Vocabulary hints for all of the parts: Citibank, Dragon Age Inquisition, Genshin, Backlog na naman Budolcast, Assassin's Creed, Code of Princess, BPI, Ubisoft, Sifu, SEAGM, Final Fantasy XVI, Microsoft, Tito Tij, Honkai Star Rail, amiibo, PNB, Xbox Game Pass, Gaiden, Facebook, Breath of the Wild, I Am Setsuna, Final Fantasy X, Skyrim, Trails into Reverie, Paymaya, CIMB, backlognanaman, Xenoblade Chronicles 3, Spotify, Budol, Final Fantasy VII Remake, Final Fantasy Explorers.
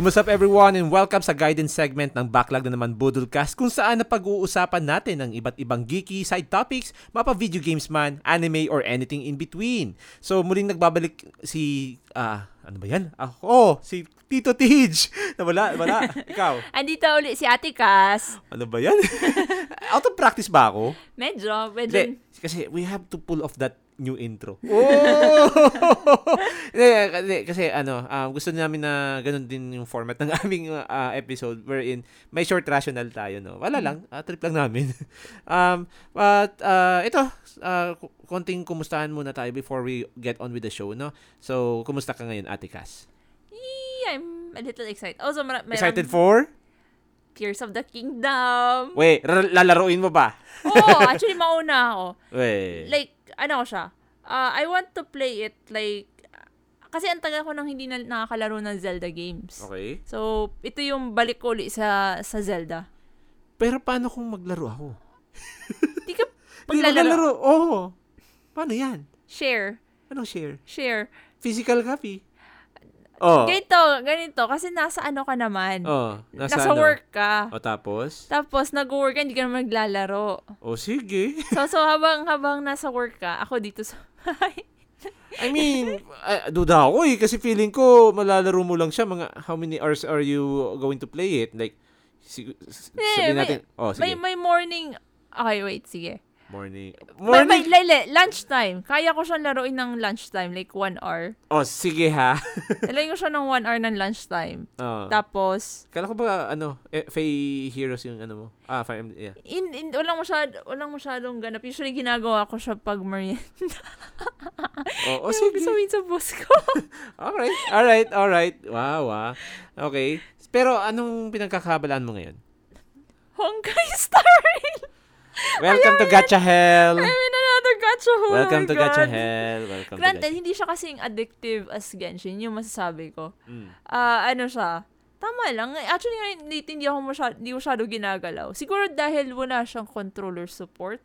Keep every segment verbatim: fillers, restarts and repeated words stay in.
Kumusta everyone and welcome sa guidance segment ng Backlog na naman Budolcast kung saan napag-uusapan natin ang iba't ibang geeky side topics, mapa video games man, anime or anything in between. So muling nagbabalik si ah uh, ano ba yan? Ah, oh, si Tito Tij. Wala, wala. Ikaw. Andito ulit si Ate Cas. Ano ba yan? Out of practice ba ako? Medyo, medyo. De, kasi we have to pull off that new intro. Oh! kasi, kasi ano, um, gusto namin na ganun din yung format ng aming uh, episode wherein may short rational tayo, no? Wala lang, uh, trip lang namin. um, but, uh, ito, uh, konting kumustahan muna tayo before we get on with the show, no? So, kumusta ka ngayon, Ate Cas? Yeah, I'm a little excited. Also, mar- mar- excited for? Tears of the Kingdom. Wait, r- lalaroin mo ba? Oo, actually, mauna ako. Wait. Like, ano ko siya? Uh, I want to play it like... Kasi ang tagal ko nang hindi na nakakalaro ng Zelda games. Okay. So, ito yung balik ko ulit sa, sa Zelda. Pero paano kung maglaro ako? Hindi ka paglalaro? Oo. Oh, paano yan? Share. Anong share? Share. Physical copy? Oh. Ganito, ganito. Kasi nasa ano ka naman. Oh, nasa, nasa ano? Work ka. O, tapos? Tapos, nag-work ka, hindi ka naman maglalaro. O, sige. so, so habang, habang nasa work ka, ako dito sa... I mean, uh, duda ako eh. Kasi feeling ko, malalaro mo lang siya. Mga, how many hours are you going to play it? Like, sig- sabihin natin... May, oh, sige. May, may morning... Okay, wait, sige. Morning. Morning? May, may, lele, lunchtime. Kaya ko siyang laruin ng lunchtime. Like, one hour. Oh, sige ha. Laruin ko siya ng one hour ng lunchtime. Oh. Tapos... Kala ko ba, ano, eh, Fae Heroes yung ano mo? Ah, Fire Emblem, yeah. In, in, walang, masyado, walang masyadong ganap. Usually, ginagawa ko siya pag merienda. oh, oh sige. Yung pisawin sa boss ko. alright, alright, alright. Wow, ah. Okay. Pero, anong pinagkakabalaan mo ngayon? Honkai Star Rail. Welcome Ayaw, to Gacha Hell. I mean, another Gacha Hell. Welcome oh to God. Gacha Hell. Welcome Granted, to Gacha. Hindi siya kasing addictive as Genshin, yung masasabi ko. Mm. Uh, ano siya? Tama lang. Actually, ngayon, hindi ako masyado, hindi masyado ginagalaw. Siguro dahil wala siyang controller support.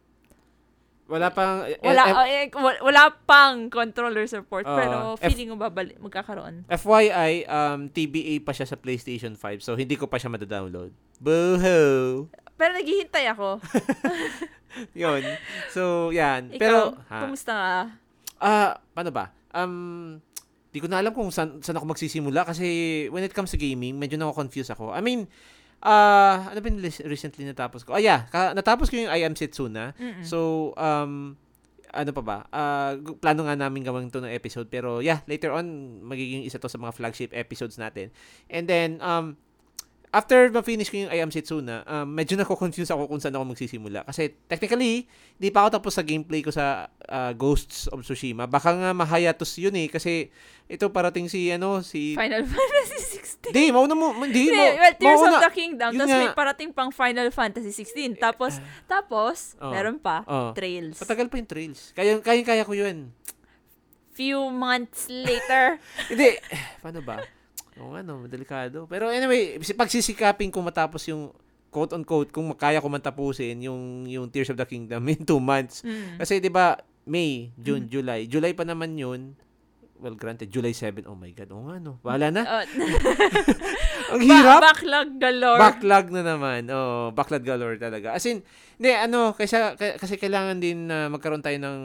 Wala pang... Eh, wala, eh, eh, wala, wala pang controller support, uh, pero feeling F- mo babalik, magkakaroon. F Y I, um, T B A pa siya sa PlayStation five, so hindi ko pa siya madadownload. Boohoo! Pero naghihintay ako. Yun. So, yan. Ikaw, pero, kumusta ka? Ah, uh, paano ba? Um, di ko na alam kung saan, saan ako magsisimula kasi when it comes to gaming, medyo nako-confuse ako. I mean, ah, uh, ano ba yung recently natapos ko? Ah, yeah. Ka- natapos ko yung I Am Setsuna. Mm-mm. So, um, ano pa ba? Uh, plano nga namin gawin to ng episode. Pero, yeah, later on, magiging isa to sa mga flagship episodes natin. And then, um, after ma-finish ko yung I Am Setsuna, um, medyo nako-confuse ako kung saan ako magsisimula. Kasi technically, di pa ako tapos sa gameplay ko sa uh, Ghosts of Tsushima. Baka nga mahayatos yun eh. Kasi ito parating si, ano, si... Final Fantasy sixteen. Di, mauna mo. Di, yeah, mo. Well, Tears mauna. Of the Kingdom. Yun tapos nga. May parating pang Final Fantasy sixteen. Tapos, tapos, oh, meron pa, oh. Trails. Patagal pa yung Trails. Kaya, kaya, kaya ko yun. Few months later. Hindi. Paano ba? Oo nga, no, delikado. Pero anyway, pagsisikapin ko matapos yung quote-unquote, kung makaya ko man tapusin yung, yung Tears of the Kingdom in two months. Mm. Kasi diba, May, June, mm. July. July pa naman yun. Well, granted, July seventh. Oh my God, oo nga, no. Bahala na. Uh, Ang hirap. Ba- backlog galore. Backlog na naman. Oh, backlog galore talaga. As in, hindi, ano, kaysa, k- kasi kailangan din na uh, magkaroon tayo ng...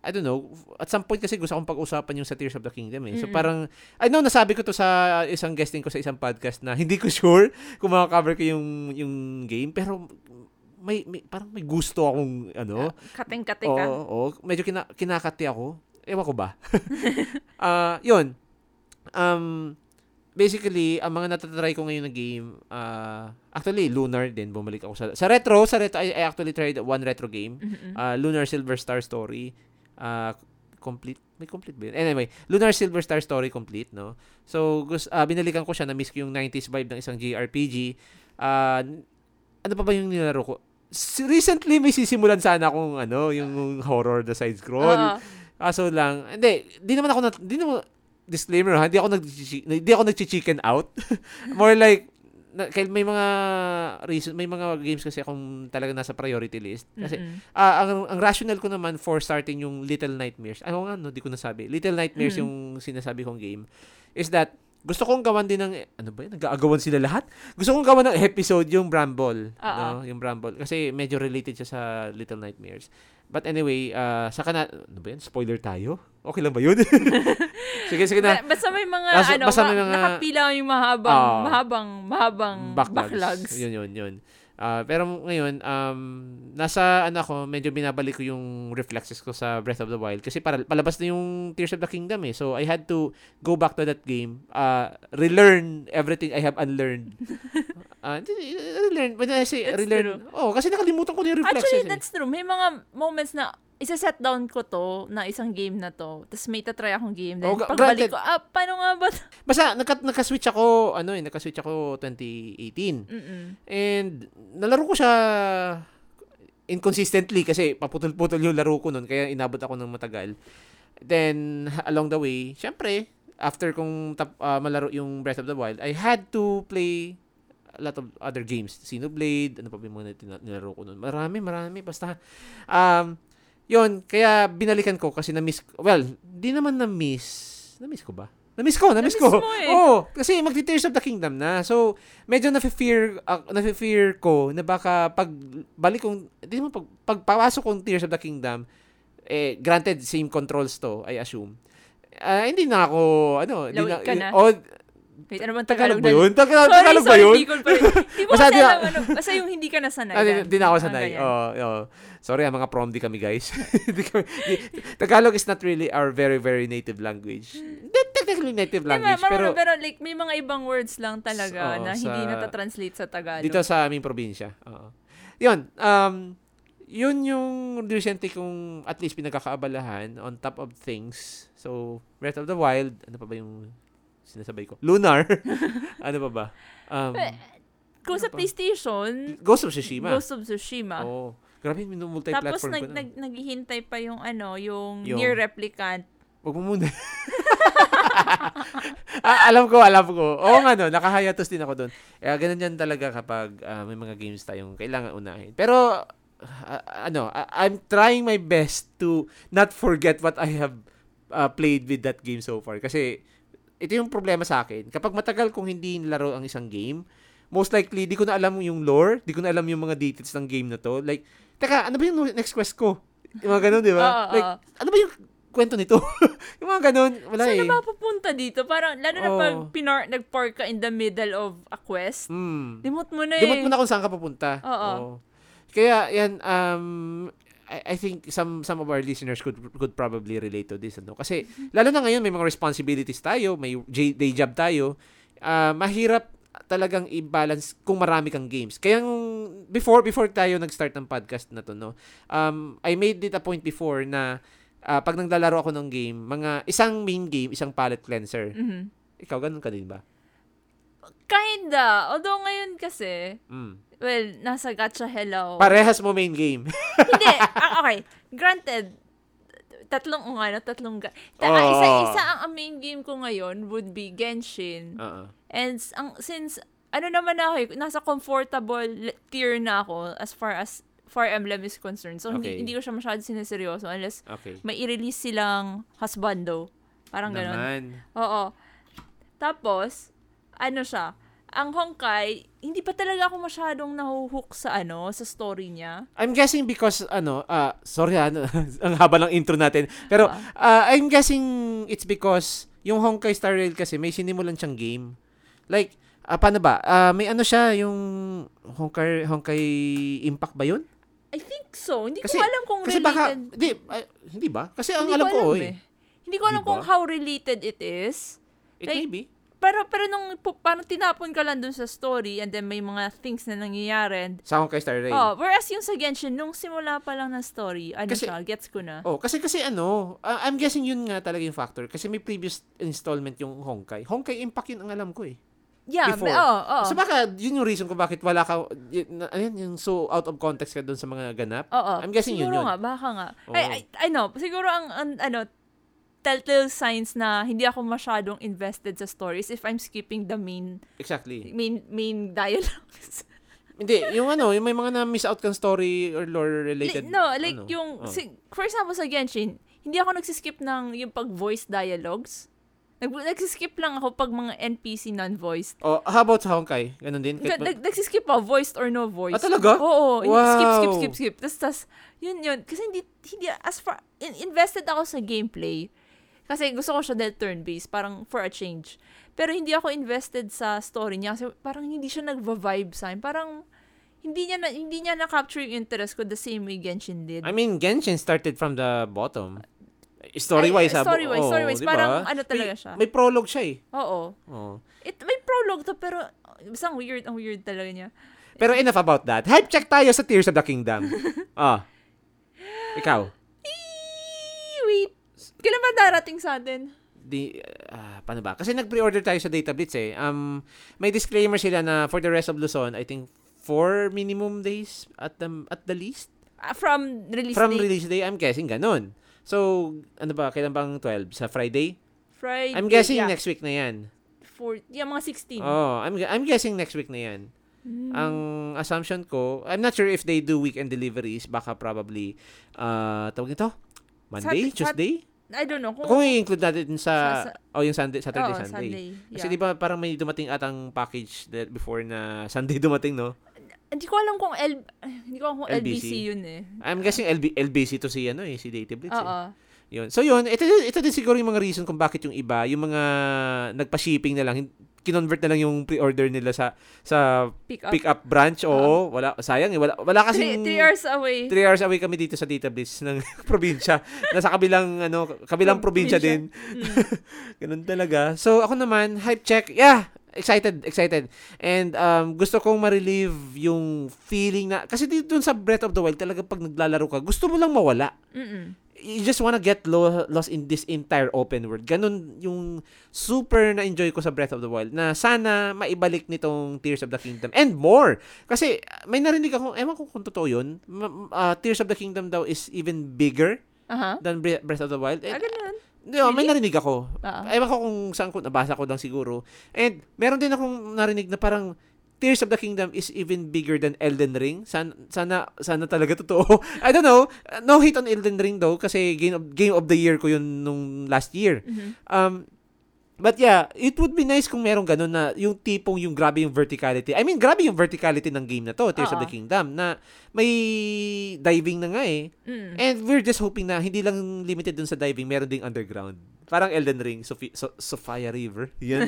I don't know, at some point kasi gusto kong pag-usapan yung sa Tears of the Kingdom eh. So mm-hmm. parang, I know, nasabi ko to sa isang guesting ko sa isang podcast na hindi ko sure kung makakover ko yung, yung game, pero may, may parang may gusto akong, ano. Kating-kating ka. Oo, oo, medyo kina, kinakati ako. Ewan ko ba? uh, yun. Um, basically, ang mga natatry ko ngayon na game, uh, actually, Lunar din, bumalik ako sa, sa retro, sa retro, I, I actually tried one retro game, uh, Lunar Silver Star Story. Uh, complete, may complete ba yun? Anyway, Lunar Silver Star Story complete, no? So, uh, binalikan ko siya, na-miss ko yung nineties vibe ng isang J R P G. Uh, ano pa ba yung nilaro ko? Recently, may sisimulan sana akong, ano, yung horror na side-scroll. Uh. Kaso lang, hindi, di naman ako, na- di naman, disclaimer ha, di ako, nag- di ako nag-chicken out. More like, na, kahit may mga reason, may mga games kasi akong talaga nasa priority list kasi mm-hmm. uh, ang ang rational ko naman for starting yung Little Nightmares, ano nga no, di ko nasabi Little Nightmares mm-hmm. yung sinasabi kong game is that Gusto kong gawan din ng, ano ba yun? Nag-aagawan sila lahat? Gusto kong gawan ng episode yung Bramble. Uh-huh. No? Yung Bramble. Kasi medyo related siya sa Little Nightmares. But anyway, uh, saka na, ano ba yun? Spoiler tayo? Okay lang ba yun? Sige, sige na. Basta may mga, As, ano, basta may mga, nakapila yung mahabang, uh, mahabang, mahabang backlogs. backlogs. Yun, yun, yun. Uh, pero ngayon, um, nasa, ano ako, medyo binabalik ko yung reflexes ko sa Breath of the Wild. Kasi para, palabas na yung Tears of the Kingdom eh. So I had to go back to that game, uh, relearn everything I have unlearned. Uh, relearn, when I say that's relearn, true. Oh, kasi nakalimutan ko yung reflexes. Actually, that's eh. true. May mga moments na isa-set down ko to na isang game na to. Tapos may tatry akong game. Then oh, pagbalik granted. ko, ah, paano nga ba? Basta, naka, naka-switch ako, ano eh, naka-switch ako twenty eighteen. Mm-mm. And, nalaro ko siya inconsistently kasi paputol-putol yung laro ko nun. Kaya inabot ako ng matagal. Then, along the way, syempre, after kong tap, uh, malaro yung Breath of the Wild, I had to play a lot of other games. Xenoblade, ano pa ba yung mga nilaro ko nun. Marami, marami. Basta, um, yun, kaya binalikan ko kasi na-miss, well, di naman na-miss, na-miss ko ba? Na-miss ko, na-miss, na-miss ko. Eh. Oo, kasi mag-Tears of the Kingdom na. So, medyo nafe-fear, uh, nafe-fear ko na baka pag balik kong, di naman pag, pagpawasok kong Tears of the Kingdom, eh, granted, same controls to, I assume. Uh, hindi na ako, ano, di na, na. Oh, wait, ano bang Tagalog, Tagalog ba yun? Tagalog, sorry, Tagalog sorry, ba yun? Sorry, sorry, hindi ko pa rin. Hindi mo kasi alam, basta yung hindi ka nasanay. Hindi na ako sanay. Oh, oh. Sorry, mga prom di kami, guys. Tagalog is not really our very, very native language. Technically native language, diba, pero... Pero like, may mga ibang words lang talaga oh, na sa, hindi natatranslate sa Tagalog. Dito sa aming probinsya. Oh. Yun, um, yun yung recente kong at least pinagkakaabalahan on top of things. So, Breath of the Wild, ano pa ba yung... sinasabay ko. Lunar. Ano pa ba? Um, Go ano sa pa? PlayStation. Ghost of Tsushima. Ghost of Tsushima. Oh, grabe yung multi-platform. Tapos nag, nag, naghihintay pa yung ano, yung, yung Near Replicant. Wag mo muna. ah, alam ko, alam ko. Oo nga no, nakahayatos din ako doon. Eh, ganun yan talaga kapag uh, may mga games tayong kailangan unahin. Pero, uh, ano, I'm trying my best to not forget what I have uh, played with that game so far. Kasi, ito yung problema sa akin. Kapag matagal kong hindi nilaro ang isang game, most likely, di ko na alam yung lore, di ko na alam yung mga details ng game na to. Like, teka, ano ba yung next quest ko? Yung mga ganun, di ba? Uh, uh, like, ano ba yung kwento nito? Yung mga ganun, wala so, eh. Saan na mapupunta dito? Parang, lalo oh. na pag pinar- nag-park ka in the middle of a quest, mm. dimot mo na eh. Dimot mo na kung saan ka papunta. Uh, uh. Oh. Kaya, yan, um... I think some some of our listeners could could probably relate to this, ano? Kasi lalo na ngayon may mga responsibilities tayo, may day job tayo, uh, mahirap talagang i-balance kung marami kang games. Kaya nung before before tayo nag-start ng podcast na to, no, um, I made it a point before na uh, pag naglalaro ako ng game, mga isang main game, isang palette cleanser. Mm-hmm. Ikaw ganun ka din ba? Kinda. Although ngayon kasi, mm. well, nasa gacha hello. Parehas mo main game. Hindi. Okay. Granted, tatlong, o nga, tatlong, ga- ta- oh. isa, isa ang main game ko ngayon would be Genshin. Uh-uh. And ang, since, ano naman ako, nasa comfortable tier na ako as far as Fire Emblem is concerned. So, okay. hindi, hindi ko siya masyado siniseryoso unless okay. may i-release silang husbando. Parang naman. Ganun. Oo. Tapos, ano siya, ang Honkai, hindi pa talaga ako masyadong nahuhook sa ano, sa story niya. I'm guessing because, ano, uh, sorry ano, ang haba ng intro natin, pero uh, I'm guessing it's because yung Honkai Star Rail kasi may sinimulan siyang game. Like, uh, paano ba? Uh, may ano siya, yung Honkai, Honkai Impact ba yun? I think so. Hindi kasi, ko alam kung related. Kasi baka, hindi, uh, hindi ba? Kasi ang hindi alam ko, alam ko eh. eh. Hindi ko alam hindi kung ba? how related it is. It like, may be. Pero, pero nung parang tinapon ka lang dun sa story and then may mga things na nangyayari. Sa Honkai Star Rail. Oh, whereas yung sa Genshin, nung simula pa lang ng story, ano kasi, siya, gets ko na. Oh, kasi kasi ano, uh, I'm guessing yun nga talaga yung factor. Kasi may previous installment yung Honkai. Honkai Impact yun ang alam ko eh. Yeah, before. But, oh, oh. So baka yun yung reason kung bakit wala ka, yun, yung so out of context ka dun sa mga ganap. Oh, oh. I'm guessing siguro yun yun. Siguro nga, baka nga. Oh. I, I, I know, siguro ang, ang ano, telltale signs na hindi ako masyadong invested sa stories if I'm skipping the main exactly main main dialogues. Hindi, yung ano, yung may mga na-miss out kang story or lore-related. No, like ano, yung, oh. si, for example sa Genshin, hindi ako nagsiskip ng yung pag-voice dialogues. Nag-skip lang ako pag mga N P C non-voiced. Oh, how about sa Honkai? Ganun din? Nag-skip ako, voiced or no voiced. Ah, talaga? Oo. Wow. Skip, skip, skip, skip. Tapos, tas, yun, yun. Kasi hindi, hindi, as far, invested ako sa gameplay. Kasi gusto ko siya dahil turn-based, parang for a change. Pero hindi ako invested sa story niya kasi parang hindi siya nag-vibe sa akin. Parang, Hindi niya na, hindi niya na-capture yung interest ko the same way Genshin did. I mean, Genshin started from the bottom. Story-wise. Ay, story-wise, oh, story-wise. Diba? Parang ano talaga may, siya. May prologue siya eh. Oo. Oh. It, may prologue to pero isang weird, ang weird talaga niya. Pero enough about that. Hype check tayo sa Tears of the Kingdom. Ah. Oh. Ikaw. Eee, wait. Kailan ba darating sa atin? Di, uh, paano ba? Kasi nag-pre-order tayo sa Data Blitz eh. Um, may disclaimer sila na for the rest of Luzon, I think, four minimum days at the, at the least? Uh, from release from day? From release day, I'm guessing ganun. So, ano ba, kailan bang twelve? Sa Friday? Friday, I'm guessing yeah. Next week na yan. Four, yeah, mga sixteen. Oh, I'm I'm guessing next week na yan. Mm. Ang assumption ko, I'm not sure if they do weekend deliveries, baka probably, uh, tawag nito? Monday? Saturday, Tuesday? I don't know. Kung, kung i-include natin sa, sa, sa oh, yung Sunday, Saturday, oh, Sunday. Sunday yeah. Kasi di ba parang may dumating atang package that before na Sunday dumating, no? Hindi ko alam kung L hindi ko alam kung L B C, L B C yun eh. I'm guessing L B, L B C to si ano eh, si Data Blitz. Oo. Eh. Yun. So yun, ito ito din siguro yung mga reason kung bakit yung iba, yung mga nagpa-shipping na lang, kinonvert na lang yung pre-order nila sa sa pick-up, pick-up branch o uh-huh. wala sayang eh, wala wala kasi three hours away. three hours away kami dito sa Data Blitz ng probinsya. Nasa kabilang ano, kabilang probinsya, probinsya din. Mm. Ganun talaga. So ako naman, hype check. Yeah. Excited, excited. And um, gusto kong ma-relieve yung feeling na... Kasi dun sa Breath of the Wild, talaga pag naglalaro ka, gusto mo lang mawala. Mm-mm. You just wanna get lo- lost in this entire open world. Ganun yung super na-enjoy ko sa Breath of the Wild na sana maibalik nitong Tears of the Kingdom. And more! Kasi may narinig ako, ewan ko kung totoo yun, uh, Tears of the Kingdom daw is even bigger uh-huh. than Breath of the Wild. And, no, really? May narinig ako. Uh-huh. Ewan ko kung saan ko, nabasa ko lang siguro. And meron din akong narinig na parang Tears of the Kingdom is even bigger than Elden Ring. Sana, sana, sana talaga totoo. I don't know. No hate on Elden Ring though kasi game of, game of the year ko yun nung last year. Mm-hmm. Um, but yeah, it would be nice kung meron ganun na yung tipong yung grabe yung verticality. I mean, grabe yung verticality ng game na to, Tears uh-oh. Of the Kingdom, na may diving na nga eh. Mm. And we're just hoping na hindi lang limited dun sa diving, meron ding underground. Parang Elden Ring, Sophia, so- Sophia River. Yun.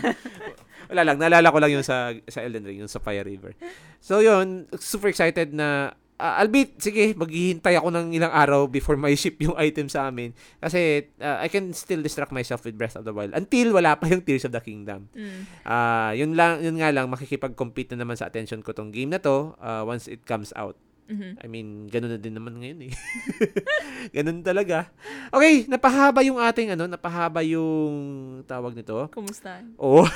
Wala lang, naalala ko lang yun sa, sa Elden Ring, yung Sophia River. So yun, super excited na Uh, albeit, sige, maghihintay ako ng ilang araw before ma-ship yung item sa amin. Kasi, uh, I can still distract myself with Breath of the Wild until wala pa yung Tears of the Kingdom. Mm. Uh, yun, lang, yun nga lang, makikipag-compete na naman sa attention ko tong game na to uh, once it comes out. Mm-hmm. I mean, ganun na din naman ngayon eh. Ganun talaga. Okay, napahaba yung ating ano, napahaba yung tawag nito. Kumusta? Oo.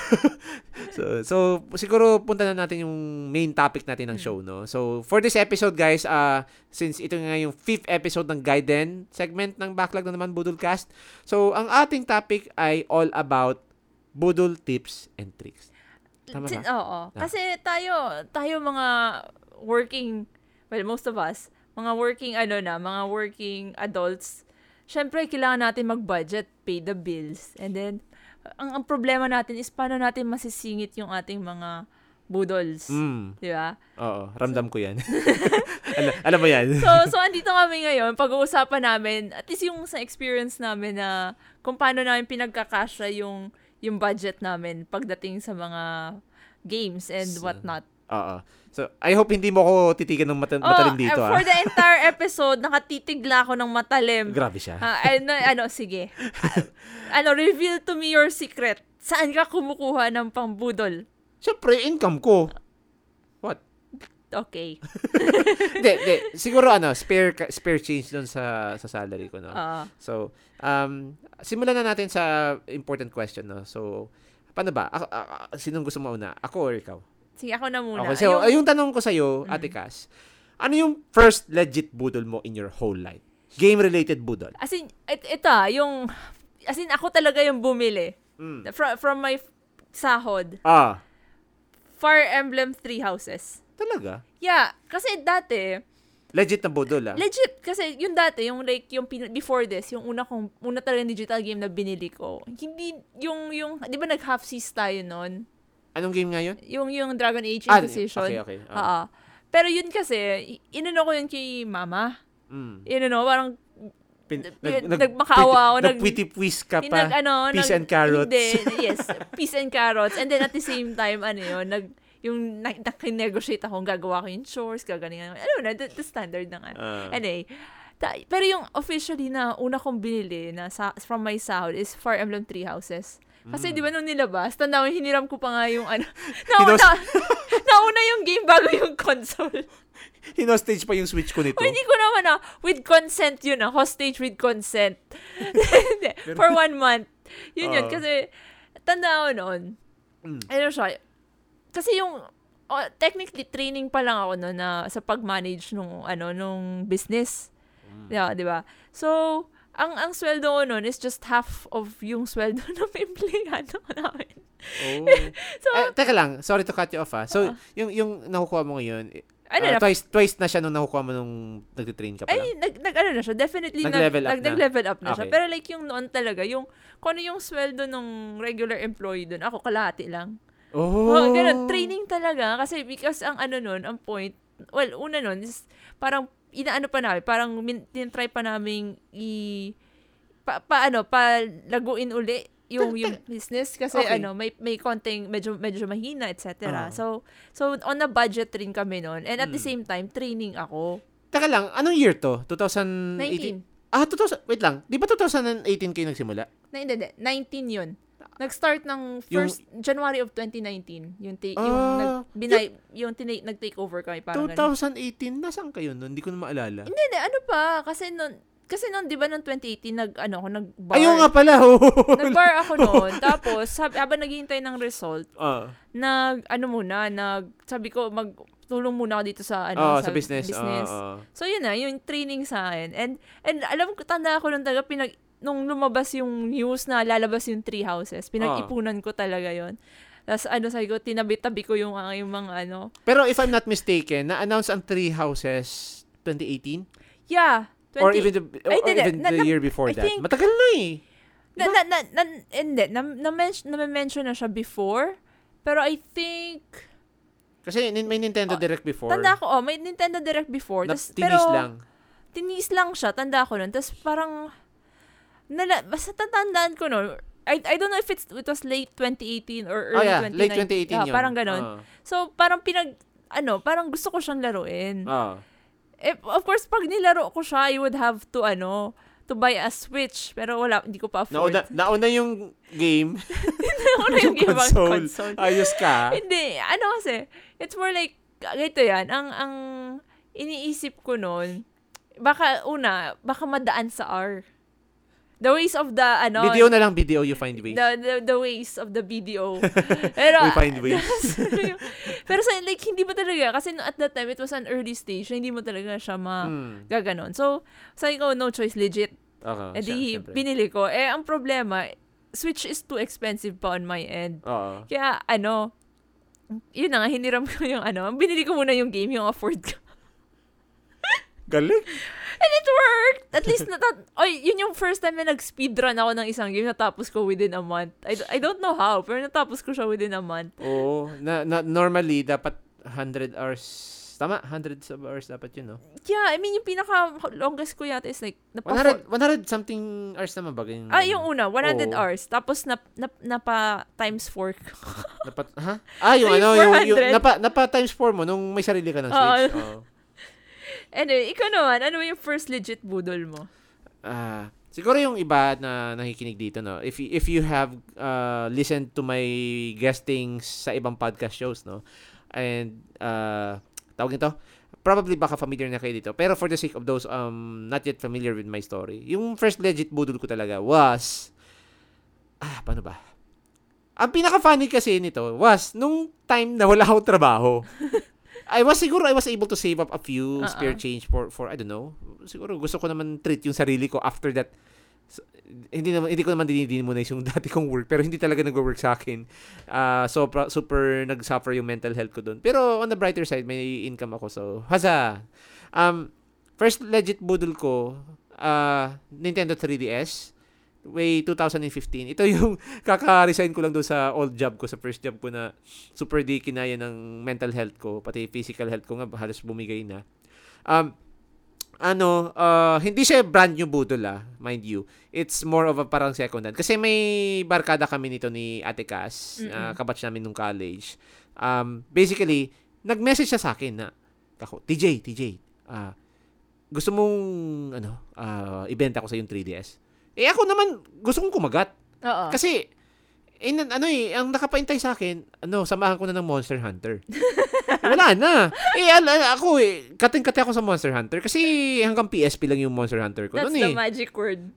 so, so, siguro punta na natin yung main topic natin ng show, no? So, for this episode guys, uh, since ito nga yung fifth episode ng Gaiden segment ng Backlog na naman Budolcast, so, ang ating topic ay all about Budol tips and tricks. Tama ba? Oo. Ah. Kasi tayo, tayo mga working well, most of us, mga working, ano na, mga working adults, syempre, kailangan natin mag-budget, pay the bills. And then, ang, ang problema natin is paano natin masisingit yung ating mga budols. Mm. Di ba? Oo, ramdam so, ko yan. alam, alam mo yan. so, so, andito kami ngayon, pag-uusapan namin, at least yung sa experience namin na kung paano namin pinagkakasya yung, yung budget namin pagdating sa mga games and so, whatnot. Oo. So, I hope hindi mo ako titigan ng mat- oh, matalim dito. For ah. the entire episode, nakatitigla ako ng matalim. Grabe siya. Uh, ano, ano, sige. Uh, ano, reveal to me your secret. Saan ka kumukuha ng pangbudol? Siyempre, income ko. What? Okay. Hindi, hindi. Siguro, ano, spare spare change dun sa, sa salary ko, no? Uh. So, um, simulan na natin sa important question, no? So, paano ba? A- a- a- sinong gusto mo una? Ako or ikaw? Sige, ako na muna. Okay, so, yung, yung tanong ko sa'yo, mm. Ate Cas, ano yung first legit budol mo in your whole life? Game-related budol. As in, it, ito ah, yung, as in, ako talaga yung bumili. Mm. From, from my sahod. Ah. Fire Emblem Three Houses. Talaga? Yeah, kasi dati, Legit na budol, ah. Legit. Kasi yung dati, yung like, yung before this, yung una kong, una talaga digital game na binili ko, hindi, yung, yung, di ba nag-half-seas tayo nun? Anong game nga yun? Yung, yung Dragon Age Inquisition. Ah, okay, okay. Oo. Pero yun kasi, inano ko yun kay mama. Mm. Inano, parang, Pin, nag, nag, nagmakaawa ako. Nagpitipwis ka pa. Nag, ano, peas nag, and carrots. Hindi, yes. Peas and carrots. And then at the same time, ano yun, nag, yung nakinegotiate akong gagawa ko yung chores, gagalingan. Ano na, the, the standard na nga. Uh. Anyway, ta, pero yung officially na una kong binili na sa, from my sahod is Fire Emblem Three Houses. Kasi mm. di ba nung nilabas, tandaan, hiniram ko pa nga yung ano. Nauna, nauna yung game bago yung console. Hinostage pa yung Switch ko nito. O, hindi ko naman ah. With consent yun ah. Hostage with consent. For one month. Yun uh. yun. Kasi, tanda ko noon. Mm. Ano siya? Kasi yung, oh, technically, training pa lang ako noon na sa pag-manage nung, ano, nung business. Mm. Yeah, di ba? So, ang ang sweldo ko noon is just half of yung sweldo ng empleyado namin. Oh. So, eh, teka lang. Sorry to cut you off ah. So, uh-huh. yung yung nakukuha mo ngayon, ano uh, na, twice twice na siya nung nakukuha mo nung nagte-train ka pa lang. Ay, nag, nag ano na siya, definitely nag-level nag, up, nag, nag, na. up na okay. siya. Pero like yung noon talaga, yung kung ano yung sweldo nung regular employee doon, ako kalahati lang. Oh. Oh, ganun, training talaga kasi because ang ano noon, ang point, well, una noon is parang inaano pa namin, parang min- tinatry pa namin i pa, pa ano, pa laguin uli yung yung business kasi okay. ano may may konting medyo medyo mahina et cetera. Uh-huh. So so on a budget rin kami noon and at mm. the same time training ako. Teka lang, anong year to? twenty eighteen. nineteen Ah, two thousand wait lang. Di ba twenty eighteen kayo nagsimula? Na hindi, nineteen 'yun. Nag-start ng first yung, January of twenty nineteen yung take, uh, yung nag binay, yung, yung tina- nag-take over kami parang twenty eighteen ganun. Nasaan kayo noon? Hindi ko na maalala. Hindi, hindi ano pa kasi noon Kasi noon, di ba, noong twenty eighteen, nag, ano, ako, nag-bar. Ayun nga pala. Oh. Nag-bar ako noon. Tapos, hab- habang naghihintay ng result, uh. nag, ano muna, nag, sabi ko, magtulong muna ako dito sa, ano, uh, sa, sa business. business. Uh, uh. So, yun na, yung training sa akin. And, and alam ko, tanda ko noon talaga, pinag, nung lumabas yung news na lalabas yung Three Houses, pinag-ipunan uh. ko talaga yon. Tapos, ano, sabi ko, tinabi-tabi ko yung, uh, yung mga, ano. Pero, if I'm not mistaken, na-announce ang Three Houses twenty eighteen? Yeah. twenty Or even the, or even the na, year before I that. Think, matagal na eh. Na, na, na, na, hindi. Na-mention na, na, na, na siya before. Pero I think... Kasi may Nintendo oh, Direct before. Tanda ko, oh, may Nintendo Direct before. Na, tas, tinis pero, lang. Tinis lang siya. Tanda ko nun. Tapos parang... Nala, basta tatandaan ko nun. I, I don't know if it's, it was late twenty eighteen or early oh, yeah, twenty nineteen. Late twenty eighteen yeah, yun. Parang ganun. Uh. So parang pinag... Ano, parang gusto ko siyang laruin. Oo. Uh. Eh, of course, pag nilaro ko siya, I would have to, ano, to buy a Switch. Pero wala, hindi ko pa afford. Nauna, nauna yung game. nauna yung, yung game console. console. Ayos ka. Hindi, ano kasi, it's more like, ganito yan, ang, ang iniisip ko nun, baka, una, baka madaan sa R. The ways of the, ano... B D O na lang, B D O, you find ways. The, the, the ways of the B D O. Pero, we find ways. Pero, sa, like, hindi mo talaga, kasi at that time, it was an early stage, hindi mo talaga siya magaganon. Hmm. So, sabi ko, no choice, legit. Okay, e di, siya, binili ko. Eh, ang problema, Switch is too expensive pa on my end. Uh-oh. Kaya, ano, yun na nga, hiniram ko yung, ano, binili ko muna yung game, yung afford ko. Galing. And it worked. At least natat oy, yun yung first time na nag-speedrun ako ng isang game, natapos ko within a month. I, I don't know how, pero natapos ko siya within a month. Oo, na, na normally dapat one hundred hours. Tama, hundreds of hours dapat yun, no? Yeah, I mean yung pinaka longest ko yata is like one hundred one hundred something hours naman ba yung, ah, yung una, one hundred oh. hours. Tapos na na, na pa times four. Napa ha? Ah, yung so, ano, yung, yung, yung napa napa times four mo nung may sarili ka ng Switch. Oo. Oh. Anyway, ikaw naman, ano yung first legit budol mo? Ah, uh, siguro yung iba na nakikinig dito, no. If if you have uh, listened to my guestings sa ibang podcast shows, no. And uh tawag nito, probably baka familiar na kayo dito. Pero for the sake of those um not yet familiar with my story, yung first legit budol ko talaga was ah, paano ba? Ang pinaka-funny kasi nito was nung time na wala akong trabaho. I was siguro I was able to save up a few uh-uh. spare change for for I don't know. Siguro gusto ko naman treat yung sarili ko after that. So, hindi naman hindi ko naman dinidinimonize yung dati kong work pero hindi talaga nagwo-work sa akin. Ah uh, so super, super nag-suffer yung mental health ko doon. Pero on the brighter side may income ako so huzzah. Um First legit budol ko, uh, Nintendo three D S, way twenty fifteen. Ito yung kaka-resign ko lang doon sa old job ko, sa first job ko na super di kinaya ng mental health ko, pati physical health ko nga, halos bumigay na. Um, ano, uh, hindi siya brand new budol ah, mind you. It's more of a parang second hand. Kasi may barkada kami nito ni Ate Cas, uh, kabatch namin nung college. Um, basically, nag-message siya sa akin na, ako, T J, T J, ah, uh, gusto mong, ano, uh, ibenta ko sa yung three D S. Eh, ako naman, gusto kong kumagat. Oo. Kasi, eh, ano eh, ang nakapaintay sa akin, ano, samahan ko na ng Monster Hunter. Wala na. Eh, ala, ako eh, kating-kati ako sa Monster Hunter kasi hanggang P S P lang yung Monster Hunter ko. That's ano, the eh. magic word.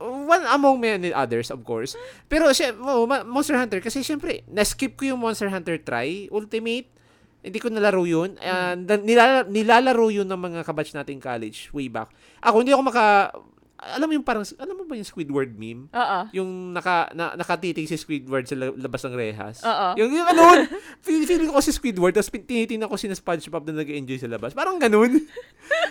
One among many others, of course. Pero, siya, oh, Monster Hunter, kasi syempre, na-skip ko yung Monster Hunter Try, Ultimate, hindi ko nalaro yun. Uh, nilala, nilalaro yun ng mga kabatch nating college way back. Ako, hindi ako maka... Alam mo yung parang... Alam mo ba yung Squidward meme? Oo. Yung naka, na, nakatitig si Squidward sa labas ng rehas. Oo. Yung, yung ano, feeling feel ko si Squidward tapos tinitingnan ko si SpongeBob na nag-enjoy sa labas. Parang ganun.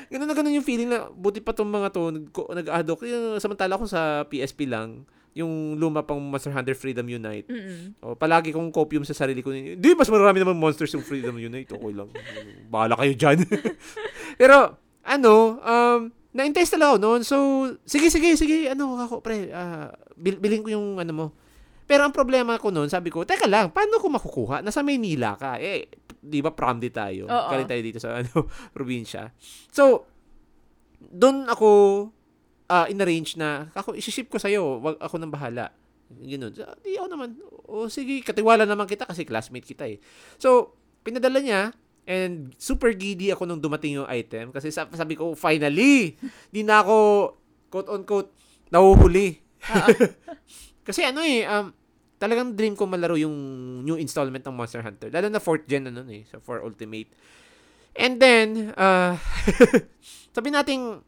Ganun na ganun yung feeling na buti pa itong mga to nag-adok. Samantala ako sa P S P lang. Yung luma pang Monster Hunter Freedom Unite. Mm-hmm. O, palagi kong copium sa sarili ko. Di, mas marami naman monsters yung Freedom Unite. Okay lang. Bahala kayo dyan. Pero, ano, um, na-intest na lang ako noon. So, sige, sige, sige. Ano, ako, pre, uh, bil- bilhin ko yung ano mo. Pero ang problema ko noon, sabi ko, teka lang, paano ko makukuha? Nasa Maynila ka. Eh, di ba pramdi tayo? Oo. Kaling tayo dito sa, ano, probinsya. So, doon ako, Uh, in-arrange na, ako, isiship ko sa'yo, wag ako nang bahala. Ganun. So, di ako naman, o sige, katiwala naman kita kasi classmate kita eh. So, pinadala niya, and super giddy ako nung dumating yung item kasi sabi ko, finally, di na ako, quote-unquote, nahuhuli. Kasi ano eh, um, talagang dream ko malaro yung new installment ng Monster Hunter. Lalo na fourth gen na nun eh, so for Ultimate. And then, uh, sabi nating,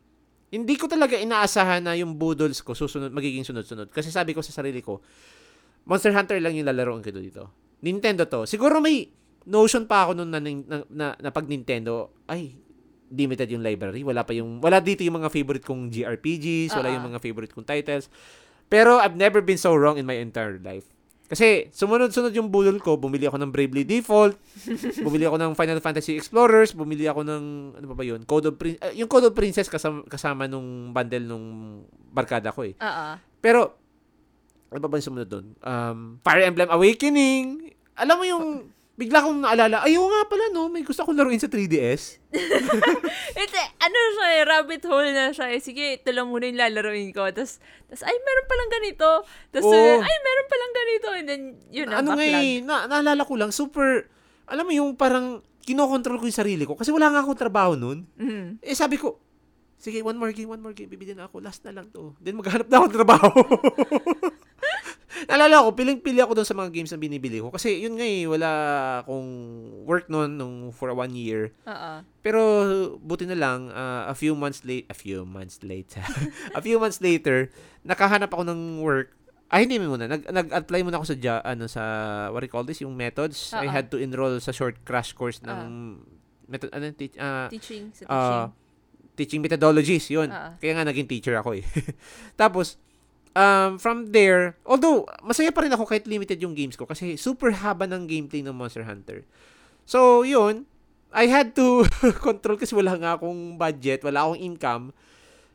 hindi ko talaga inaasahan na yung budol's ko susunod, magiging sunod-sunod. Kasi sabi ko sa sarili ko, Monster Hunter lang yung lalaroan ko dito. Nintendo to. Siguro may notion pa ako noon na, na, na, na pag Nintendo, ay, limited yung library. Wala pa yung, wala dito yung mga favorite kong J R P Gs, wala uh-huh. yung mga favorite kong titles. Pero I've never been so wrong in my entire life. Kasi sumunod-sunod yung budol ko, bumili ako ng Bravely Default, bumili ako ng Final Fantasy Explorers, bumili ako ng, ano pa ba yun, Code of Prin- uh, yung Code of Princess kasama, kasama nung bundle nung barkada ko eh. Uh-uh. Pero, ano pa ba yung sumunod doon? Um, Fire Emblem Awakening. Alam mo yung, bigla kong naalala, ayaw nga pala no, may gusto akong laruin sa three D S. Ito, ano siya eh, rabbit hole na siya eh. Sige, ito lang muna yung lalaroin ko. Tapos, ay, meron palang ganito. Tapos, oh. ay, meron palang ganito. And then, yun na, ano backlog. Ano nga eh, na, naalala ko lang, super, alam mo yung parang, kinokontrol ko yung sarili ko. Kasi wala nga akong trabaho nun. Mm-hmm. Eh, sabi ko, sige, one more game, one more game, bibigyan ako. Last na lang to. Then, maghanap na akong trabaho. Naalala ko, piling-pili ako doon sa mga games na binibili ko. Kasi yun nga eh, wala akong work noon nung for one year. Uh-uh. Pero buti na lang, uh, a few months late, a few months later, a few months later, nakahanap ako ng work. Ay, hindi muna. Nag- nag-apply muna ako sa, ja- ano, sa, what do you call this, yung methods. Uh-uh. I had to enroll sa short crash course ng, uh-uh. method, ano, te- uh, teaching, sa teaching. Uh, teaching methodologies, yun. Uh-uh. Kaya nga naging teacher ako eh. Tapos, Um, from there, although masaya pa rin ako kahit limited yung games ko kasi super haba ng gameplay ng Monster Hunter. So, yun, I had to control kasi wala nga akong budget, wala akong income.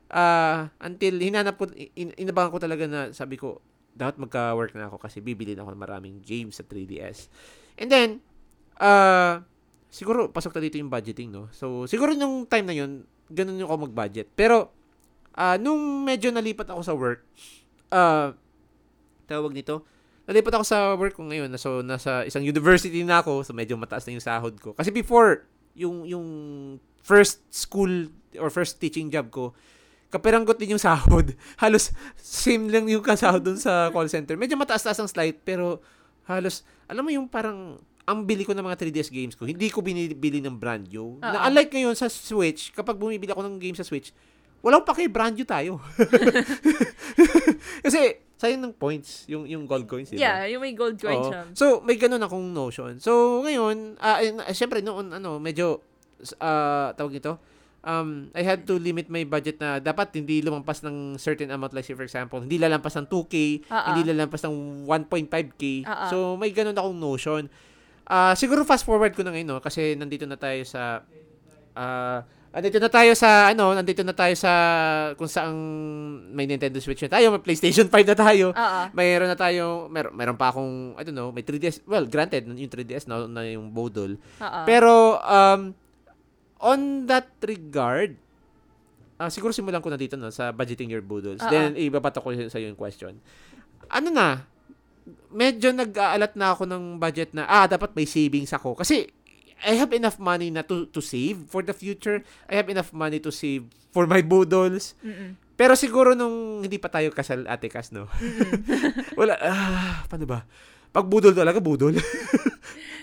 Uh, until hinanap ko, in, inabangan ko talaga na sabi ko, dapat magka-work na ako kasi bibili na ako ng maraming games sa three D S. And then, uh, siguro pasok na dito yung budgeting, no? So, siguro nung time na yun, ganun yung ako mag-budget. Pero, uh, nung medyo nalipat ako sa work, Uh, tawag nito. Nalipat ako sa work ko ngayon. So, nasa isang university na ako. So, medyo mataas na yung sahod ko. Kasi before, yung yung first school or first teaching job ko, kaperanggot din yung sahod. Halos same lang yung kasahod dun sa call center. Medyo mataas-taas ang slight, pero halos, alam mo yung parang, ang bili ko ng mga three D S games ko, hindi ko binibili ng brand new. Uh-huh. Na unlike ngayon sa Switch, kapag bumibili ako ng game sa Switch, walang paki-brand new tayo. Kasi, sayang ng points, yung yung gold coins. Diba? Yeah, yung may gold coins. So, may ganun akong notion. So, ngayon, uh, syempre, noon, ano, medyo, uh, tawag ito, um, I had to limit my budget na dapat hindi lumampas ng certain amount. Like for example, hindi lalampas ng two K, uh-uh. hindi lalampas ng one point five K. Uh-uh. So, may ganun akong notion. Uh, siguro fast forward ko na ngayon, no? Kasi nandito na tayo sa... Uh, nandito na tayo sa ano, nandito na tayo sa kung saan may Nintendo Switch na tayo, may PlayStation five na tayo. Uh-uh. Mayroon na tayo, mer- meron pa akong I don't know, may three D S. Well, granted, yung three D S na, na yung Bodol. Uh-uh. Pero um on that regard, uh, siguro simulan ko na dito no sa budgeting your Bodols. Uh-uh. Then ibabato ko sa iyo yung question. Ano na? Medyo nag-aalat na ako ng budget na ah dapat may savings ako kasi I have enough money na to, to save for the future. I have enough money to save for my Budols. Mm-mm. Pero siguro nung hindi pa tayo kasal, Ate Cas, no? Wala, ah, paano ba? Pag Budol talaga, Budol.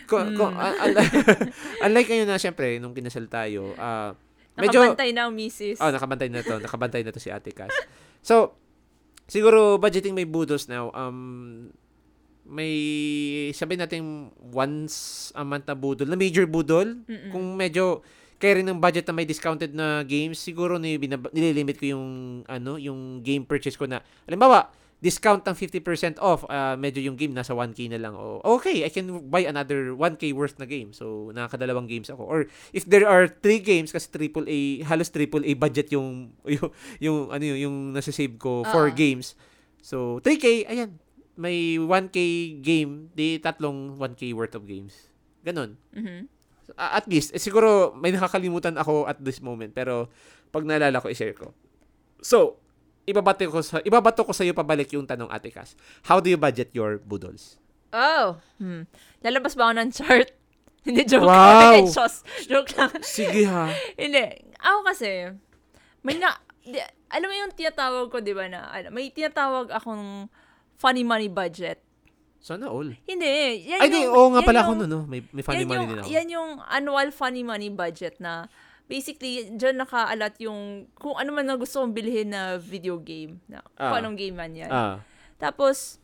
Kung, mm. kung, unlike, unlike kayo na, siyempre, nung kinasal tayo, uh, medyo... Nakabantay na ang misis. Oh, nakabantay na to. Nakabantay na to si Ate Cas. So, siguro, budgeting may Budols now, um... may sabihin natin once a month na budol, na major budol. Mm-mm. Kung medyo kaya rin ng budget na may discounted na games, siguro nilib- nililimit ko yung ano yung game purchase ko na halimbawa discount ng fifty percent off, uh, medyo yung game nasa one K na lang, o okay I can buy another one K worth na game, so nakakadalawang games ako. Or if there are three games kasi triple A, halos triple A budget yung yung, yung ano yung, yung nasa-save ko for uh-huh. games, so three K ayan may one K game, di tatlong one K worth of games. Ganon. Mm-hmm. Uh, at least, eh, siguro may nakakalimutan ako at this moment, pero pag naalala ko, i-share ko. So, ibabato ko sa, ibabato ko sa iyo pabalik yung tanong, Ate Cas. How do you budget your Budols? Oh, hmm. Lalabas ba ako ng chart? Hindi, joke. Wow! Ay, sos. Joke lang. Sige ha. Hindi. Ako kasi, may na, di, alam mo yung tinatawag ko, di ba na, may tinatawag akong funny money budget. Sana all. Hindi. Yan Ay, yung, di. Oo nga pala ako nun, no? May, may funny money yung, din ako. Yan yung annual funny money budget na basically, dyan nakaalat yung kung ano man na gusto kong bilhin na video game. Na, ah. Kung anong game man yan. Ah. Tapos,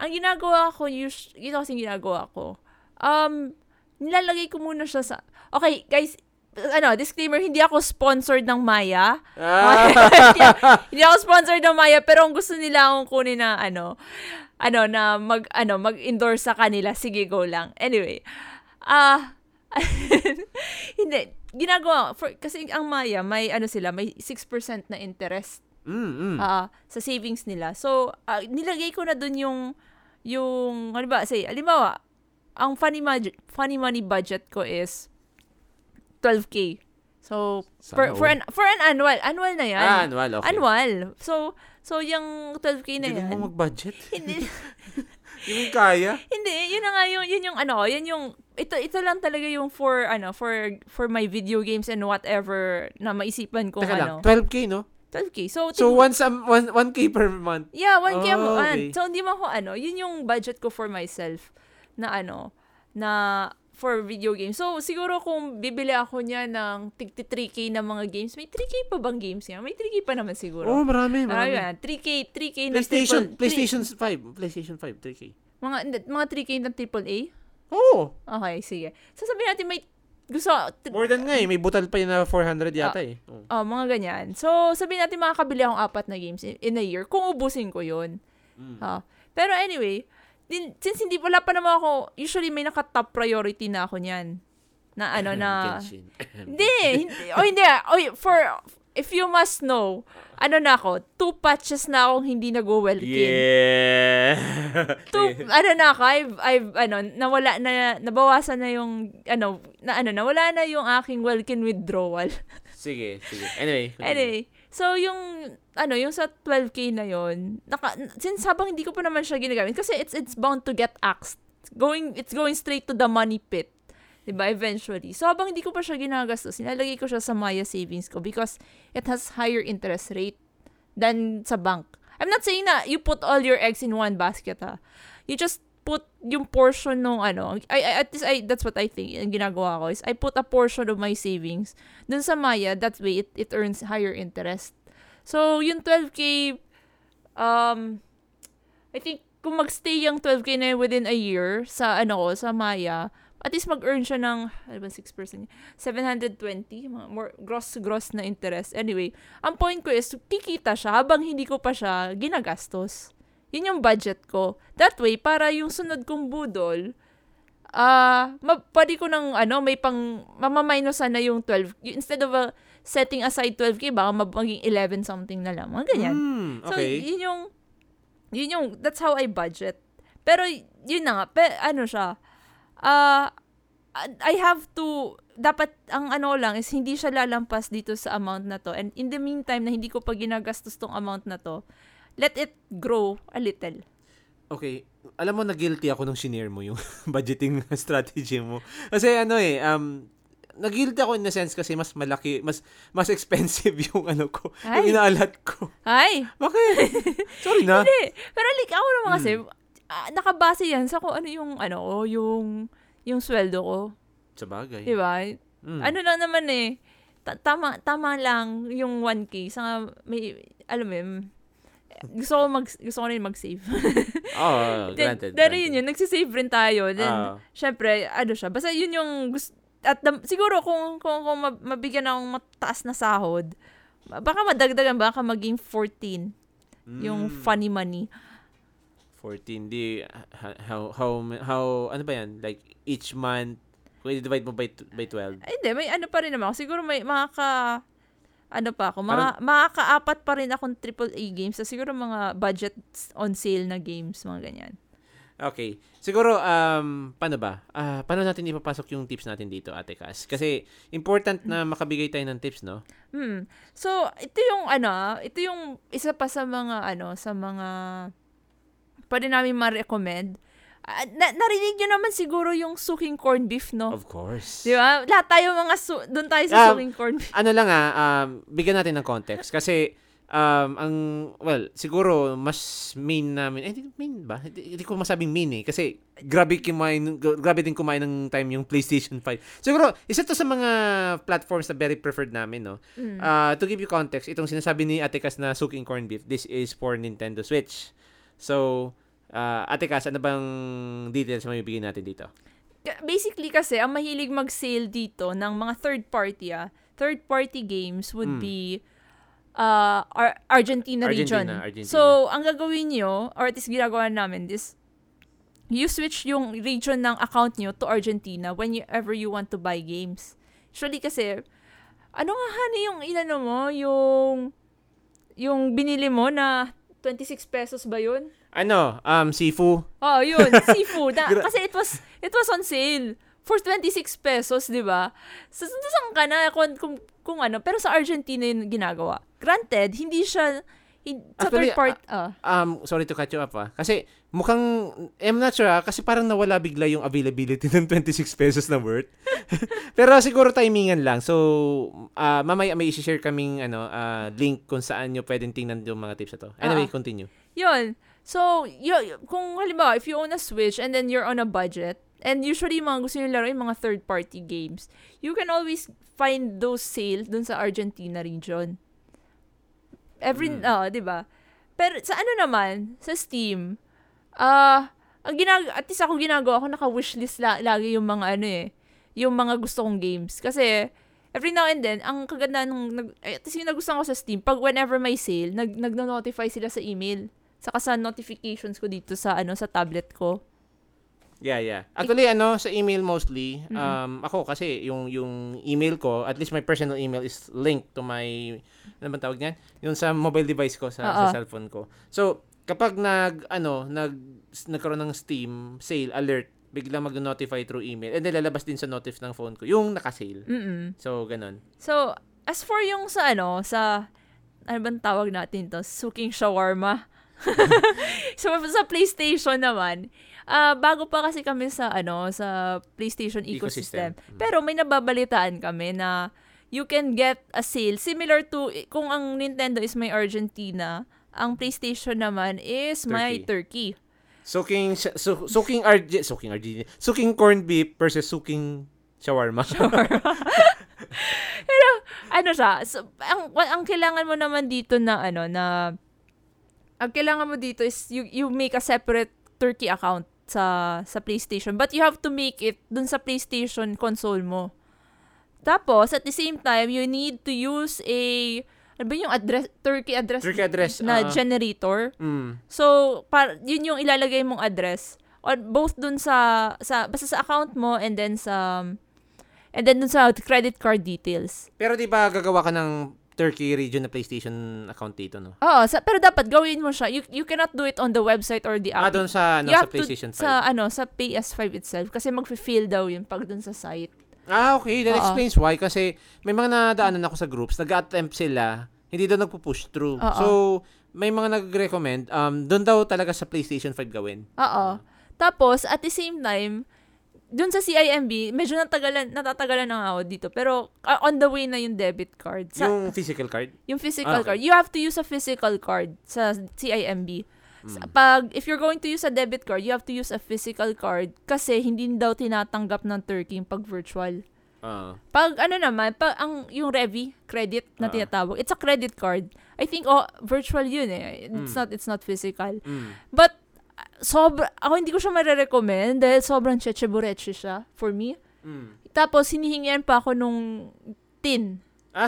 ang ginagawa ko, yus- ito kasing ginagawa ko, um, nilalagay ko muna siya sa... Okay, guys, ano, disclaimer, hindi ako sponsored ng Maya. Ah. Hindi ako sponsored ng Maya, pero ang gusto nila akong kunin na, ano, ano, na mag, ano, mag-endorse sa kanila. Sige, go lang. Anyway, ah, uh, hindi, ginagawa, for, kasi ang Maya, may, ano sila, may six percent na interest mm-hmm. uh, sa savings nila. So, uh, nilagay ko na dun yung, yung, ano ba, say, alimbawa, ang funny, mag- funny money budget ko is, twelve K. So for, for an for an annual, annual na 'yan. Ah, annual. Okay. Annual. So so yung twelve K na 'yan. Hindi mo mag-budget. Hindi. Yung kaya? Hindi, yun na nga yung yun yung ano, yun yung ito ito lang talaga yung for ano, for for my video games and whatever na maisipan ko. Teka ano. Lang, twelve K no? twelve K. So So once um, one, one K per month. Yeah, one K oh, a month. Okay. So hindi mo ako ano, yun yung budget ko for myself na ano, na for video games. So, siguro kung bibili ako niya ng tig-three K na mga games, may three K pa bang games niya? May three K pa naman siguro. Oh, marami, marami. marami three K, three K na triple A. PlayStation five. PlayStation five, three K. Mga, mga three K na triple A? Oo. Oh. Okay, sige. So, sabihin natin may gusto... T- More than nga eh. May butal pa yun na four hundred yata uh, eh. Oo, oh. oh, mga ganyan. So, sabihin natin makakabili akong apat na games in, in a year kung ubusin ko yun. Mm. Uh, pero anyway... Since hindi, wala pa naman ako, usually may naka-top priority na ako niyan. Na ano na... hindi, hindi. O hindi. O, for, if you must know, ano na ako, two patches na akong hindi nag-welkin. Yeah! Two, ano na ako, I've, I've, ano, nawala na, nabawasan na yung, ano, na, ano, nawala na yung aking welkin withdrawal. Sige, sige. Anyway. Anyway. So, yung, ano, yung sa twelve K na yun, naka, since habang hindi ko pa naman siya ginagamit, kasi it's it's bound to get axed. It's going, it's going straight to the money pit. Diba? Eventually. So, habang hindi ko pa siya ginagastos, nilalagay ko siya sa Maya savings ko because it has higher interest rate than sa bank. I'm not saying na you put all your eggs in one basket, ha. You just put yung portion ng ano, I, I, at least I, that's what I think, ang ginagawa ko is, I put a portion of my savings dun sa Maya, that way it, it earns higher interest. So, yung twelve K, um, I think, kung magstay yung twelve K na within a year, sa ano ko, sa Maya, at least mag-earn siya ng, ano ba, six percent niya? seven hundred twenty, mga more gross-gross na interest. Anyway, ang point ko is, kikita siya habang hindi ko pa siya ginagastos. Yun yung budget ko. That way, para yung sunod kong budol, ah, uh, ma- pwede ko ng, ano, may pang, mamaminosan na yung twelve. Instead of uh, setting aside twelve K, baka maging eleven something na lang. Mga ganyan. Mm, okay. So, yun yung, yun yung, that's how I budget. Pero, yun na nga, pe, ano siya, Uh, I have to, dapat, ang ano lang, is hindi siya lalampas dito sa amount na to. And in the meantime, na hindi ko pa ginagastos tong amount na to, let it grow a little. Okay. Alam mo, na-guilty ako nung shinare mo yung budgeting strategy mo. Kasi ano eh, um, na-guilty ako in the sense kasi mas malaki, mas mas expensive yung ano ko, ay, yung inaalat ko. Ay! Bakit? Sorry na. Hindi. Pero like, ako naman kasi, hmm. Uh, nakabase yan sa kung ano yung ano oh, yung yung sweldo ko. Sa bagay. Diba? Mm. Ano lang naman eh. Tama, tama lang yung one K. Sa may, alam mo eh, gusto ko, mag, gusto ko na yung mag-save. Oh, granted. Pero yun yun, nagsisave rin tayo. Then, uh. syempre, ano siya. Basta yun yung, at siguro kung, kung, kung mabigyan akong mataas na sahod, baka madagdagan, baka maging fourteen. Mm. Yung funny money. fourteen, di, how, how, how, ano ba yan? Like, each month, kung i-divide mo by, by twelve? Ay, hindi, may ano pa rin naman ako. Siguro may makaka, ano pa ako, mga, makaka-apat pa rin akong triple A games. So, siguro mga budgets on sale na games, mga ganyan. Okay. Siguro, um, paano ba? Uh, paano natin ipapasok yung tips natin dito, Ate Cas? Kasi, important na makabigay tayo ng tips, no? Hmm. So, ito yung, ano, ito yung isa pa sa mga, ano, sa mga, pwede namin ma-recommend. Uh, na- narinig nyo naman siguro yung suking corned beef, no? Of course. Di ba? Lahat tayo mga, su- doon tayo sa um, suking corned beef. Ano lang ah, um, bigyan natin ng context. Kasi, um, ang, well, siguro, mas main namin, eh, main ba? Hindi ko masabing main eh. Kasi, grabe, kumain, grabe din kumain ng time yung PlayStation five. Siguro, isa to sa mga platforms na very preferred namin, no? Mm. Uh, to give you context, itong sinasabi ni Ate Cas na suking corned beef, this is for Nintendo Switch. So, uh, Ate Cas, ano bang details na mabibigay natin dito? Basically kasi, ang mahilig mag-sale dito ng mga third-party, ah, third-party games would mm. be uh, Ar- Argentina, Argentina region. Argentina. So, ang gagawin nyo, or at least ginagawa namin, is you switch yung region ng account nyo to Argentina whenever you want to buy games. Actually kasi, ano nga honey yung inano mo, yung, yung binili mo na twenty-six pesos ba yun? Ano? Um, Sifu? Oh, yun. Sifu. Na, kasi it was it was on sale for twenty-six pesos, di ba? So, saan ka na? Kung, kung, kung ano. Pero sa Argentina yun ginagawa. Granted, hindi siya in, sa actually, third part. Uh, um, sorry to cut you up, ah. Kasi mukhang, I'm not sure, ah, kasi parang nawala bigla yung availability ng twenty-six pesos na worth. Pero siguro timingan lang. So, uh, mamaya may isi-share kaming ano, uh, link kung saan nyo pwedeng tingnan yung mga tips na to. Anyway, uh-huh. Continue. Yun. So, y- kung halimbawa, if you own a Switch and then you're on a budget, and usually mga gusto nyo laro yung mga third-party games, you can always find those sales dun sa Argentina region. Every, mm. uh, di ba? Pero sa ano naman, sa Steam, ah, uh, ginag- at least ako ginagawa, ako naka-wishlist la- lagi yung mga ano eh, yung mga gusto kong games. Kasi, every now and then, ang kagandaan nung, nag- at least yung nagustuhan ko sa Steam, pag whenever may sale, nag- nag-notify sila sa email. Saka sa notifications ko dito sa ano, sa tablet ko. Yeah, yeah. Actually, ano, sa email mostly, mm-hmm. um, ako kasi, yung yung email ko, at least my personal email is linked to my, ano bang tawag niyan? Yung sa mobile device ko, sa, sa cellphone ko. So, kapag nag, ano, nag, nagkaroon ng Steam sale alert, biglang mag-notify through email. And then, lalabas din sa notif ng phone ko, yung nakasale. Mm-hmm. So, ganun. So, as for yung sa, ano, sa, ano bang tawag natin to? Suking shawarma. So, sa PlayStation naman, Uh, bago pa kasi kami sa ano sa PlayStation ecosystem. ecosystem. Pero may nababalitaan kami na you can get a sale similar to kung ang Nintendo is may Argentina, ang PlayStation naman is Turkey. May Turkey. Suking su, suking Arge, suking Argentina, suking corned beef versus suking shawarma. Shawarma. Pero ano siya, so, ang ang kailangan mo naman dito na ano na ang kailangan mo dito is you you make a separate Turkey account. sa sa PlayStation. But you have to make it dun sa PlayStation console mo. Tapos, at the same time, you need to use a, ano ba yung address, Turkey address, Turkey address na uh, generator. Mm. So, par, yun yung ilalagay mong address. Or both dun sa, sa, basta sa account mo and then sa, and then dun sa credit card details. Pero di ba gagawa ka ng Turkey region na PlayStation account dito, no? Oo, sa, pero dapat gawin mo siya. You you cannot do it on the website or the app. Ah, doon sa, ano, sa PlayStation to, five. Sa, ano, sa P S five itself. Kasi mag-fulfill daw yun pag doon sa site. Ah, okay. That Oo. explains why. Kasi may mga nadaanan ako sa groups. Nag-attempt sila. Hindi daw nagpo-push through. Oo. So, may mga nag-recommend. Um, doon daw talaga sa PlayStation five gawin. Oo. Tapos, at the same time, doon sa C I M B, medyo natagalan, natatagalan ng ako dito. Pero, uh, on the way na yung debit card. Sa, yung physical card? Yung physical ah, okay. card. You have to use a physical card sa C I M B. Mm. Sa, pag, if you're going to use a debit card, you have to use a physical card kasi hindi daw tinatanggap ng Turkey pag virtual. Uh. Pag ano naman, pag ang, yung Revi, credit na uh. tinatawag, it's a credit card. I think, oh, virtual yun eh. It's mm. not it's not physical. Mm. But, sobra, ako hindi ko siya mare-recommend dahil sobrang cheche-bureche siya for me. Mm. Tapos, hinihingian pa ako nung tin. uh,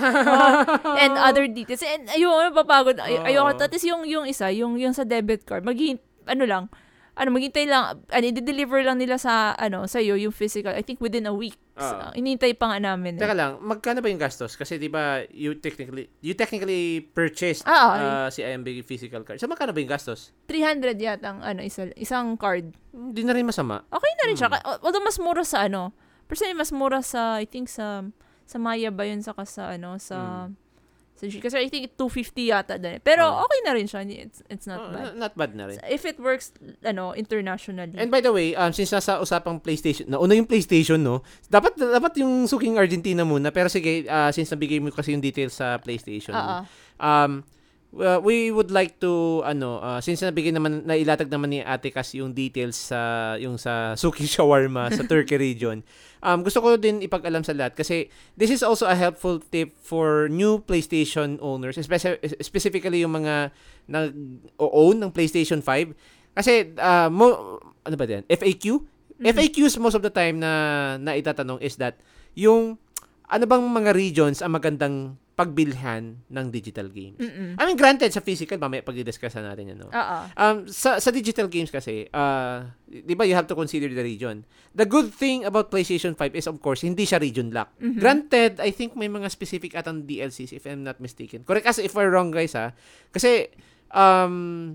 and other details. And ayun, napapagod. Ay, oh. Ayoko. Tapos yung, yung isa, yung, yung sa debit card, maghihintay, ano lang, ano, maghihintay lang, ano, i-deliver lang nila sa, ano, sa'yo, yung physical, I think within a week. Uh, so, inintay pa nga namin. Teka eh. lang, magkano ba yung gastos? Kasi di ba, you technically, you technically purchased ah, okay. uh, si I M B physical card. So, magkano ba yung gastos? three hundred yata ang, ano, isa, isang card. Hindi na rin masama. Okay na rin hmm. siya. Although, mas mura sa, ano, personally, mas mura sa, I think, sa, sa Maya ba yun saka sa ano sa mm. sa kasi I think two fifty yata din. Pero oh. okay na rin siya. It's it's not oh, bad. Not bad na rin. So, if it works ano internationally. And by the way, um since nasa usapang PlayStation, nauna yung PlayStation, no. Dapat dapat yung suking Argentina muna. Pero sige, uh, since nabigay mo kasi yung details sa PlayStation. Uh-oh. Um well, we would like to ano uh, since nabigay naman nailatag naman ni Ate Cas yung details sa yung sa suki shawarma sa Turkey region. Um, gusto ko din ipag-alam sa lahat kasi this is also a helpful tip for new PlayStation owners, especially specifically yung mga nag-own ng PlayStation five kasi uh, mo, ano ba din F A Q mm-hmm. F A Qs most of the time na naitatanong is that yung ano bang mga regions ang magandang pagbilhan ng digital games. Mm-mm. I mean granted sa physical mamaya pag-discussan natin yan, no? Um sa sa digital games kasi uh 'di ba you have to consider the region. The good thing about PlayStation five is of course hindi siya region locked. Mm-hmm. Granted, I think may mga specific atang D L Cs if I'm not mistaken. Correct us if I'm wrong guys ha. Kasi um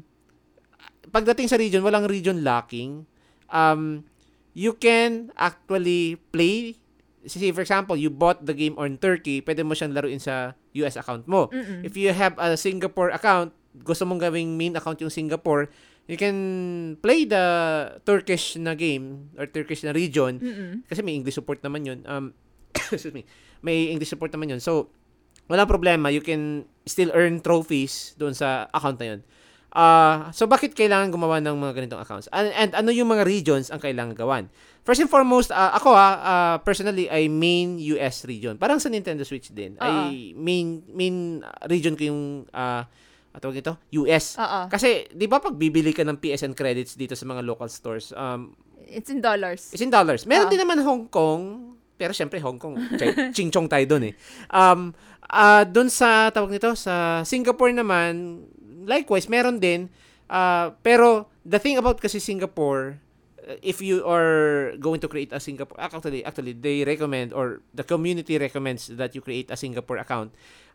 pagdating sa region walang region locking. Um you can actually play. See, for example, you bought the game on Turkey, pwede mo siyang laruin sa U S account mo. Mm-mm. If you have a Singapore account, gusto mong gawing main account yung Singapore, you can play the Turkish na game or Turkish na region. Mm-mm. Kasi may English support naman yun. Um, excuse me. May English support naman yun. So, walang problema. You can still earn trophies doon sa account na yun. Uh, so, bakit kailangan gumawa ng mga ganitong accounts? And, and ano yung mga regions ang kailangan gawan? First and foremost, uh, ako ha, uh, personally, ay main U S region. Parang sa Nintendo Switch din. Uh-huh. Ay main main region ko yung, uh, tawag ito, U S. Uh-huh. Kasi, di ba pag bibili ka ng P S N credits dito sa mga local stores? Um, it's in dollars. It's in dollars. Meron uh-huh. din naman Hong Kong. Pero syempre, Hong Kong, ching-chong tayo dun eh. Um, uh, dun sa, tawag nito, sa Singapore naman, likewise, meron din. Uh, pero, the thing about kasi Singapore, if you are going to create a Singapore, actually, actually they recommend or the community recommends that you create a Singapore account,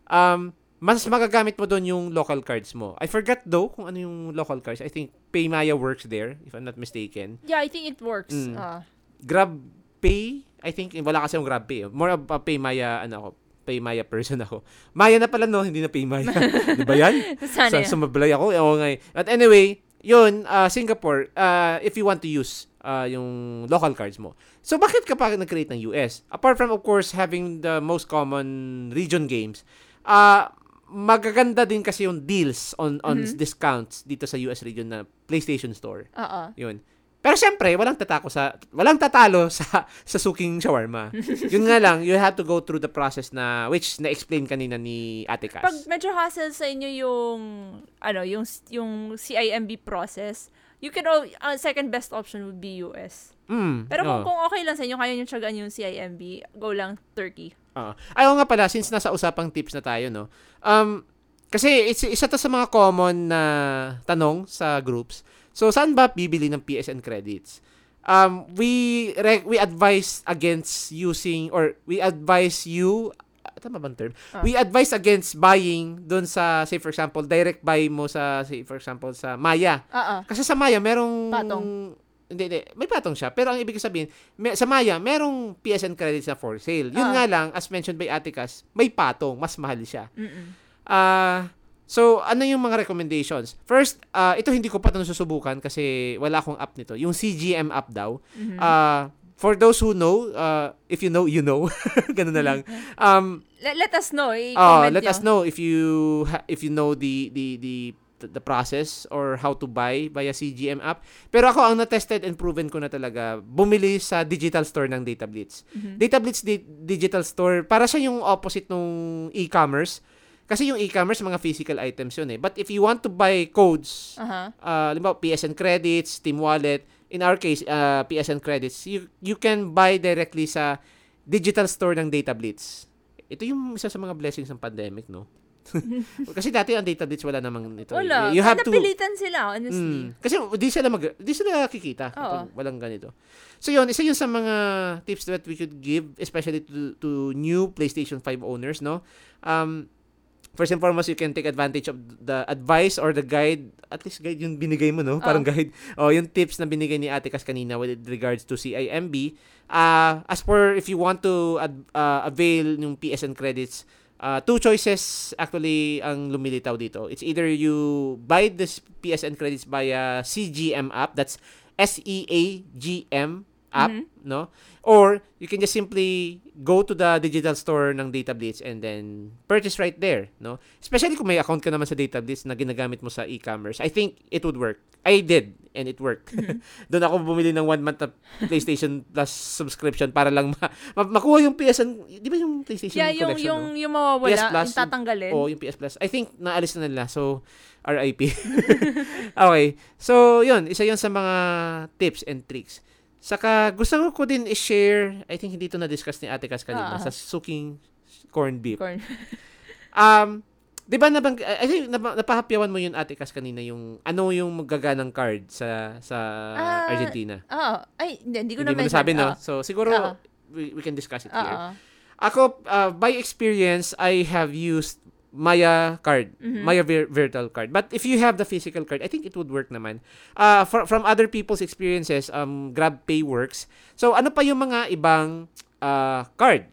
um, mas magagamit mo doon yung local cards mo. I forgot though kung ano yung local cards. I think Paymaya works there, if I'm not mistaken. Yeah, I think it works. Mm. Uh. GrabPay, I think, wala kasi yung GrabPay. More of a Paymaya, ano ako, Paymaya person ako. Maya na pala, no? Hindi na Paymaya. Diba yan? Sana so, sumablay ako. Ewan nga. But anyway, yun, uh, Singapore, uh, if you want to use uh, yung local cards mo. So, bakit ka pa nag-create ng U S? Apart from, of course, having the most common region games, uh, magaganda din kasi yung deals on, on mm-hmm. discounts dito sa U S region na PlayStation Store. Oo. Yun. Pero syempre, walang tatako sa walang tatalo sa sa suking shawarma. Yun nga lang, you have to go through the process na which na-explain kanina ni Ate Cas. Pag medyo hassle sa inyo yung ano, yung yung C I M B process, you can all, uh, second best option would be U S. Mm, Pero kung, oh. kung okay lang sa inyo, kaya nyo tiyagaan yung C I M B, go lang Turkey. Uh, ayaw nga pala, since nasa usapang tips na tayo, no? Um, kasi it's, isa to sa mga common na tanong sa groups. So, saan ba bibili ng P S N credits? Um, we re- we advise against using, or we advise you, tama bang term? Ah. We advise against buying doon sa, say for example, direct buy mo sa, say for example, sa Maya. Uh-uh. Kasi sa Maya, merong... Patong. Hindi, hindi. May patong siya. Pero ang ibig sabihin, may, sa Maya, merong P S N credits na for sale. Yun uh-uh. nga lang, as mentioned by Ate Cas, may patong. Mas mahal siya. Ah... Uh, So, ano yung mga recommendations? First, uh, ito hindi ko pa ito susubukan kasi wala akong app nito. Yung C G M app daw. Mm-hmm. Uh, for those who know, uh, if you know, you know. Ganun na lang. Um, let, let us know. Uh, let nyo. us know if you if you know the, the, the, the process or how to buy via C G M app. Pero ako, ang na-tested and proven ko na talaga, bumili sa digital store ng Data Blitz. Mm-hmm. Data Blitz di- digital store, para siya yung opposite ng e-commerce. Kasi yung e-commerce, mga physical items yun eh. But if you want to buy codes, uh-huh. uh, limbawa, P S N credits, Steam Wallet, in our case, uh, P S N credits, you, you can buy directly sa digital store ng Data Blitz. Ito yung isa sa mga blessings ng pandemic, no? Kasi dati ang Data Blitz, wala namang ito. Wala. You have to... Napilitan sila, honestly. Mm, kasi di sila, mag, di sila kikita. Kapag walang ganito. So yun, isa yun sa mga tips that we could give, especially to, to new PlayStation five owners, no? Um... First and foremost, you can take advantage of the advice or the guide. At least guide yung binigay mo, no? Parang oh. guide. O, oh, yung tips na binigay ni Ate Cas kanina with regards to C I M B. Uh, as for if you want to ad, uh, avail yung P S N credits, uh, two choices actually ang lumilitaw dito. It's either you buy this P S N credits via C G M app. That's S E A G M app, mm-hmm. no? Or you can just simply go to the digital store ng Data Blitz and then purchase right there, no? Especially kung may account ka naman sa Data Blitz na ginagamit mo sa e-commerce. I think it would work. I did, and it worked. Mm-hmm. Doon ako bumili ng one month na PlayStation Plus subscription para lang ma- ma- makuha yung P S N, di ba yung PlayStation yeah, yung, collection? Yeah, yung, no? yung mawawala, P S Plus, yung tatanggalin. Oo, oh, yung P S Plus. I think naalis na nila, so R I P. Okay, so yun, isa yun sa mga tips and tricks. Saka, gusto ko din i-share, I think hindi ito na-discuss ni Ate Cas kanina, ah, sa suking corned beef. Corn. um, di ba, nabang, I think napahapyawan mo yun, Ate Cas, kanina, yung ano yung magaganang card sa sa ah, Argentina. Oo. Oh, ay, hindi ko naman. Hindi mo nasabi, no? Oh. So, siguro, oh. we, we can discuss it oh. here. Oh. Ako, uh, by experience, I have used Maya card, mm-hmm. Maya vir- virtual card. But if you have the physical card, I think it would work naman. Uh, for, from other people's experiences, um, GrabPay works. So, ano pa yung mga ibang uh, card?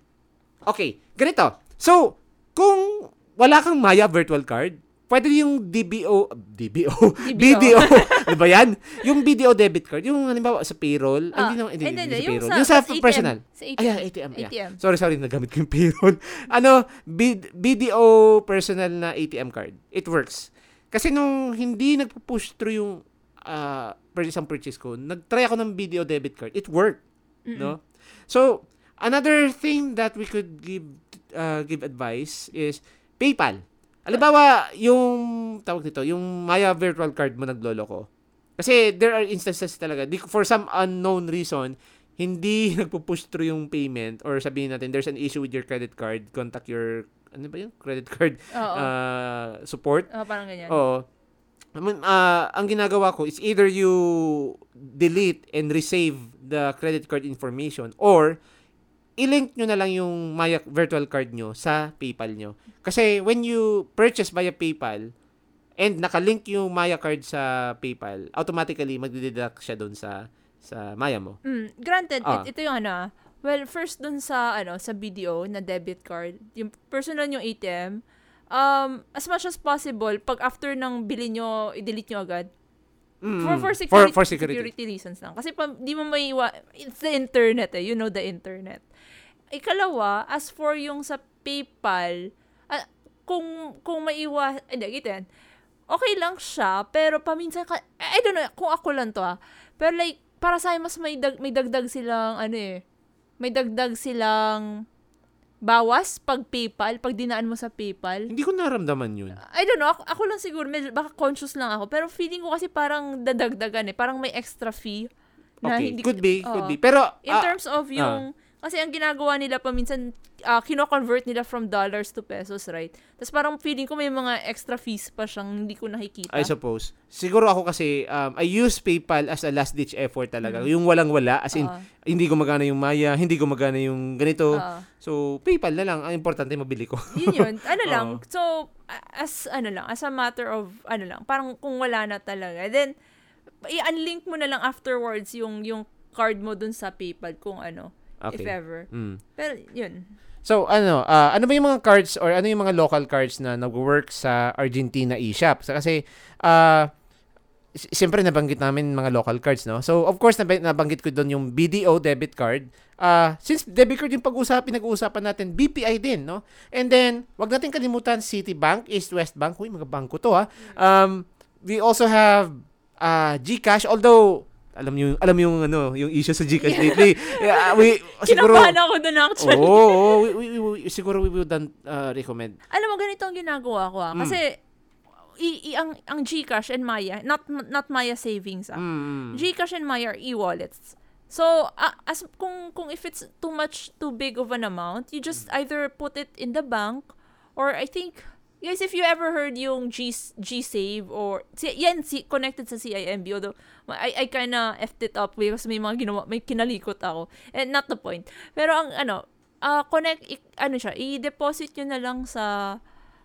Okay, ganito. So, kung wala kang Maya virtual card, pwede yung D B O, D B O, D B O. B D O, di ba yan? Yung B D O debit card, yung halimbawa sa payroll, ah, hindi naman, hindi, hindi, hindi, hindi, hindi, hindi, yung sa, sa A T M, personal. Sa A T M. Ay, A T M, yeah. A T M. Sorry, sorry, nagamit ko yung payroll. Ano, B- BDO personal na A T M card. It works. Kasi nung hindi nagpo-push through yung uh, purchase ang purchase ko, nag-try ako ng B D O debit card. It worked. Mm-mm. No? So, another thing that we could give uh, give advice is PayPal. Halimbawa, yung tawag nito, yung Maya virtual card mo nagloloko. Kasi there are instances talaga, for some unknown reason, hindi nagpo-push through yung payment or sabihin natin, there's an issue with your credit card, contact your, ano ba yun? Credit card uh, support. Oo, parang ganyan. Oo. I mean, uh, ang ginagawa ko is either you delete and resave the credit card information or i-link nyo na lang yung Maya virtual card nyo sa PayPal nyo. Kasi when you purchase via PayPal and nakalink yung Maya card sa PayPal, automatically magdideduct siya doon sa sa Maya mo. Mm, granted, ah. it, ito yung ano, well, first doon sa ano sa B D O na debit card, yung personal yung A T M, um, as much as possible, pag after ng bili nyo, i-delete nyo agad. Mm, for, for, security, for, for security. security reasons lang. Kasi pa, di mo may iwa, it's the internet eh, you know the internet. Ikalawa, as for yung sa PayPal, uh, kung kung maiwa, hindi, gito yan, okay lang siya, pero paminsan, ka, I don't know, kung ako lang to ah, pero like, para sa'yo mas may, dag, may dagdag silang, ano eh, may dagdag silang bawas pag PayPal, pag dinaan mo sa PayPal. Hindi ko naramdaman yun. I don't know, ako, ako lang siguro, medyo, baka conscious lang ako. Pero feeling ko kasi parang dadagdagan eh. Parang may extra fee. Na okay, hindi, could be, uh, could be. Pero, in uh, terms of yung, uh, kasi ang ginagawa nila paminsan, uh, kino-convert nila from dollars to pesos, right? Tapos parang feeling ko may mga extra fees pa siyang hindi ko nakikita. I suppose. Siguro ako kasi, um, I use PayPal as a last-ditch effort talaga. Mm. Yung walang-wala, as in, uh, hindi gumagana yung Maya, hindi gumagana yung ganito. Uh, so, PayPal na lang. Ang importante, mabili ko. Yun yun. Ano lang. Uh, so, as ano lang, as a matter of, ano lang, parang kung wala na talaga. Then, i-unlink mo na lang afterwards yung yung card mo dun sa PayPal kung ano, okay, if ever. Mm. Pero, yun. So, ano, uh, ano ba yung mga cards or ano yung mga local cards na nag-work sa Argentina eShop? So, kasi, uh, s- siyempre nabanggit namin mga local cards, no? So, of course, nab- nabanggit ko doon yung B D O debit card. Uh, since debit card yung pag-usapan, nag-uusapan natin, B P I din, no? And then, wag natin kalimutan, Citibank, East West Bank. Uy, mga bangko to, ha? Um, we also have uh, GCash, although, alam niyo alam yung ano yung issue sa GCash lately. Yeah, we siguro kinabahan ako doon actually. Oh, oh we, we, we, we siguro we wouldn't uh, recommend. Alam mo ganito ang ginagawa ko ah, kasi mm. i, i, ang ang GCash and Maya, not not Maya savings ah. Mm. GCash and Maya are e-wallets. So uh, as kung kung if it's too much too big of an amount, you just mm. either put it in the bank or I think guys, if you ever heard yung G G-Save or yan si connected sa C I M B, although I I kinda effed it up because may mga ginawa, may kinalikot ako. And not the point. Pero ang ano, uh, connect i, ano siya, i-deposit niyo na lang sa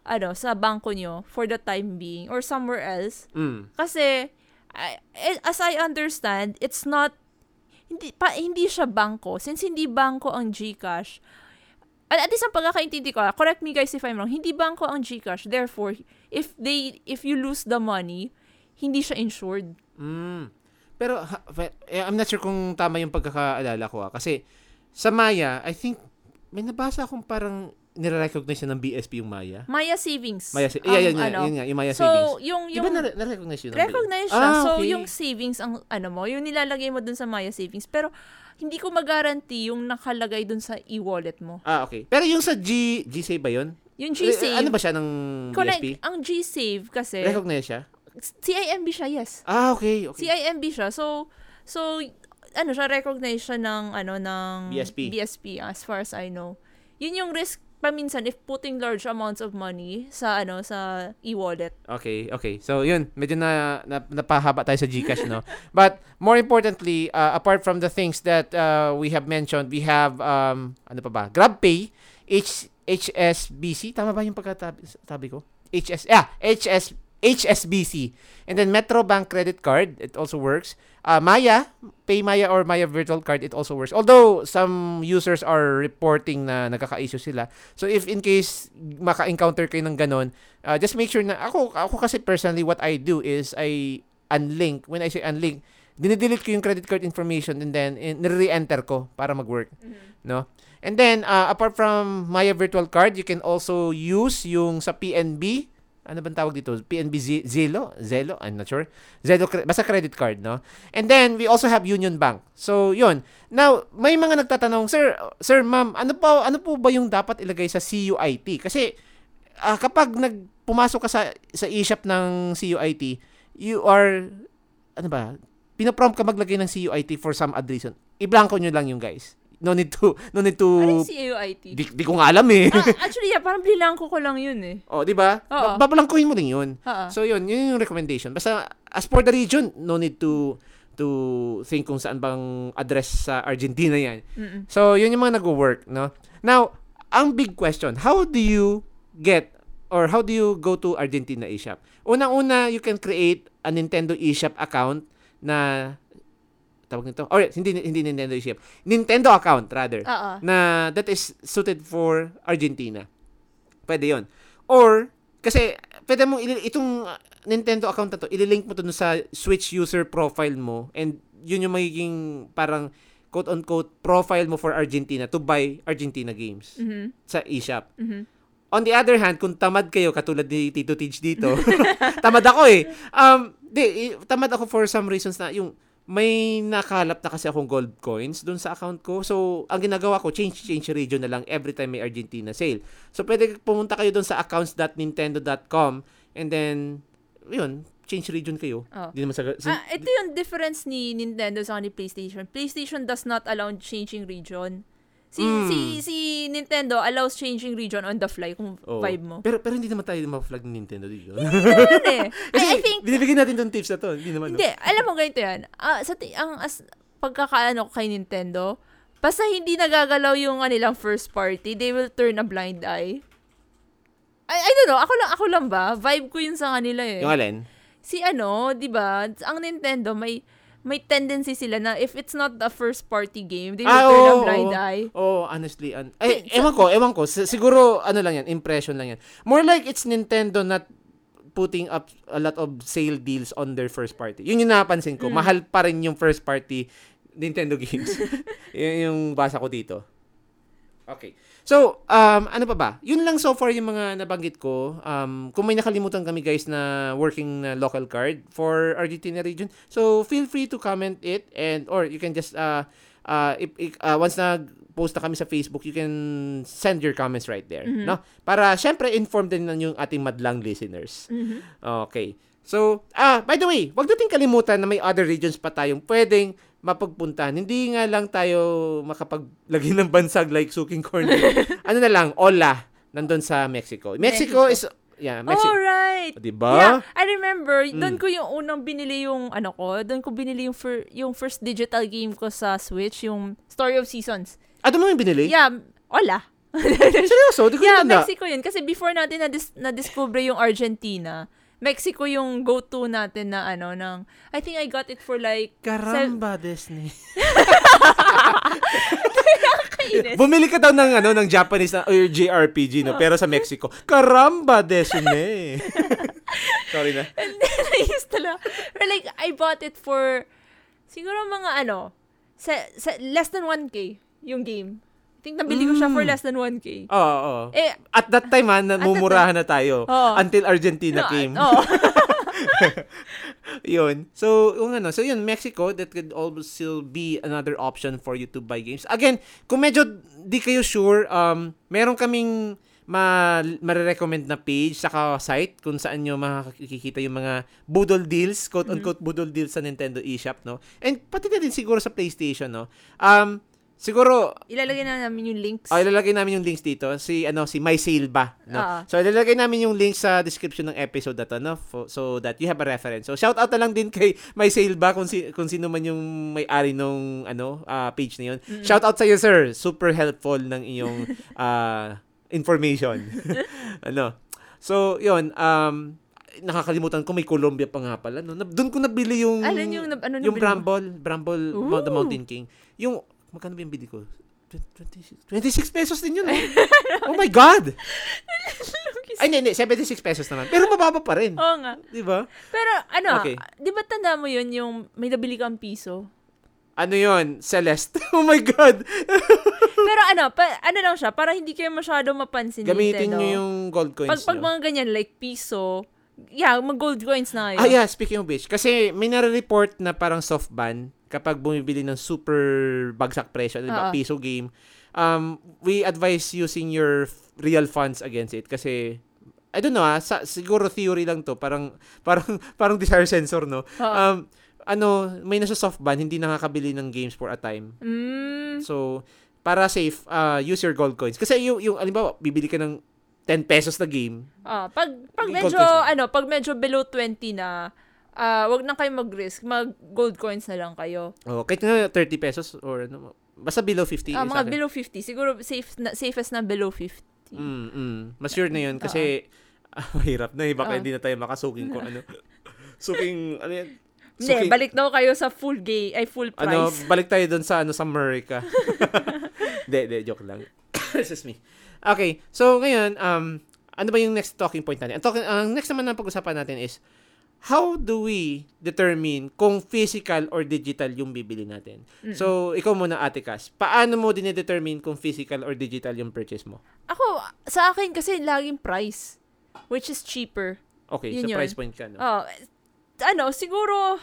ano, sa bangko niyo for the time being or somewhere else. Mm. Kasi I, as I understand, it's not hindi pa, hindi siya bangko since hindi bangko ang GCash. At least ang pagkakaintindi ko, correct me guys if I'm wrong, hindi bangko ang GCash. Therefore, if they if you lose the money, hindi siya insured. Mm. Pero I'm not sure kung tama yung pagkakaalala ko. Ha? Kasi sa Maya, I think may nabasa akong parang nire-recognize ng B S P yung Maya. Maya Savings. Maya Savings. Um, yeah, yun, ano, yun, yun nga, yung Maya so, Savings. Yung, yung, diba nare-recognize yun? Recognize siya. Ah, so, okay. Yung savings, ang ano mo, yung nilalagay mo dun sa Maya Savings. Pero, hindi ko mag-guarantee yung nakalagay dun sa e-wallet mo. Ah, okay. Pero yung sa G, G-Save ba yun? Yung G-Save. Ano ba siya ng correct, B S P? Ang G-Save kasi. Recognize siya? C I M B siya, yes. Ah, okay. okay. C I M B siya. So, so ano siya, recognize siya ng, ano, ng B S P. B S P, as far as I know. Yun yung risk paminsan if putting large amounts of money sa ano sa e-wallet. Okay, okay. So yun, medyo na, na napahaba tayo sa GCash, no. But more importantly, uh, apart from the things that uh, we have mentioned, we have um ano pa ba? GrabPay, H HSBC, tama ba yung pagkatabi ko? HS yeah, HS H S B C. And then Metro Bank credit card, it also works. Uh, Maya, Paymaya or Maya virtual card, it also works. Although some users are reporting na nagkaka-issue sila. So if in case maka-encounter kayo ng ganon, uh, just make sure na ako ako kasi personally what I do is I unlink. When I say unlink, dinidelete ko yung credit card information and then in, nire-enter ko para mag-work. Mm-hmm. No? And then uh, apart from Maya virtual card, you can also use yung sa P N B. Ano bang tawag dito? P N B Zelo? Zelo? I'm not sure. Zelo, basta credit card, no? And then, we also have Union Bank. So, yun. Now, may mga nagtatanong, Sir, sir, ma'am, ano po, ano po ba yung dapat ilagay sa C U I T? Kasi, uh, kapag nagpumasok ka sa, sa eShop ng C U I T, you are, ano ba, pinaprompt ka maglagay ng C U I T for some odd reason. I-blanco nyo lang yung guys. No need to, no need to... Ano yung C U I T? Di, di ko nga alam eh. Ah, actually, yeah, parang bilangko ko lang yun eh. O, oh, di ba? Ba- babalangkohin mo rin yun. Ha-ha. So, yun, yun yung recommendation. Basta, as for the region, no need to to think kung saan bang address sa Argentina yan. Mm-mm. So, yun yung mga nag-work, no? Now, ang big question, how do you get or how do you go to Argentina eShop? Unang-una, you can create a Nintendo eShop account na... tawag nito. Or hindi hindi Nintendo eShop. Nintendo account rather. Uh-oh. Na that is suited for Argentina. Pwede 'yon. Or kasi pwede mong ilil- itong Nintendo account na to, ililink mo to sa Switch user profile mo and yun yung magiging parang quote unquote profile mo for Argentina to buy Argentina games mm-hmm. sa eShop. Mm-hmm. On the other hand, kung tamad kayo katulad ni Tito Tij dito. Tamad ako eh. Um, di, tamad ako for some reasons na yung may nakalap na kasi akong gold coins doon sa account ko. So, ang ginagawa ko, change-change region na lang every time may Argentina sale. So, pwede pumunta kayo doon sa accounts dot nintendo dot com and then, yun, change region kayo. Oh. Di naman sa, sa, ah, ito yung difference ni Nintendo sa ni PlayStation. PlayStation does not allow changing region. Si, mm. si si Nintendo allows changing region on the fly kung oh. vibe mo. Pero pero hindi naman tayo ma-flag ng Nintendo dito. Hindi naman eh. Kasi I, I think... binibigyan natin tong tips na to. Hindi naman. Hindi. No? Alam mo ganito yan. Uh, sa t- ang as, pagkakaano kay Nintendo, basta hindi nagagalaw yung anilang first party, they will turn a blind eye. I, I don't know. Ako lang, ako lang ba? Vibe ko yun sa kanila eh. Yung alin? Si ano, di ba? Ang Nintendo, may... may tendency sila na if it's not a first party game, they will ah, turn oh, a blind oh, eye. Oh, honestly. Un- Ay, so, ewan ko, ewan ko. Siguro, ano lang yan, impression lang yan. More like it's Nintendo not putting up a lot of sale deals on their first party. Yun yung napansin ko. Mm. Mahal pa rin yung first party Nintendo games. Yun yung basa ko dito. Okay. So, um, ano pa ba? Yun lang so far yung mga nabanggit ko. Um, kung may nakalimutan kami guys na working na local card for Argentina region, so feel free to comment it and or you can just, uh, uh, if, if, uh, once na post na kami sa Facebook, you can send your comments right there. Mm-hmm. No? Para syempre inform din yung ating madlang listeners. Mm-hmm. Okay. So, ah, by the way, wag natin kalimutan na may other regions pa tayong pwedeng mapagpuntahan. Hindi nga lang tayo makapaglagay ng bansag like Suking Corner. Ano na lang, Ola, nandun sa Mexico. Mexico, Mexico. is... Yeah, Mexico. Alright! Oh, diba? Yeah, I remember, mm. doon ko yung unang binili yung ano ko, doon ko binili yung, fir- yung first digital game ko sa Switch, yung Story of Seasons. Ah, doon mo yung binili? Yeah, Ola. Seryoso? Di ko yeah, tanda. Mexico yun. Kasi before natin nadis- na-discover yung Argentina, Mexico yung go-to natin na ano ng I think I got it for like Caramba sel- Disney. Bumili ka daw ng ano ng Japanese na or J R P G no pero sa Mexico. Caramba Disney. Sorry na. And then I used to love, or like I bought it for siguro mga ano sa, sa less than one K yung game. I think nabili ko siya for less than one K. Oo, oh, oo. Oh. Eh, at that time, ha, namumurahan na tayo. Oh. Until Argentina no, came. Oo. Oh. Yun. So, yung ano. So, yun, Mexico, that could also be another option for you to buy games. Again, kung medyo di kayo sure, um, meron kaming ma- marirecommend na page saka site kung saan nyo makikita yung mga budol deals, quote-unquote mm-hmm. budol deals sa Nintendo eShop, no? And pati na din siguro sa PlayStation, no? Um, Siguro ilalagay na namin yung links. Oh, ilalagay namin yung links dito. Si ano si My Sale ba, no? Uh-huh. So ilalagay namin yung links sa description ng episode nato, no? For, so that you have a reference. So shout out na lang din kay My Sale ba kung si, kung sino man yung may-ari nung ano uh, page na yun. Mm-hmm. Shout out sa iyo, sir. Super helpful ng iyong uh, information. Ano. So, yun, um nakakalimutan ko may Colombia pa nga pala, no. Doon ko nabili yung Alin yung ano yung Bramble, Bramble Ooh. The Mountain King. Yung magkano ba yung bili ko? twenty-six pesos din yun. Eh. Oh my God! Ay, hindi, hindi. seventy-six pesos naman. Pero mababa pa rin. Oo nga. Diba? Pero ano, okay. Di ba tanda mo yun yung may nabili kang piso? Ano yun? Celeste. Oh my God! Pero ano, pa, ano lang siya, para hindi kayo masyado mapansin. Gamitin nyo yung gold coins. Pag, pag mga ganyan, like piso, yeah, mag-gold coins na yun. Ah, yeah, speaking of which. Kasi may nare-report na parang soft ban kapag bumibili ng super bagsak presyo, ano ba, piso game, um, we advise using your f- real funds against it. Kasi, I don't know, ah, sa, siguro theory lang to, parang, parang, parang desire sensor, no? Um, ano, may nasa soft ban, hindi nakakabili ng games for a time. Mm. So, para safe, uh, use your gold coins. Kasi yung, yung alimbawa, bibili ka ng ten pesos na game. Ah, pag, pag medyo, ano, pag medyo below twenty na, Uh, wag na kayo mag-risk. Mag-gold coins na lang kayo. Oh, kahit nga thirty pesos or ano. Basta below fifty. Uh, mga below fifty. Siguro safe na, safest na below fifty. Mm-mm. Mas sure na yun kasi uh-huh. ah, hirap na eh. Baka uh-huh. hindi na tayo makasuking kung ano. Suking, ano yan? Suking, hindi, balik daw kayo sa full gay, ay full price. Ano, balik tayo dun sa, ano, sa America. Hindi, hindi, joke lang. This is me. Okay, so ngayon, um, ano ba yung next talking point natin? Ang talking, uh, next naman na pag-usapan natin is, how do we determine kung physical or digital yung bibili natin? Mm-mm. So, ikaw muna, Ate Cas. Paano mo dine-determine kung physical or digital yung purchase mo? Ako, sa akin kasi laging price, which is cheaper. Okay, yun so yun. Price point ka, no? Uh, ano, siguro,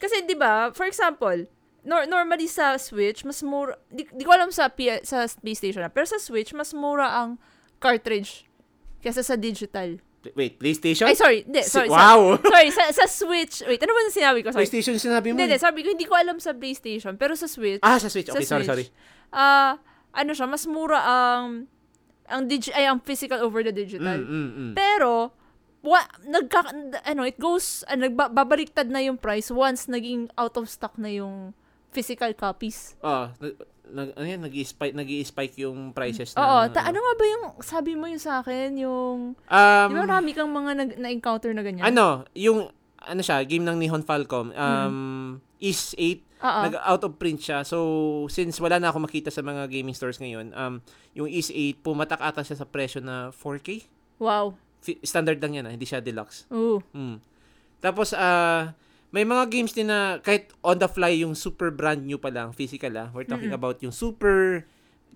Kasi 'di ba, for example, nor- normally sa Switch mas mura, di, di ko alam sa P- sa PlayStation na, pero sa Switch mas mura ang cartridge kaysa sa digital. Wait, PlayStation? Ay, sorry. De, sorry wow! Sorry, sorry sa, sa Switch. Wait, ano ba na sinabi ko? Sorry. PlayStation sinabi mo? Hindi, hindi. Sabi ko, hindi ko alam sa PlayStation. Pero sa Switch. Ah, sa Switch. Okay, sa sorry, Switch, sorry. Ah, uh, ano siya, mas mura ang, ang, digi- ay, ang physical over the digital. Mm, mm, mm. Pero, wa- nagka, ano, it goes, uh, nagbabaliktad na yung price once naging out of stock na yung physical copies. Oo. Uh, Nag, ano yan, nag-i-spike, nag-i-spike yung prices na. Oo, ta- ano nga ba yung, sabi mo yung sa akin, yung, um, di ba marami kang mga nag- na-encounter na ganyan? Ano, yung, ano siya, game ng Nihon Falcom, um, mm. is eight, nag-out of print siya. So, since wala na ako makita sa mga gaming stores ngayon, um, yung is eight, pumatak ata siya sa presyo na four K. Wow. F- standard lang yan, ah, hindi siya deluxe. Oo. Mm. Tapos, ah, uh, may mga games din na kahit on the fly yung super brand new pa lang, physical ah. We're talking mm-hmm. about yung super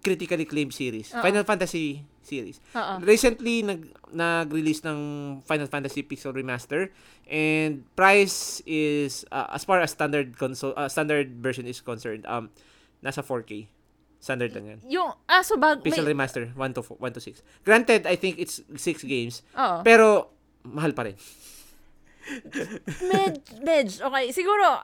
critically acclaimed series. Uh-oh. Final Fantasy series. Uh-oh. Recently, nag, nag-release ng Final Fantasy Pixel Remaster and price is, uh, as far as standard console, uh, standard version is concerned, um, nasa four K. Standard lang yan. Yung, ah, so bag... Pixel may... Remaster, one to six. Granted, I think it's six games. Uh-oh. Pero, mahal pa rin. Med, med, okay, siguro,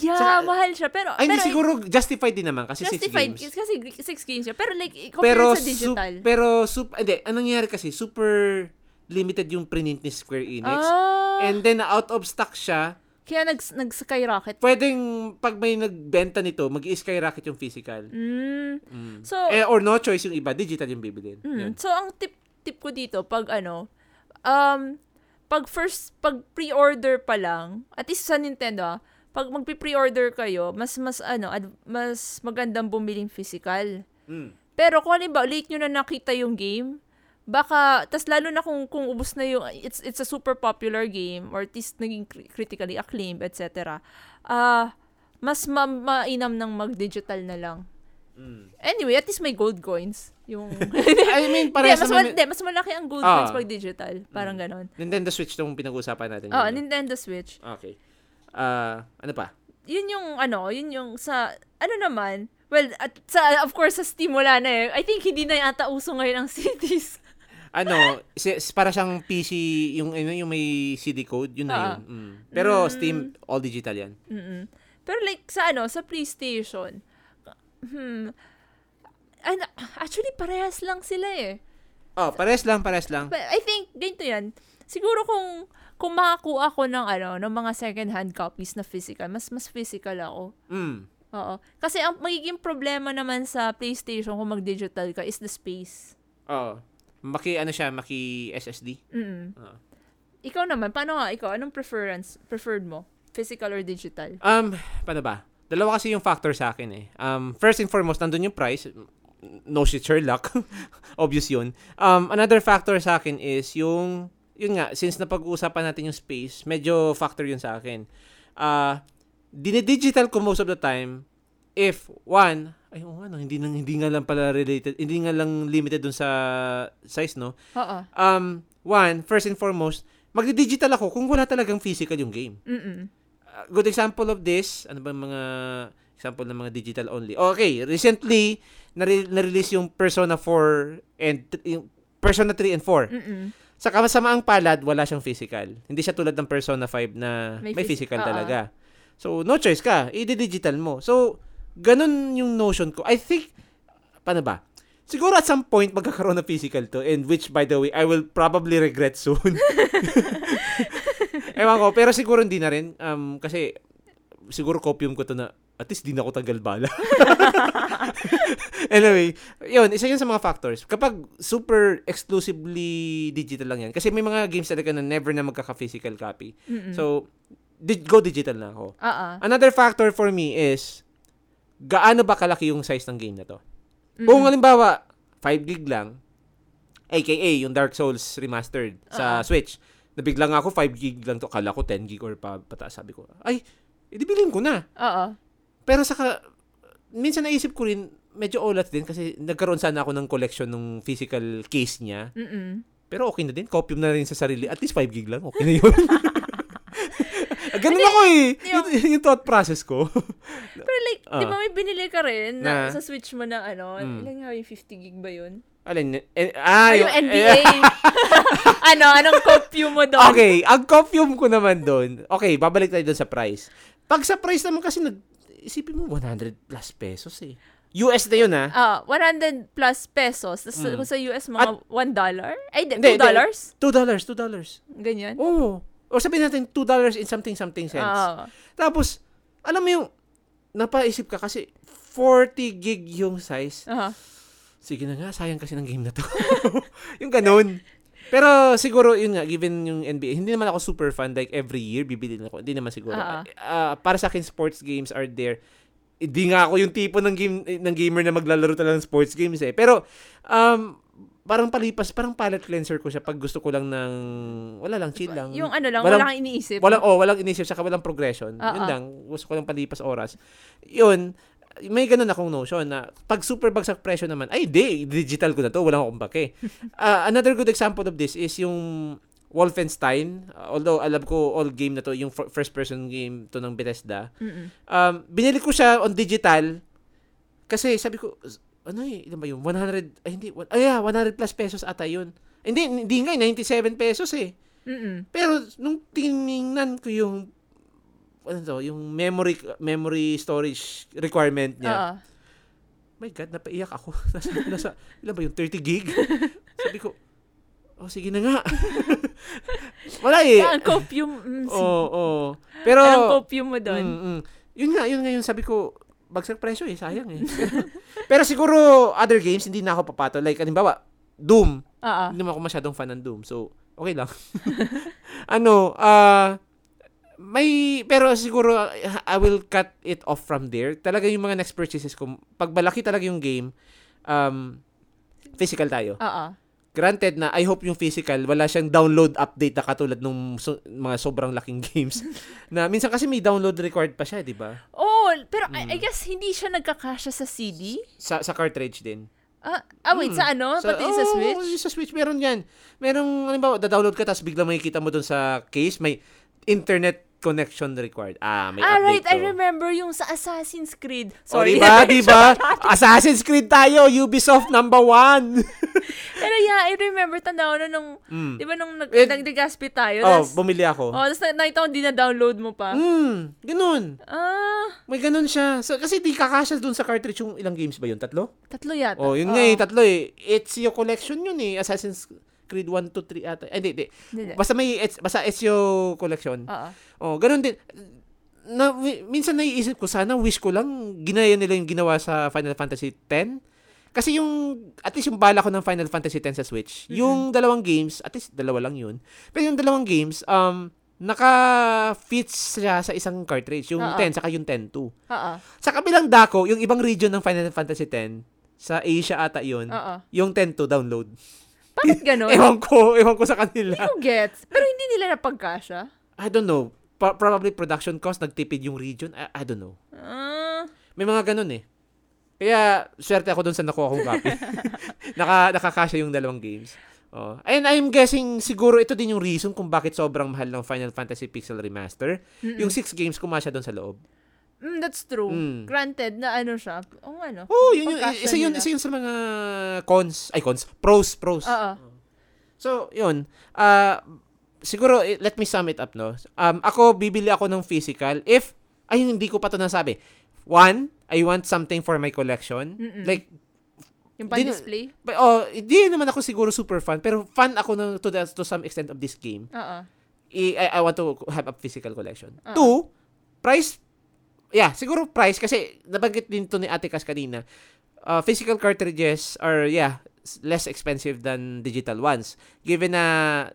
yeah, saka, mahal siya, pero, I mean, pero, siguro, justified din naman, kasi justified, six games. Kasi six games siya, pero like, compare pero, sa digital. Su- pero, su- hindi, anong nangyari kasi, super limited yung print ni Square Enix, oh. And then, out of stock siya, kaya nags, nag-skyrocket. Pwedeng, pag may nagbenta nito, mag-skyrocket yung physical. Mm. Mm. So, eh, or no choice yung iba, digital yung bibilin. Mm. So, ang tip, tip ko dito, pag ano, um, pag first, pag pre-order pa lang, at least sa Nintendo, ah, pag magpi-pre-order kayo, mas, mas, ano, ad, mas magandang bumiling physical. Mm. Pero kung halimbawa, late nyo na nakita yung game, baka, tas lalo na kung, kung ubos na yung, it's, it's a super popular game, or at least naging critically acclaimed, et cetera. Ah, uh, mas ma- mainam ng mag-digital na lang. Mm. Anyway, at least may gold coins. Yung I mean, para sa mas, ma- mas malaki ang gold ah. coins pag digital, parang mm. ganon. Nintendo Switch 'tong pinag-uusapan natin. Oh, yun. Nintendo Switch. Okay. Ah, uh, ano pa? Yun yung ano, yun yung sa ano naman, well, at sa of course sa Steam wala na eh. I think hindi na yata uso ngayon ang C Ds. Ano, para siyang P C, yung ano, yung may C D code, yun ah. na yun. Mm. Pero mm. Steam all digital 'yan. Mm-mm. Pero like sa ano, sa PlayStation Hmm. And actually, parehas lang sila eh. Oh, parehas lang, parehas lang. But I think, ganito yan. Siguro kung, kung makakuha ko ng, ano, ng mga second-hand copies na physical, mas mas physical ako. Mm. Oo. Kasi ang magiging problema naman sa PlayStation kung mag-digital ka is the space. Oo. Maki, ano siya, maki S S D. Mm. Ikaw naman, paano nga? Ikaw, anong preference, preferred mo? Physical or digital? Um, paano ba? Dalawa kasi yung factor sa akin eh. Um, first and foremost, nandun yung price. No shit, Sherlock. Obvious yun. Um, another factor sa akin is yung, yun nga, since napag-uusapan natin yung space, medyo factor yun sa akin. Uh, dinidigital ko most of the time if, one, ay, oh, ano, hindi, nang, hindi nga lang pala related, hindi nga lang limited dun sa size, no? Oo. Um, one, first and foremost, magdi-digital ako kung wala talagang physical yung game. Mm-mm. Good example of this, ano ba mga example ng mga digital only? Okay, recently, nare- na-release yung Persona four and yung Persona three and four. Mm-mm. Sa kasamaang palad, wala siyang physical. Hindi siya tulad ng Persona five na may, may phys- physical uh-uh. talaga. So, no choice ka. I-digital mo. So, ganun yung notion ko. I think, paano ba? Siguro at some point, magkakaroon na physical to. And which, by the way, I will probably regret soon. Ewan ko, pero siguro hindi na rin. Um, kasi, siguro copium ko to na, at least di na ako tagal bala. Anyway, yun, isa yun sa mga factors. Kapag super exclusively digital lang yan, kasi may mga games talaga na never na magkaka-physical copy. Mm-mm. So, di- go digital na ako. Uh-uh. Another factor for me is, gaano ba kalaki yung size ng game na to? Mm-mm. Kung halimbawa, five gig lang, aka yung Dark Souls Remastered sa uh-uh. Switch, nabigla nga ako, five gig lang to. Kala ko ten gig or pa, pataas. Sabi ko, ay, edi bilhin ko na. Oo. Pero saka, minsan naisip ko rin, medyo olat din kasi nagkaroon sana ako ng collection ng physical case niya. Mm-mm. Pero okay na din. Copium na rin sa sarili. At least five gig lang. Okay na yun. Ganun ako eh. Yung, yung thought process ko. Pero like, uh, di ba may binili ka rin na, na sa Switch mo na ano, mm. ilang nga yung fifty gig ba yun? Alin? Eh, ah, yung, yung N B A. Eh, ano? Anong copium mo doon? Okay, ang copium ko naman doon. Okay, babalik tayo doon sa price. Pag sa price naman kasi, nag, isipin mo, one hundred plus pesos eh. U S na yun, ha? Oo, uh, one hundred plus pesos. Tapos mm. sa U S, mga at, one dollar? Ay, two dollars? two dollars, two dollars. Ganyan? Oo. O sabihin natin, two dollars in something-something cents. Uh. Tapos, alam mo yung, napaisip ka kasi, forty gig yung size. Uh-huh. Sige na nga, sayang kasi ng game na to. Yung ganun. Pero siguro, yun nga, given yung N B A, hindi naman ako super fan, like every year, bibili na ako. Hindi naman siguro. Uh-huh. Uh, para sa akin, sports games are there. Hindi nga ako yung tipo ng game ng gamer na maglalaro talaga ng sports games eh. Pero um parang palipas, parang palate cleanser ko siya pag gusto ko lang ng wala lang, chill lang. Yung ano lang, walang, walang iniisip. Walang oh, walang iniisip saka walang progression. Uh-uh. Yun lang, gusto ko lang palipas oras. Yun, may ganun akong notion na pag super bagsak presyo naman, ay di, digital ko na to, wala akong bake. Uh, another good example of this is yung Wolfenstein, although alam ko all game na to, yung first person game to ng Bethesda. Mm-mm. Um binili ko siya on digital kasi sabi ko ano eh, ilan ba yun? one hundred ay hindi, one, ay yeah, one hundred plus pesos ata yun. Hindi hindi nga ninety-seven pesos eh. Mm-mm. Pero nung tiningnan ko yung ano to, yung memory memory storage requirement niya. Uh-huh. My God, napaiyak ako. nasa, nasa ilan ba yung thirty gig? Sabi ko, oh, sige na nga. Wala eh. Ang copium. Mm, oo, oh, oh. Pero ang copium mo doon. Mm, mm. Yun nga, yun nga yung sabi ko, bagsak presyo eh, sayang eh. Pero siguro, other games, hindi na ako papato. Like, halimbawa, Doom. Uh-uh. Hindi naman ako masyadong fan ng Doom. So, okay lang. ano, ah, uh, may, pero siguro, I will cut it off from there. Talaga yung mga next purchases ko, pag malaki talaga yung game, um, physical tayo. Oo. Uh-uh. Granted na, I hope yung physical, wala siyang download update na katulad ng so, mga sobrang laking games. Na minsan kasi may download required pa siya, di ba? Oh, pero mm. I, I guess hindi siya nagkakasya sa C D? Sa, sa cartridge din. Ah, ah wait, hmm. sa ano? Sa, Pati oh, sa Switch? Oh, sa Switch, meron yan. Merong, alimbawa, da-download ka, tapos biglang makikita mo dun sa case, may internet connection required. Ah, may ah, update right. To. I remember yung sa Assassin's Creed. Sorry. Oh, diba? diba? Assassin's Creed tayo. Ubisoft number one. Pero yeah, I remember tanda ko nung, mm. di ba nung nag- nagdegaspi tayo. Oh, tas, bumili ako. Oh, tapos nakita ko di na-download mo pa. Hmm, ganun. Ah. May ganun siya. So, kasi di kakasya dun sa cartridge yung ilang games ba yun? Tatlo? Tatlo yata. Oh, yun oh. nga eh. Tatlo eh. It's your collection yun eh. Assassin's Creed one, two, three ata. Ay, di, di. di, di. Basta may, basta S E O collection. Oo. Oh, ganun din. Na, minsan naiisip ko, sana wish ko lang, ginaya nila yung ginawa sa Final Fantasy X. Kasi yung, at least yung bala ko ng Final Fantasy X sa Switch, mm-hmm. yung dalawang games, at least dalawa lang yun, pero yung dalawang games, um, naka-fits siya sa isang cartridge. Yung Uh-oh. ten, saka yung ten two. Oo. Sa kabilang dako, yung ibang region ng Final Fantasy X, sa Asia ata yun, Uh-oh. yung ten two download. Bakit ganun? Ewan ko. Ewan ko sa kanila. Hindi ko gets. Pero hindi nila napagkasya? I don't know. Pa- probably production cost. Nagtipid yung region. I, I don't know. Uh... May mga ganun eh. Kaya, swerte ako dun sa nakuha kong copy. Naka, nakakasya yung dalawang games. Oh. And I'm guessing, siguro ito din yung reason kung bakit sobrang mahal ng Final Fantasy Pixel Remaster. Mm-mm. Yung six games kumasya dun sa loob. Mm, that's true. Mm. Granted na ano siya. O oh, ano. Oh, yun yung isa yun, isa yun sa mga cons, ay cons, pros, pros. Uh-uh. So, yun. Uh, siguro let me sum it up, no. Um ako bibili ako ng physical if ay hindi ko pa to nasabi. One, I want something for my collection. Mm-mm. Like yung pan-display? Di, oh, hindi naman ako siguro super fan, pero fan ako ng to, the, to some extent of this game. Uh-uh. I, I I want to have a physical collection. Uh-uh. Two, price. Yeah, siguro price kasi nabanggit din to ni Ate Cas kanina. Uh, physical cartridges are yeah, less expensive than digital ones. Given na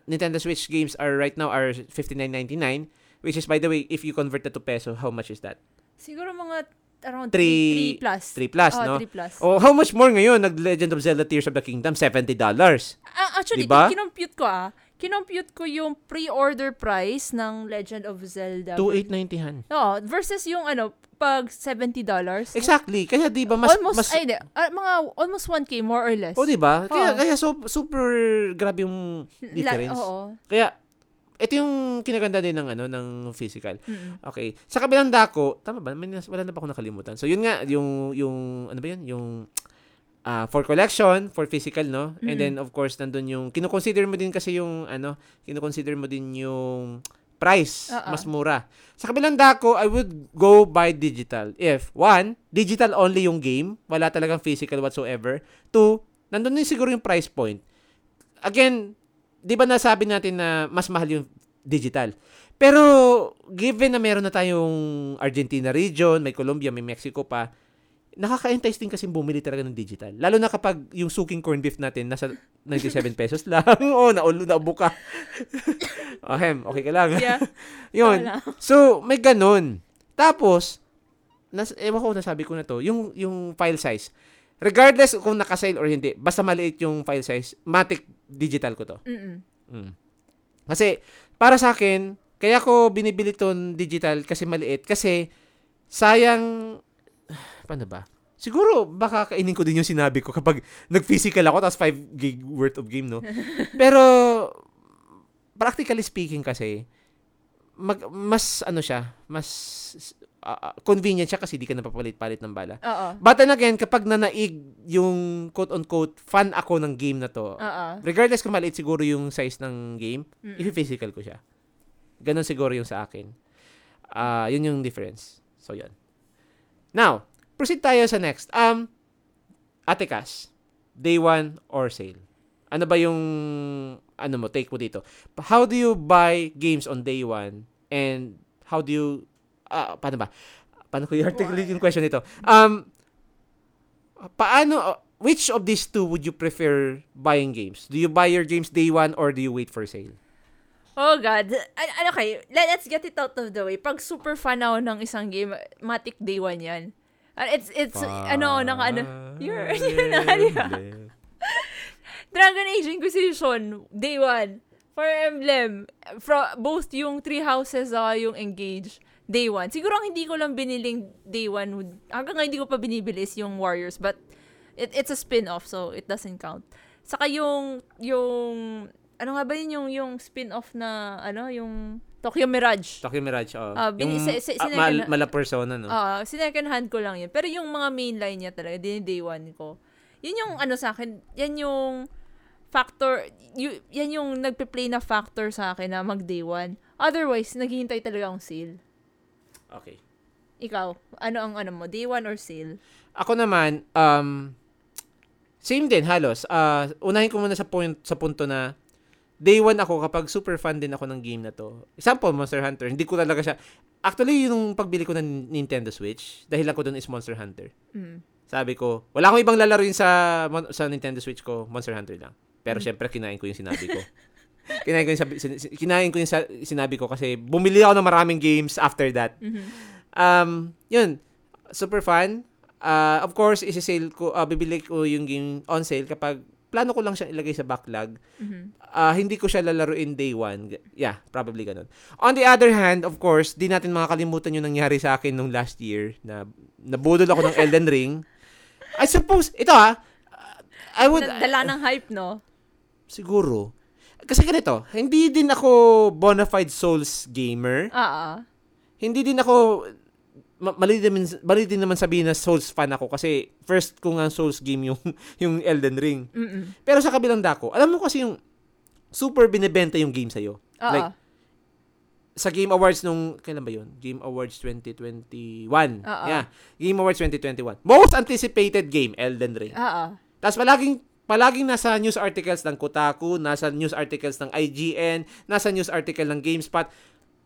uh, Nintendo Switch games are right now are fifty-nine ninety-nine, which is by the way, if you convert that to peso, how much is that? Siguro mga around three plus. three plus, oh, no? three plus. Oh, how much more ngayon nag Legend of Zelda Tears of the Kingdom seventy dollars. Uh, actually, diba? Kinompute ko ah. Kinompute ko yung pre-order price ng Legend of Zelda. two thousand eight hundred ninety han. Oo, versus yung ano, pag seventy dollars. Exactly. Kaya di ba mas... Almost, mas, ay, di, uh, mga almost one K more or less. O di ba? Kaya, kaya so, super grabe yung difference. La, oo. Kaya ito yung kinaganda din ng ano ng physical. Mm-hmm. Okay. Sa kabilang dako, tama ba? May, wala na ba akong nakalimutan? So yun nga yung yung ano ba yun? Yung uh, for collection, for physical, no? Mm-hmm. And then of course nandun yung kino-consider mo din kasi yung ano, kino-consider mo din yung price, uh-uh. mas mura. Sa kabilang dako, I would go by digital. If one, digital only yung game, wala talagang physical whatsoever. Two, nandun din siguro yung price point. Again, di ba nasabi natin na mas mahal yung digital? Pero, given na meron na tayong Argentina region, may Colombia, may Mexico pa, nakaka-enticing kasi bumili talaga ng digital. Lalo na kapag yung suking corned beef natin nasa ninety-seven pesos lang. Oo, oh, naulo, naubo ka. Ahem, okay ka lang. Yeah. Yun. Wala. So, may ganun. Tapos, nas- ewan ko, nasabi ko na to, yung, yung file size. Regardless kung nakasale or hindi, basta maliit yung file size, matic digital ko to. Mm. Kasi, para sa akin, kaya ko binibili ton digital kasi maliit. Kasi, sayang, paano ba? Siguro, baka kainin ko din yung sinabi ko kapag nag-physical ako, tapos five gig worth of game, no? Pero, practically speaking kasi, mag, mas, ano siya, mas... Uh, convenient siya kasi di ka napapalit-palit ng bala. Uh-oh. But then again, kapag nanaig yung quote-unquote fan ako ng game na to, uh-oh. Regardless kung maliit siguro yung size ng game, mm-hmm. i-physical ko siya. Ganon siguro yung sa akin. Uh, yun yung difference. So, yun. Now, proceed tayo sa next. Um, Ate Cas, day one or sale? Ano ba yung ano mo, take mo dito? How do you buy games on day one and how do you Ah, uh, paano ba? Paano ko i-articulate yung question nito? Um, paano, uh, which of these two would you prefer buying games? Do you buy your games day one or do you wait for sale? Oh God. Ano kayo? Let's get it out of the way. Pag super fan ako ng isang game, matik day one yan. It's, it's, pa- ano, naka, ano, you're, you're na, Dragon Age Inquisition, day one. Fire Emblem, from, both yung Three Houses, uh, yung Engage. Day one. Siguro ang hindi ko lang biniling day one, hanggang ngayon hindi ko pa binibilis yung Warriors, but it, it's a spin-off, so it doesn't count. Saka yung, yung, ano nga ba yun, yung, yung spin-off na, ano, yung Tokyo Mirage. Tokyo Mirage, oo. Uh, bin- yung si, si, uh, mal, mala persona, no? Oo, uh, sinecond hand ko lang yun. Pero yung mga mainline niya talaga, din day one ko. Yun yung, ano sa akin, yan yung factor, y- yan yung nagpe-play na factor sa akin na mag day one. Otherwise, naghihintay talaga akong sale. Okay. Ikaw, ano ang ano mo? Day one or sale? Ako naman, um, same din halos. Uh, unahin ko muna sa, point, sa punto na day one ako kapag super fan din ako ng game na to. Example, Monster Hunter. Hindi ko talaga siya... Actually, yung pagbili ko ng Nintendo Switch, dahil ako dun is Monster Hunter. Mm. Sabi ko, wala akong ibang lalaroin sa sa Nintendo Switch ko, Monster Hunter lang. Pero mm. syempre, kinain ko yung sinabi ko. Kinain ko yung sabi, kinain ko yung sinabi ko kasi bumili ako ng maraming games after that. Mm-hmm. Um, yun, super fun. Uh, of course, isi-sale ko, uh, bibili ko yung game on sale kapag plano ko lang siyang ilagay sa backlog. Mm-hmm. Uh, hindi ko siya lalaruin day one. Yeah, probably ganun. On the other hand, of course, di natin makakalimutan yung nangyari sa akin nung last year na nabudol ako ng Elden Ring. I suppose, ito ha, I would... Dala ng hype, no? Siguro. Kasi ganito, hindi din ako bona fide Souls gamer. Uh-uh. Hindi din ako, mali din, mali din naman sabihin na Souls fan ako kasi first ko nga Souls game yung, yung Elden Ring. Mm-mm. Pero sa kabilang dako, alam mo kasi yung super binibenta yung game sa'yo. Uh-uh. Like, sa Game Awards nung, kailan ba yun? Game Awards twenty twenty-one. Uh-uh. Yeah. Game Awards twenty twenty-one. Most anticipated game, Elden Ring. Uh-uh. Tapos palaging, Palaging nasa news articles ng Kotaku, nasa news articles ng I G N, nasa news article ng GameSpot.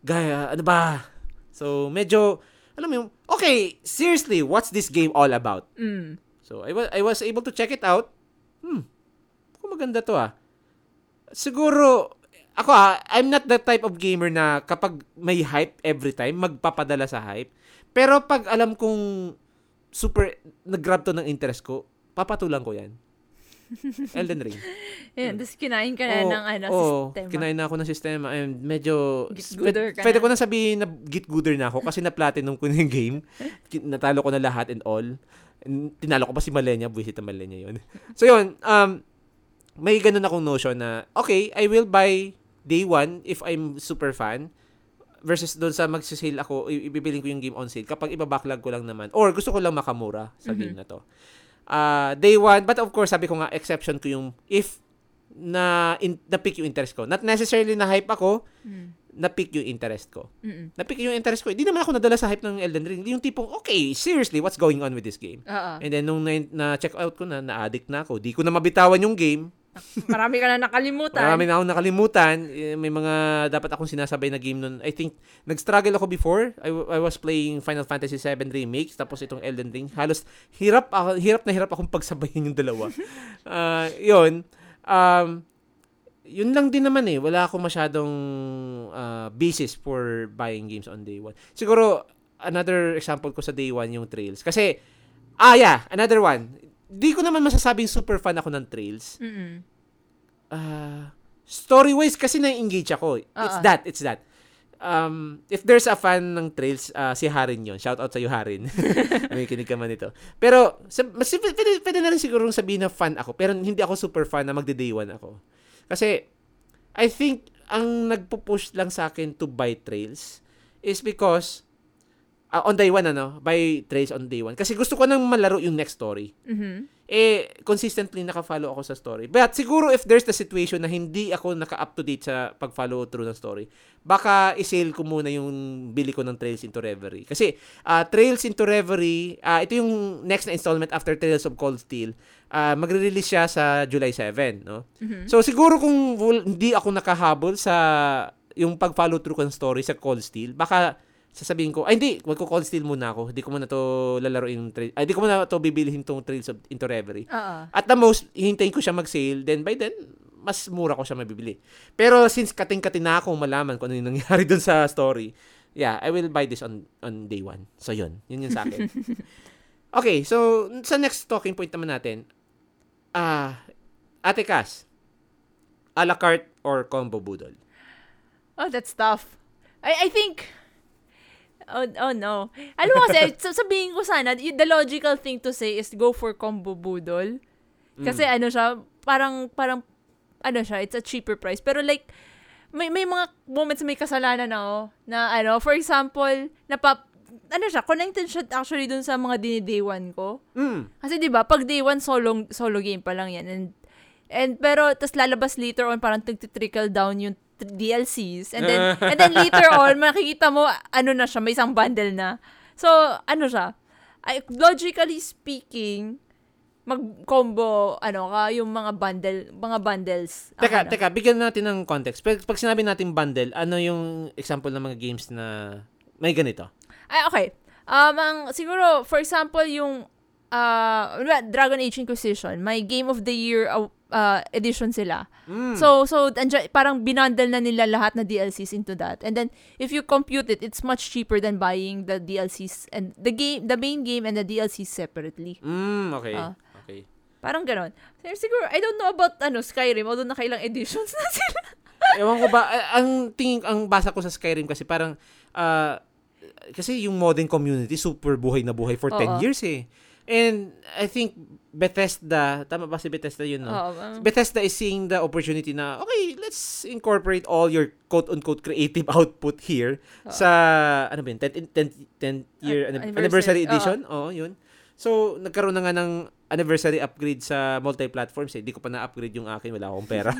Gaya, ano ba? So, medyo, alam mo yung, okay, seriously, what's this game all about? Mm. So, I was, I was able to check it out. Hmm, kung maganda to ah. Siguro, ako ah, I'm not the type of gamer na kapag may hype every time, magpapadala sa hype. Pero pag alam kong super, nag-grab to ng interest ko, papatulan ko yan. Elden Ring. Ayan, tapos kinain ka na oh, ng ano, oh, sistema. Oo, kinain na ako ng sistema. And medyo... Git-gooder ka pwede na. Ko na sabihin na git-gooder na ako kasi na-platinum ko na yung game. Natalo ko na lahat and all. And tinalo ko pa si Malenia. Buwisit ang Malenia yun. So yun, um, may ganun akong notion na, okay, I will buy day one, if I'm super fan, versus doon sa magsisale ako, ibibiling ko yung game on sale kapag ibabacklog ko lang naman. Or gusto ko lang makamura sa mm-hmm. game na to. Uh, day one, but of course, sabi ko nga, exception ko yung if na in, na-pick yung interest ko. Not necessarily na-hype ako, mm. na-pick yung interest ko. Mm-mm. Na-pick yung interest ko. Hindi naman ako nadala sa hype ng Elden Ring. Yung tipong, okay, seriously, what's going on with this game? Uh-uh. And then, nung na-check out ko na, na-addict na ako. Di ko na mabitawan yung game. Marami ka na nakalimutan. Marami na ako nakalimutan. May mga dapat akong sinasabay na game nun. I think, nag-struggle ako before. I, I was playing Final Fantasy seven Remake, tapos itong Elden Ring. Halos, hirap ako, hirap na hirap akong pagsabayin yung dalawa. uh, yun. Um, yun lang din naman eh. Wala akong masyadong uh, basis for buying games on day one. Siguro, another example ko sa day one yung Trails. Kasi, ah yeah, another one. Di ko naman masasabing super fan ako ng Trails. Uh, story-wise, kasi na-engage ako. It's uh-uh. that, it's that. Um, if there's a fan ng Trails, uh, si Harin yun. Shout out sa iyo, Harin. May kinig ka man ito. Pero, sab- pwede, pwede na rin sigurong sabihin na fan ako. Pero hindi ako super fan na magde-day one ako. Kasi, I think, ang nagpo-push lang sa akin to buy Trails is because, uh, on day one, ano? Buy Trails on day one. Kasi gusto ko nang malaro yung next story. Mm-hmm. Eh, consistently naka-follow ako sa story. But siguro if there's the situation na hindi ako naka-up-to-date sa pag-follow through ng story, baka i-sale ko muna yung bili ko ng Trails into Reverie. Kasi uh, Trails into Reverie, uh, ito yung next na installment after Trails of Cold Steel. Uh, magre-release siya sa July seventh. No? Mm-hmm. So siguro kung hindi ako nakahabol sa yung pag-follow through ko ng story sa Cold Steel, baka sasabihin ko, ay hindi, wag ko Cold Steel muna ako. Hindi ko muna to lalaroin. Tra- ay, hindi ko muna to bibilihin tong Trails of, into Reverie. Uh-uh. At the most, hihintayin ko siya mag-sale. Then by then, mas mura ko siya mabibili. Pero since kating-kating na akong malaman kung ano yung nangyari dun sa story, yeah, I will buy this on on day one. So yun. Yun yun sa akin. Okay, so sa next talking point naman natin, ah, uh, Ate Cas, a la carte or combo budol? Oh, that's tough. I I think... Oh, oh no. Alam mo kasi, sabihin ko sana, the logical thing to say is go for combo budol. Kasi mm. ano siya, parang, parang, ano siya, it's a cheaper price. Pero like, may may mga moments may kasalanan ako na ano, for example, napap, ano siya, connected siya actually dun sa mga dini-day one ko. Mm. Kasi diba, pag day one, solo, solo game pa lang yan. And, and pero, tas lalabas later on, parang tig-trickle down yung D L Cs and then and then later on makikita mo ano na siya, may isang bundle na. So ano siya, I, logically speaking, mag-combo ano ka yung mga bundle, mga bundles. Teka, ano? teka, bigyan natin ng context. Pag, pag sinabi natin bundle, ano yung example ng mga games na may ganito? Ay okay. Um ang, siguro for example yung uh Dragon Age Inquisition, may Game of the Year uh, Uh, edition sila. Mm. So, so andya, parang binundle na nila lahat na D L Cs into that. And then, if you compute it, it's much cheaper than buying the D L Cs and the game, the main game and the D L Cs separately. Mm, okay. Uh, okay. Parang ganon. Siguro, I don't know about ano Skyrim, although nakailang editions na sila. Ewan ko ba, ang tingin, ang basa ko sa Skyrim kasi parang, uh, kasi yung modern community, super buhay na buhay for Oo. ten years eh. And I think Bethesda, tama ba si Bethesda yun, no? Oh, um, Bethesda is seeing the opportunity na, okay, let's incorporate all your quote-unquote creative output here oh. sa, ano ba yun, tenth year uh, anniversary, anniversary edition? Oo, oh. oh, yun. So, nagkaroon na nga ng anniversary upgrade sa multi-platforms. Hindi eh. ko pa na-upgrade yung akin, wala akong pera.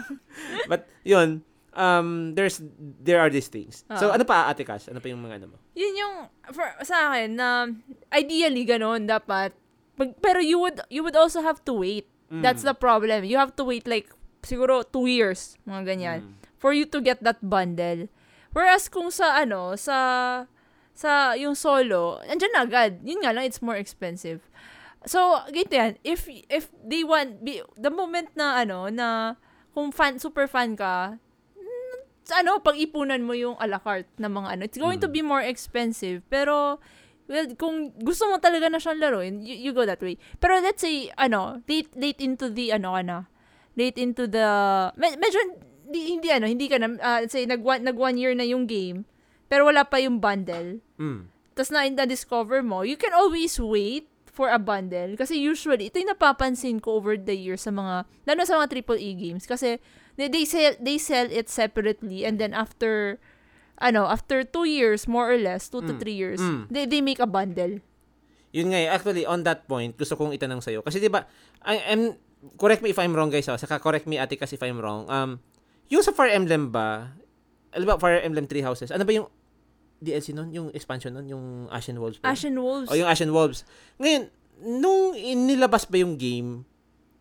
But, yun. Um, there's there are these things. Uh-huh. So ano pa Ate Cas? Ano pa yung mga ano mo? Yun yung for, sa akin na um, ideally ganoon dapat. Pero you would you would also have to wait. Mm. That's the problem. You have to wait like siguro two years, mga ganyan, mm. for you to get that bundle. Whereas kung sa ano, sa sa yung solo, andiyan na agad. Yun nga lang, it's more expensive. So, ganito yan. If if they want be, the moment na ano na kung fan super fan ka, ano, pag-ipunan mo yung a la carte na mga ano. It's going mm. to be more expensive. Pero, well, kung gusto mo talaga na siyang laruin, you, you go that way. Pero let's say, ano, late, late into the, ano, ano, late into the, med- medyo, di, hindi, ano, hindi ka na, uh, let's say, nag one, nag one year na yung game, pero wala pa yung bundle. Mm. Tapos na, na-discover mo, you can always wait for a bundle. Kasi usually, ito yung napapansin ko over the years sa mga, lalo sa mga triple A games. Kasi they sell, they sell it separately and then after, ano, after two years, more or less, two mm. to three years, mm. they, they make a bundle. Yun nga eh. Actually, on that point, gusto kong itanong sa'yo. Kasi diba, I, I'm, correct me if I'm wrong guys, oh. Saka correct me Ate Cas if I'm wrong. Um, yung sa Fire Emblem ba, alam ba, Fire Emblem Three Houses, ano ba yung D L C nun? Yung expansion nun? Yung Ashen Wolves? Ba? Ashen Wolves. O, yung Ashen Wolves. Ngayon, nung inilabas ba yung game,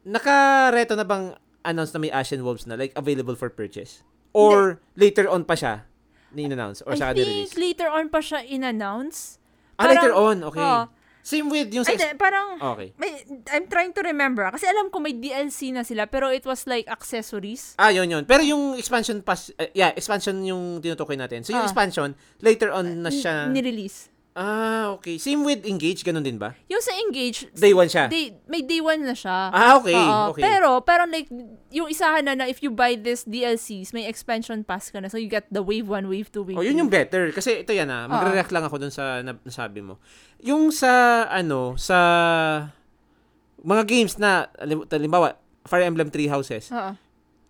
nakareto na bang announce na may Ashen Wolves na? Like, available for purchase? Or hindi. Later on pa siya in-announce? Or I think later on pa siya in-announce. Parang, ah, later on. Okay. Oh. Same with yung... Sex- Ay, parang, okay. May, I'm trying to remember. Kasi alam ko may D L C na sila, pero it was like accessories. Ah, yun, yun. Pero yung expansion pass... Uh, yeah, expansion yung tinutukoy natin. So, yung ah. expansion, later on na siya... N- nirelease. Ah, okay. Same with Engage, ganun din ba? Yung sa Engage... Day one siya? Day, may day one na siya. Ah, okay. Uh, okay. Pero, parang like, yung isahan na na if you buy this D L Cs, may expansion pass ka na. So, you get the wave one, wave two, wave three. Oh, yun yung better. Kasi ito yan ah. Magre-react lang ako dun sa nasabi mo. Yung sa, ano, sa mga games na, halimbawa, Fire Emblem Three Houses, uh-oh.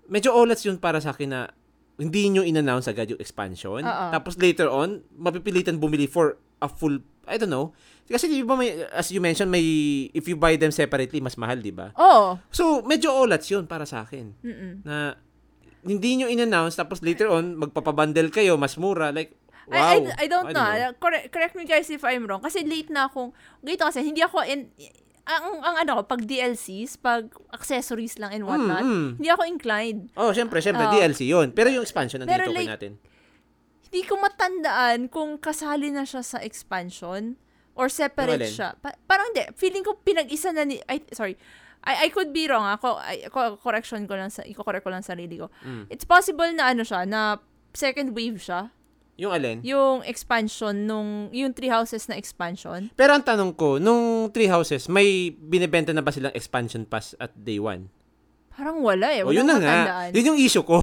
Medyo olats yun para sa akin na hindi nyo in-announce agad yung expansion. Uh-oh. Tapos later on, mapipilitan bumili for a full, I don't know. Kasi di ba may, as you mentioned, may, if you buy them separately, mas mahal, di ba? Oo. So, medyo olats yun para sa akin. Mm-mm. Na hindi nyo in-announce, tapos later on, magpapabundle kayo, mas mura, like, wow. I, I, I don't I know. know. Correct, correct me guys if I'm wrong. Kasi late na akong... Gito kasi, hindi ako... In, ang, ang ano ko, pag D L Cs, pag accessories lang and whatnot, mm, mm. hindi ako inclined. Oh, syempre, syempre. Uh, D L C yun. Pero yung expansion, nandito like, ko natin. Hindi ko matandaan kung kasali na siya sa expansion or separate Malin. siya. Pa- parang hindi. Feeling ko pinag-isa na ni... I, sorry. I I could be wrong. Ako, I, correction ko lang sa... Iko-correct ko lang sarili ko. Mm. It's possible na ano siya, na second wave siya. Yung alin? Yung expansion, nung, yung Three Houses na expansion. Pero ang tanong ko, nung Three Houses, may binibenta na ba silang expansion pass at day one? Parang wala eh. Wala o yun na nga. Yun yung issue ko.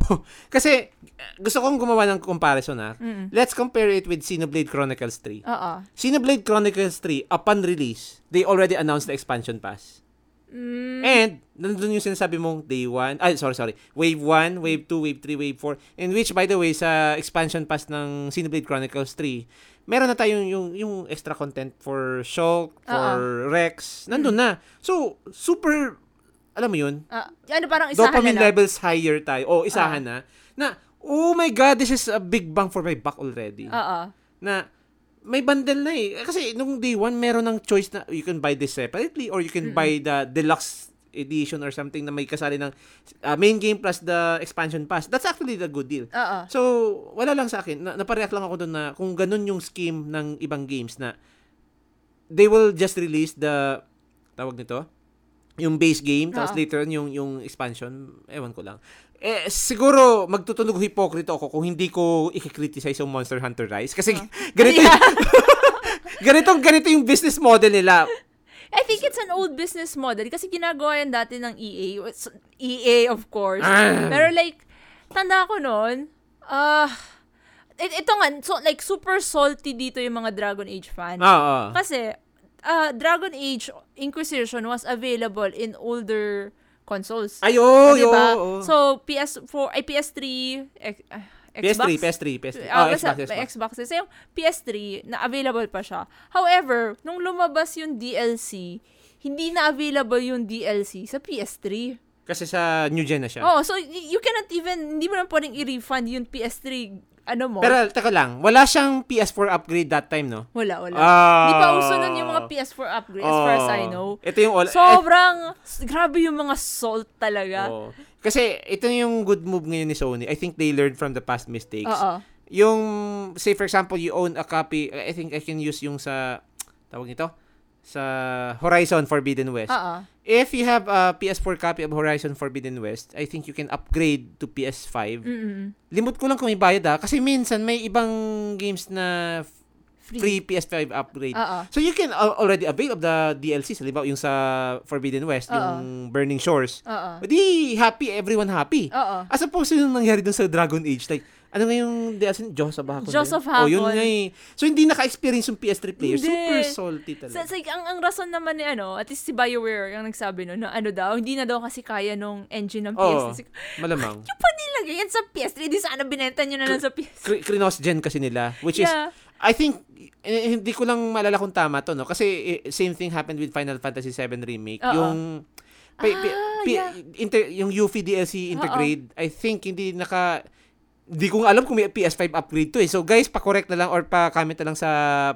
Kasi gusto kong gumawa ng comparison ha. Mm-mm. Let's compare it with Xenoblade Chronicles three. Oo. Xenoblade Chronicles three, upon release, they already announced the expansion pass. Mm. And, nandun yung sinasabi mong day one, ah, sorry, sorry, wave one, wave two, wave three, wave four, in which, by the way, sa expansion pass ng Xenoblade Chronicles three, meron na tayong yung, yung extra content for Shulk, for uh-oh. Rex, nandun mm. na. So, super, alam mo yun? Uh, ano, parang isahan dopamine na levels higher tayo. Oh, isahan uh-oh. na. Na, oh my God, this is a big bang for my buck already. Oo. Na, may bundle na eh. Kasi nung day one, meron ng choice na you can buy this separately or you can mm-hmm. buy the deluxe edition or something na may kasali ng uh, main game plus the expansion pass. That's actually the good deal. Uh-uh. So, wala lang sa akin. Na- napareact lang ako doon na kung ganun yung scheme ng ibang games na they will just release the, tawag nito, yung base game, uh-uh. tapos later yung, yung expansion, ewan ko lang. Eh, siguro, magtutunog hipokrito ako kung hindi ko i-criticize yung Monster Hunter Rise. Kasi, oh. ganito, yeah. ganito, ganito yung business model nila. I think it's an old business model. Kasi ginagawa yan dati ng E A. E A, of course. Ah. Pero like, tanda ko nun, ah... Uh, ito nga, so, like, super salty dito yung mga Dragon Age fans. Oh, oh. Kasi, uh, Dragon Age Inquisition was available in older consoles. Ayo, yo. Diba? Oh. So P S four, ay P S three, X, uh, Xbox. P S three, P S three, P S three. Ah, oh, Xbox, Xbox. Xbox. So yung P S three na available pa siya. However, nung lumabas yung D L C, hindi na available yung D L C sa P S three. Kasi sa new gen na siya. Oh, so you cannot even, hindi mo na pwedeng i-refund yung P S three ano mo. Pero teka lang, wala siyang P S four upgrade that time, no? Wala, wala. Oh. Hindi pa uso nun yung mga P S four upgrades, oh. as far as I know. Ito yung all... Sobrang, eh, grabe yung mga salt talaga. Oh. Kasi ito yung good move ngayon ni Sony. I think they learned from the past mistakes. Uh-oh. Yung, say for example, you own a copy, I think I can use yung sa, tawag nito? Sa Horizon Forbidden West. Uh-oh. If you have a P S four copy of Horizon Forbidden West, I think you can upgrade to P S five. Mm-hmm. Limot ko lang kung may bayad ah. Kasi minsan may ibang games na free, free P S five upgrade. Uh-oh. So you can already avail of the D L Cs, halimbawa yung sa Forbidden West, Uh-oh. yung Burning Shores. But di happy, everyone happy. Uh-oh. As opposed to yung nangyari dun sa Dragon Age, like, ano nga yung D L C? Diyos of Hakon. Diyos of Hakon. Oh, yun nga eh. So hindi naka-experience yung P S three player. Hindi. Super salty talaga. So, like, ang, ang rason naman ni ano, at least si BioWare ang nagsabi no, na ano daw, hindi na daw kasi kaya nung engine ng P S three. Oo, malamang. Yung pa nilagay yan sa P S three, di sana binenta nyo na lang sa P S three. Cross-gen kasi nila, which is, yeah. I think, eh, hindi ko lang maalala kung tama to, no? Kasi eh, same thing happened with Final Fantasy seven Remake. Uh-oh. Yung, pa, ah, pa, pa, yeah. inter, yung U F I D L C Integrate, I think, hindi naka, hindi ko alam kung may P S five upgrade to eh. So guys, pa-correct na lang or pa-comment na lang sa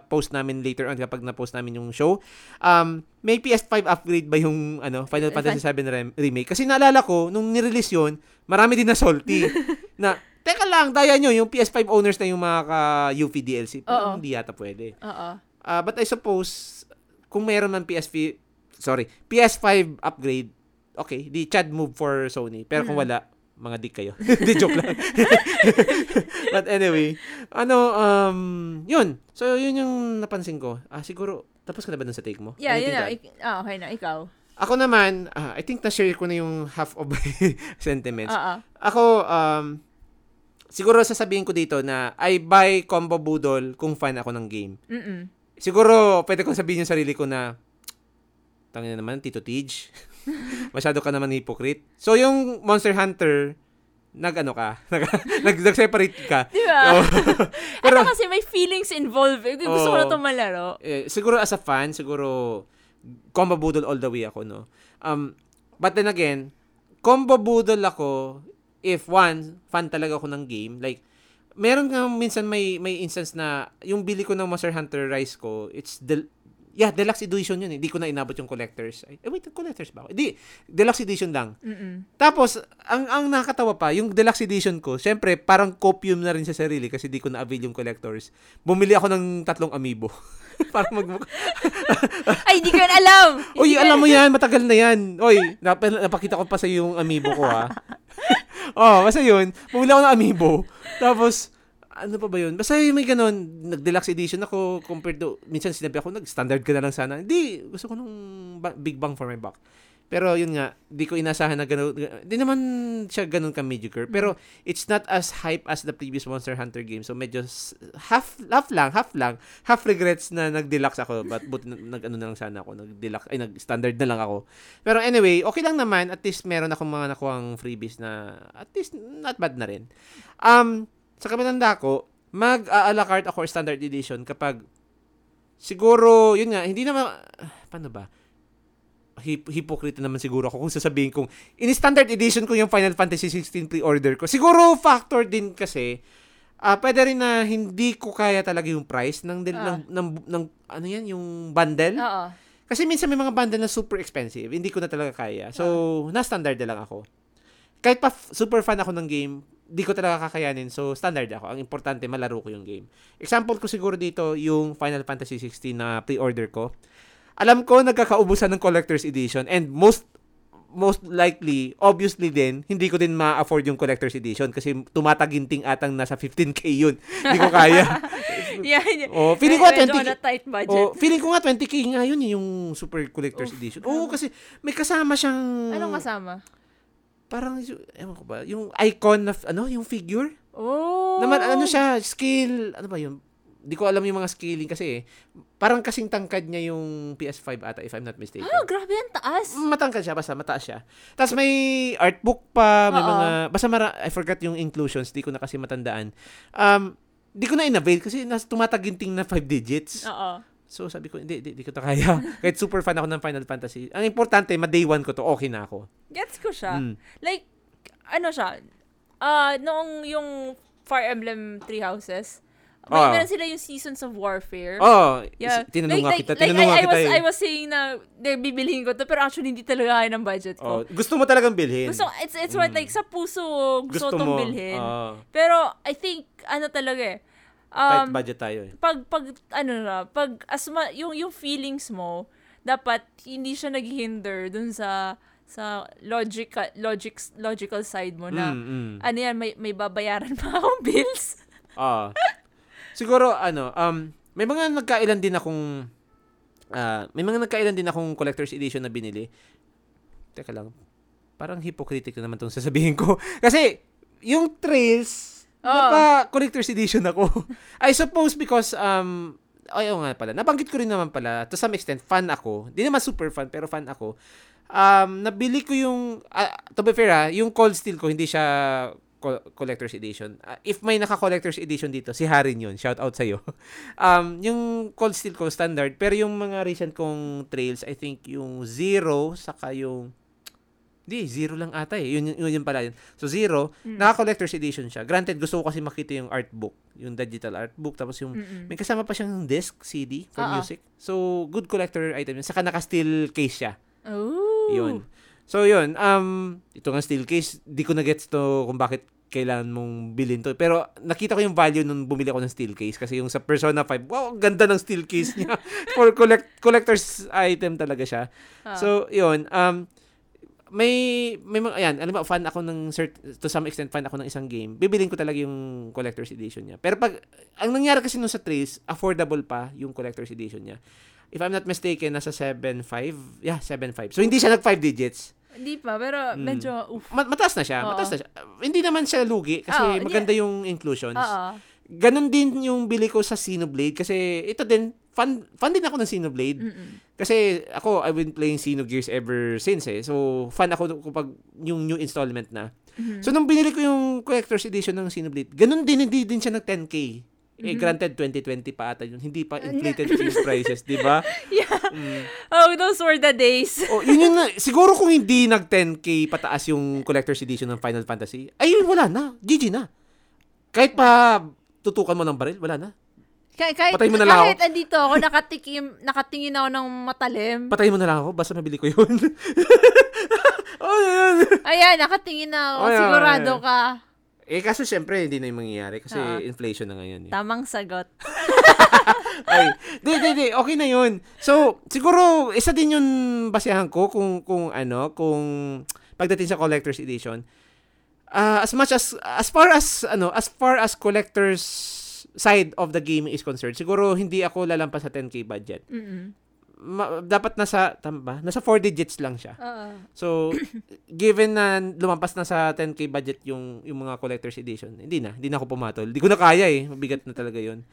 post namin later on kapag na-post namin yung show. Um, may P S five upgrade ba yung ano, Final Fantasy seven rem- Remake? Kasi naalala ko, nung nirelease yun, marami din na salty. na, teka lang, daya nyo, yung P S five owners na yung mga ka-U F I D L C. Pero hindi yata pwede. Uh-oh. Uh, but I suppose, kung mayroon ng P S five, sorry, P S five upgrade, okay, di Chad move for Sony. Pero kung wala, mga dik kayo. Di joke lang. But anyway, ano, um, yun. So, yun yung napansin ko. Ah, siguro, tapos ka na ba dun sa take mo? Yeah, yun na. Ik- oh, okay na, ikaw. Ako naman, uh, I think na-share ko na yung half of my sentiments. Uh-uh. Ako, um, siguro sasabihin ko dito na I buy combo budol kung fan ako ng game. Mm-mm. Siguro, pwede kong sabihin yung sarili ko na, tangin na naman, Tito Tij. Masyado ka naman hypocrite. So, yung Monster Hunter, nag-ano ka? Nag-separate ka. Diba? Oh. Pero, ano kasi may feelings involved. Gusto oh, ko na itong malaro. Eh, siguro as a fan, siguro combo budol all the way ako, no? Um, but then again, combo budol ako if one, fan talaga ako ng game. Like, meron nga minsan may may instance na yung bili ko ng Monster Hunter Rise ko, it's the yeah, deluxe edition yun. Hindi eh. ko na inabot yung collectors. Ay, eh, wait, collectors ba ako? Hindi, deluxe edition lang. Mm-mm. Tapos, ang ang nakakatawa pa, yung deluxe edition ko, syempre, parang copium na rin sa sarili kasi di ko na-avail yung collectors. Bumili ako ng tatlong amiibo. Parang mag- Ay, di ko yan alam! Uy, alam mo yan, matagal na yan. Uy, nap- napakita ko pa sa yung amiibo ko, ha? Oh, basta yun. Bumili ako ng amiibo. Tapos, ano pa ba yun? Basta may ganun, nag-deluxe edition ako compared to, minsan sinabi ako, nag-standard ka na lang sana. Hindi, gusto ko nung big bang for my buck. Pero yun nga, di ko inasahan na ganun. Di naman siya ganun ka-mediocre. Pero it's not as hype as the previous Monster Hunter game. So medyo half half lang, half lang. Half regrets na nag-deluxe ako. But, but nag-ano na lang sana ako. Nag-deluxe, ay, nag-standard na lang ako. Pero anyway, okay lang naman. At least meron akong mga nakuhang freebies na at least not bad na rin. Um... Sa kamatanda ko, mag-a-la carte ako or standard edition kapag siguro, yun nga, hindi naman, ah, paano ba? Hip- hipokrita naman siguro ako kung sasabihin kong in-standard edition ko yung Final Fantasy sixteen pre-order ko. Siguro factor din kasi, ah, pwede rin na hindi ko kaya talaga yung price ng, del- uh. ng, ng, ng, ano yan, yung bundle. Uh-oh. Kasi minsan may mga bundle na super expensive. Hindi ko na talaga kaya. So, uh. na-standard na lang ako. Kahit pa f- super fan ako ng game, di ko talaga kakayanin. So, standard ako. Ang importante, malaro ko yung game. Example ko siguro dito, yung Final Fantasy sixteen na pre-order ko. Alam ko, nagkakaubusan ng Collector's Edition. And most most likely, obviously din, hindi ko din ma-afford yung Collector's Edition kasi tumataginting atang nasa fifteen K yun. Hindi ko kaya. Yeah, oh, feeling ko nga twenty K. Oh, feeling ko nga twenty K nga yun, yung Super Collector's Oof. Edition. Oo, oh, kasi may kasama siyang... Anong kasama? Parang, ewan ko ba, yung icon na, ano, yung figure? Oh! Naman, ano siya, scale, ano ba yun? Hindi ko alam yung mga scaling kasi eh. Parang kasing tangkad niya yung P S five ata, if I'm not mistaken. Oh, grabe yan, taas! Matangkad siya, basta mataas siya. Tapos may art book pa, may Uh-oh. mga, basta mara, I forgot yung inclusions, di ko na kasi matandaan. Um, di ko na in-avail kasi nas, tumataginting na five digits. Oo. So, sabi ko, hindi, hindi ko ito kaya. Kahit super fan ako ng Final Fantasy. Ang importante, ma-day one ko to, okay na ako. Gets ko siya. Mm. Like, ano siya, uh, noong yung Fire Emblem Three Houses, may oh. meron sila yung Seasons of Warfare. Oo, oh, yeah. tinanong like, nga kita. Like, tinanong like, I, I, kita was, eh. I was saying na, bibilihin ko to, pero actually, hindi talaga kaya ng budget ko. Oh, gusto mo talagang bilhin. Gusto, it's, it's mm. what, like, sa puso, gusto, gusto itong mo. bilhin. Oh. Pero, I think, ano talaga eh, Um, tight budget tayo eh. Pag, pag, ano na, pag, asma, yung, yung feelings mo, dapat, hindi siya naghihinder dun sa, sa logic, logic, logical side mo na, mm, mm. ano yan, may, may babayaran pa akong bills. Ah. Siguro, ano, um, May mga nagkailan din akong uh, may mga nagkailan din akong collector's edition na binili. Teka lang. Parang hypocritic na naman itong sasabihin ko. Kasi yung Trails, oh, napa collector's edition ako. I suppose because um ayo nga pala. Nabanggit ko rin naman pala to some extent fan ako. Hindi naman super fan pero fan ako. Um nabili ko yung uh, to be fair ha, yung Cold Steel ko hindi siya collector's edition. Uh, if may naka-collector's edition dito, si Harin yun. Shout out sa'yo. um, yung Cold Steel ko, standard. Pero yung mga recent kong Trails, I think yung Zero, saka yung... Hindi, Zero lang ata eh. Yun, yun, yun pala yun. So, Zero, mm. naka-collector's edition siya. Granted, gusto ko kasi makita yung art book. Yung digital art book. Tapos yung... Mm-mm. May kasama pa siyang disc, C D, for uh-oh, music. So, good collector item yun. Saka naka-steel case siya. Oh! Yun. So, yun. Um, ito nga steel case. Di ko na-gets to kung bakit kailangan mong bilhin to. Pero nakita ko yung value nung bumili ako ng steel case. Kasi yung sa Persona five, wow, ganda ng steel case niya. For collect- collector's item talaga siya. Ah. So, yun. Um, may, may mga, ayan, alam mo, fan ako ng, to some extent, fan ako ng isang game. Bibilin ko talaga yung collector's edition niya. Pero pag, ang nangyari kasi nung sa Trace, affordable pa yung collector's edition niya. If I'm not mistaken, nasa seven point five. Yeah, seven point five. So, hindi siya nag five digits. Hindi pa, pero medyo... Mm. Mat- mataas na siya, oo, mataas na siya. Uh, hindi naman siya lugi kasi oo, maganda yeah, yung inclusions. Oo. Ganon din yung bili ko sa Xenoblade kasi ito din, fan, fan din ako ng Xenoblade. Mm-mm. Kasi ako, I've been playing Xenogears ever since eh. So, fan ako kapag yung new installment na. Mm-hmm. So, nung binili ko yung collector's edition ng Xenoblade, ganon din, hindi din siya nag ten K. Eh, granted, twenty twenty pa ata yun. Hindi pa inflated yung prices, di ba? Yeah. Mm. Oh, those were the days. Oh, yun yun na. Siguro kung hindi nag ten K pataas yung collector's edition ng Final Fantasy, ayun, wala na. G G na. Kahit pa tutukan mo ng baril, wala na. Kahit, kahit, Patay mo na lang kahit ako. Andito ako, nakatikim, nakatingin ako ng matalim. Patay mo na lang ako, basta mabili ko yun. Oh, yun. Ayan, nakatingin na ako. Ayan, sigurado ayan ka. Eh, kaso siyempre, hindi na yung mangyayari kasi uh, inflation na ngayon. Eh. Tamang sagot. Ay, di, di, di. Okay na yun. So, siguro, isa din yung basehan ko kung, kung ano, kung pagdating sa collector's edition. Uh, as much as, as far as, ano, as far as collector's side of the game is concerned, siguro, hindi ako lalampas sa ten K budget. Mm-mm. Ma- dapat nasa tamba nasa four digits lang siya. Uh-huh. So given na lumampas na sa ten K budget yung yung mga collector's edition, hindi na hindi na ako pumatol. Hindi ko na kaya eh, mabigat na talaga 'yon.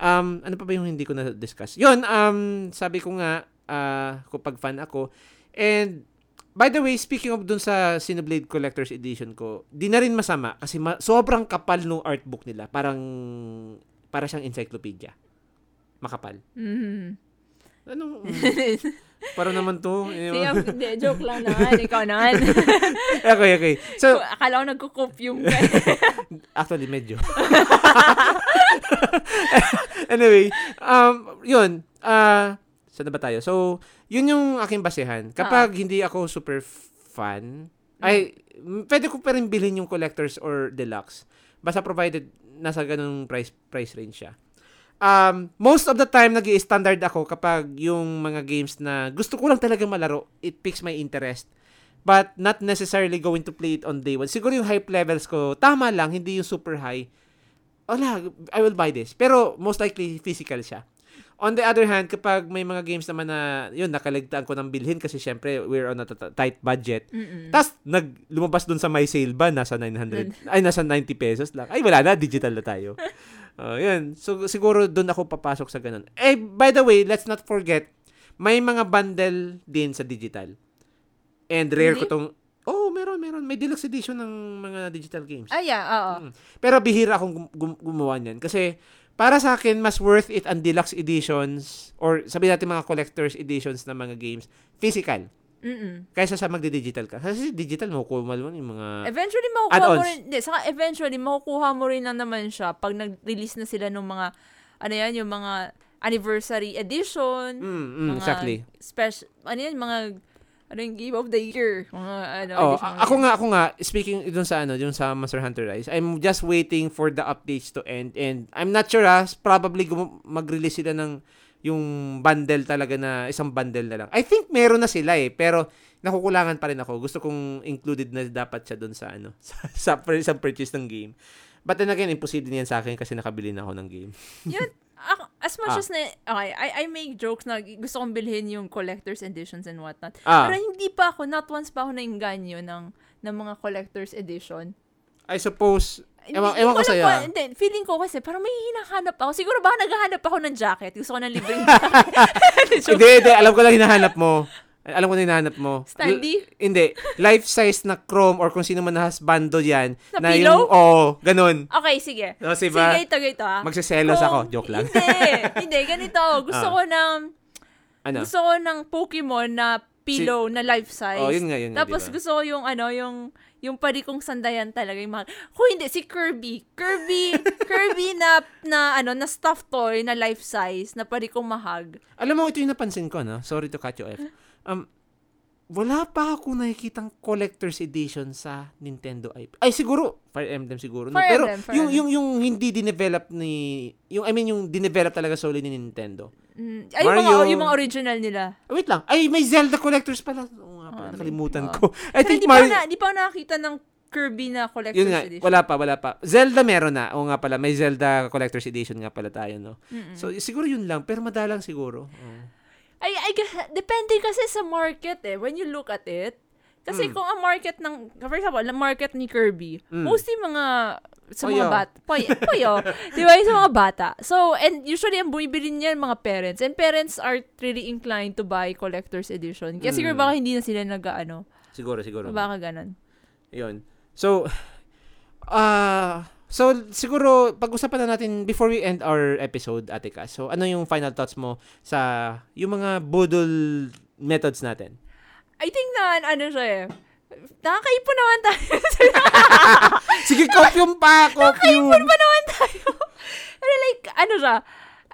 Um ano pa ba yung hindi ko na discuss? 'Yon, um sabi ko nga uh kapag fan ako. And by the way, speaking of dun sa Xenoblade collector's edition ko, di na rin masama kasi ma- sobrang kapal ng art book nila. Parang para siyang encyclopedia. Makapal. Mhm. Ano? Parang naman to. Siya, de, joke lang naman. Ikaw naman. Okay, okay. So, akala ko nagkukup yung... Actually, medyo. Anyway, um, yun. Uh, saan na ba tayo? So, yun yung aking basehan. Kapag ah. hindi ako super fan, mm. ay, pwede ko pa rin bilhin yung collectors or deluxe. Basta provided nasa ganung price price range siya. Um, most of the time, nag-i-standard ako kapag yung mga games na gusto ko lang talaga malaro, it piques my interest. But not necessarily going to play it on day one. Siguro yung hype levels ko, tama lang, hindi yung super high. Wala, I will buy this. Pero most likely, physical siya. On the other hand, kapag may mga games naman na, yun, nakaligtaan ko ng bilhin kasi syempre, we're on a t- tight budget. Tapos, nag, lumabas dun sa my sale ba, nasa nine hundred, ay, nasa ninety pesos lang. Ay, wala na, digital na tayo. Uh, yun. So, siguro doon ako papasok sa ganun. Eh, by the way, let's not forget, may mga bundle din sa digital. And rare really? ko tong oh, meron, meron. May deluxe edition ng mga digital games. Ah, yeah, oo. Mm. Pero bihira akong gum- gum- gumawa niyan. Kasi, para sa akin, mas worth it ang deluxe editions or sabihin natin mga collector's editions ng mga games, physical. Mm-mm. Kaysa sa magdi-digital ka. Kasi digital, makukuha mo yung mga eventually, makukuha add-ons. Mo rin. Di, saka eventually, makukuha mo rin na naman siya pag nag-release na sila ng mga, ano yan, yung mga anniversary edition. Mm-mm, mga exactly. Special, ano yan, mga, ano yung game of the year. Mga, ano, oh, edition, ako nga, ako nga, speaking dun sa, ano, dun sa Monster Hunter Rise, I'm just waiting for the updates to end. And I'm not sure, ha, probably gum- mag-release sila ng yung bundle talaga na, isang bundle na lang. I think meron na sila eh, pero nakukulangan pa rin ako. Gusto kong included na dapat siya doon sa ano, sa, sa, sa purchase ng game. But then again, imposible niyan sa akin kasi nakabili na ako ng game. Yun, ako, As much ah. as na, okay, I, I make jokes na gusto kong bilhin yung collector's editions and whatnot. Ah. Pero hindi pa ako, not once pa ako nainganyo ng, ng mga collector's edition. I suppose, ewan, ewan ko sa'yo. Pa, then, feeling ko kasi, parang may hinahanap ako. Siguro ba naghahanap ako ng jacket? Gusto ko ng libreng jacket. Hindi, hindi. Alam ko lang hinahanap mo. Alam ko na hinahanap mo. Standy? L- hindi. Life-size na chrome or kung sino man na husbando yan. Na, na pillow? Oo, oh, ganun. Okay, sige. No, sige, ito, ito ah. Magsiselos ako. Joke lang. Hindi, hindi. Ganito. Gusto ah. ko ng, ano? Gusto ko ng Pokemon na pillow si- na life-size. Oh, yun nga, yun nga. Tapos diba? Gusto ko yung, ano, yung, yung parikong sandayan talaga yung mahal. Kung hindi, si Kirby. Kirby, Kirby na, na, ano, na stuffed toy, na life-size, na parikong mahag. Alam mo, ito yung napansin ko, no? Sorry to cut you off. Um, wala pa ako nakikitang collector's edition sa Nintendo I P. Ay, siguro, Fire Emblem siguro. No? Fire Pero Emblem, Fire yung, yung, yung hindi dinevelop ni, yung, I mean, yung dinevelop talaga solely ni Nintendo. Mm, ay, Mario, yung, mga, yung mga original nila. Wait lang. Ay, may Zelda collectors pala. Oo nga pa, um, nakalimutan uh, ko. I think di Mario... Pa na, di pa ako nakakita ng Kirby na collector's nga, edition. Wala pa, wala pa. Zelda meron na. Oo nga pala, may Zelda collector's edition nga pala tayo, no? Mm-mm. So, siguro yun lang. Pero madalang siguro. Uh. Ay, I guess, depende kasi sa market eh. When you look at it, kasi mm. kung ang market ng, for example, ang market ni Kirby, mm. mostly mga, sa mga bata. Poyo. Poyo. Di ba? Sa mga bata. So, and usually, ang bumibili niyan mga parents. And parents are really inclined to buy collector's edition. Kaya mm. siguro baka hindi na sila nag-ano. Siguro, siguro. Baka ganun. Yun. So, ah, uh, so, siguro, pag-usapan na natin before we end our episode, Ate Cas. So, ano yung final thoughts mo sa yung mga budol methods natin? I think na, ano siya eh, nakakaipon naman tayo. Sige, copyum pa, copyum. Nakakaipon pa naman tayo. Pero like, ano siya,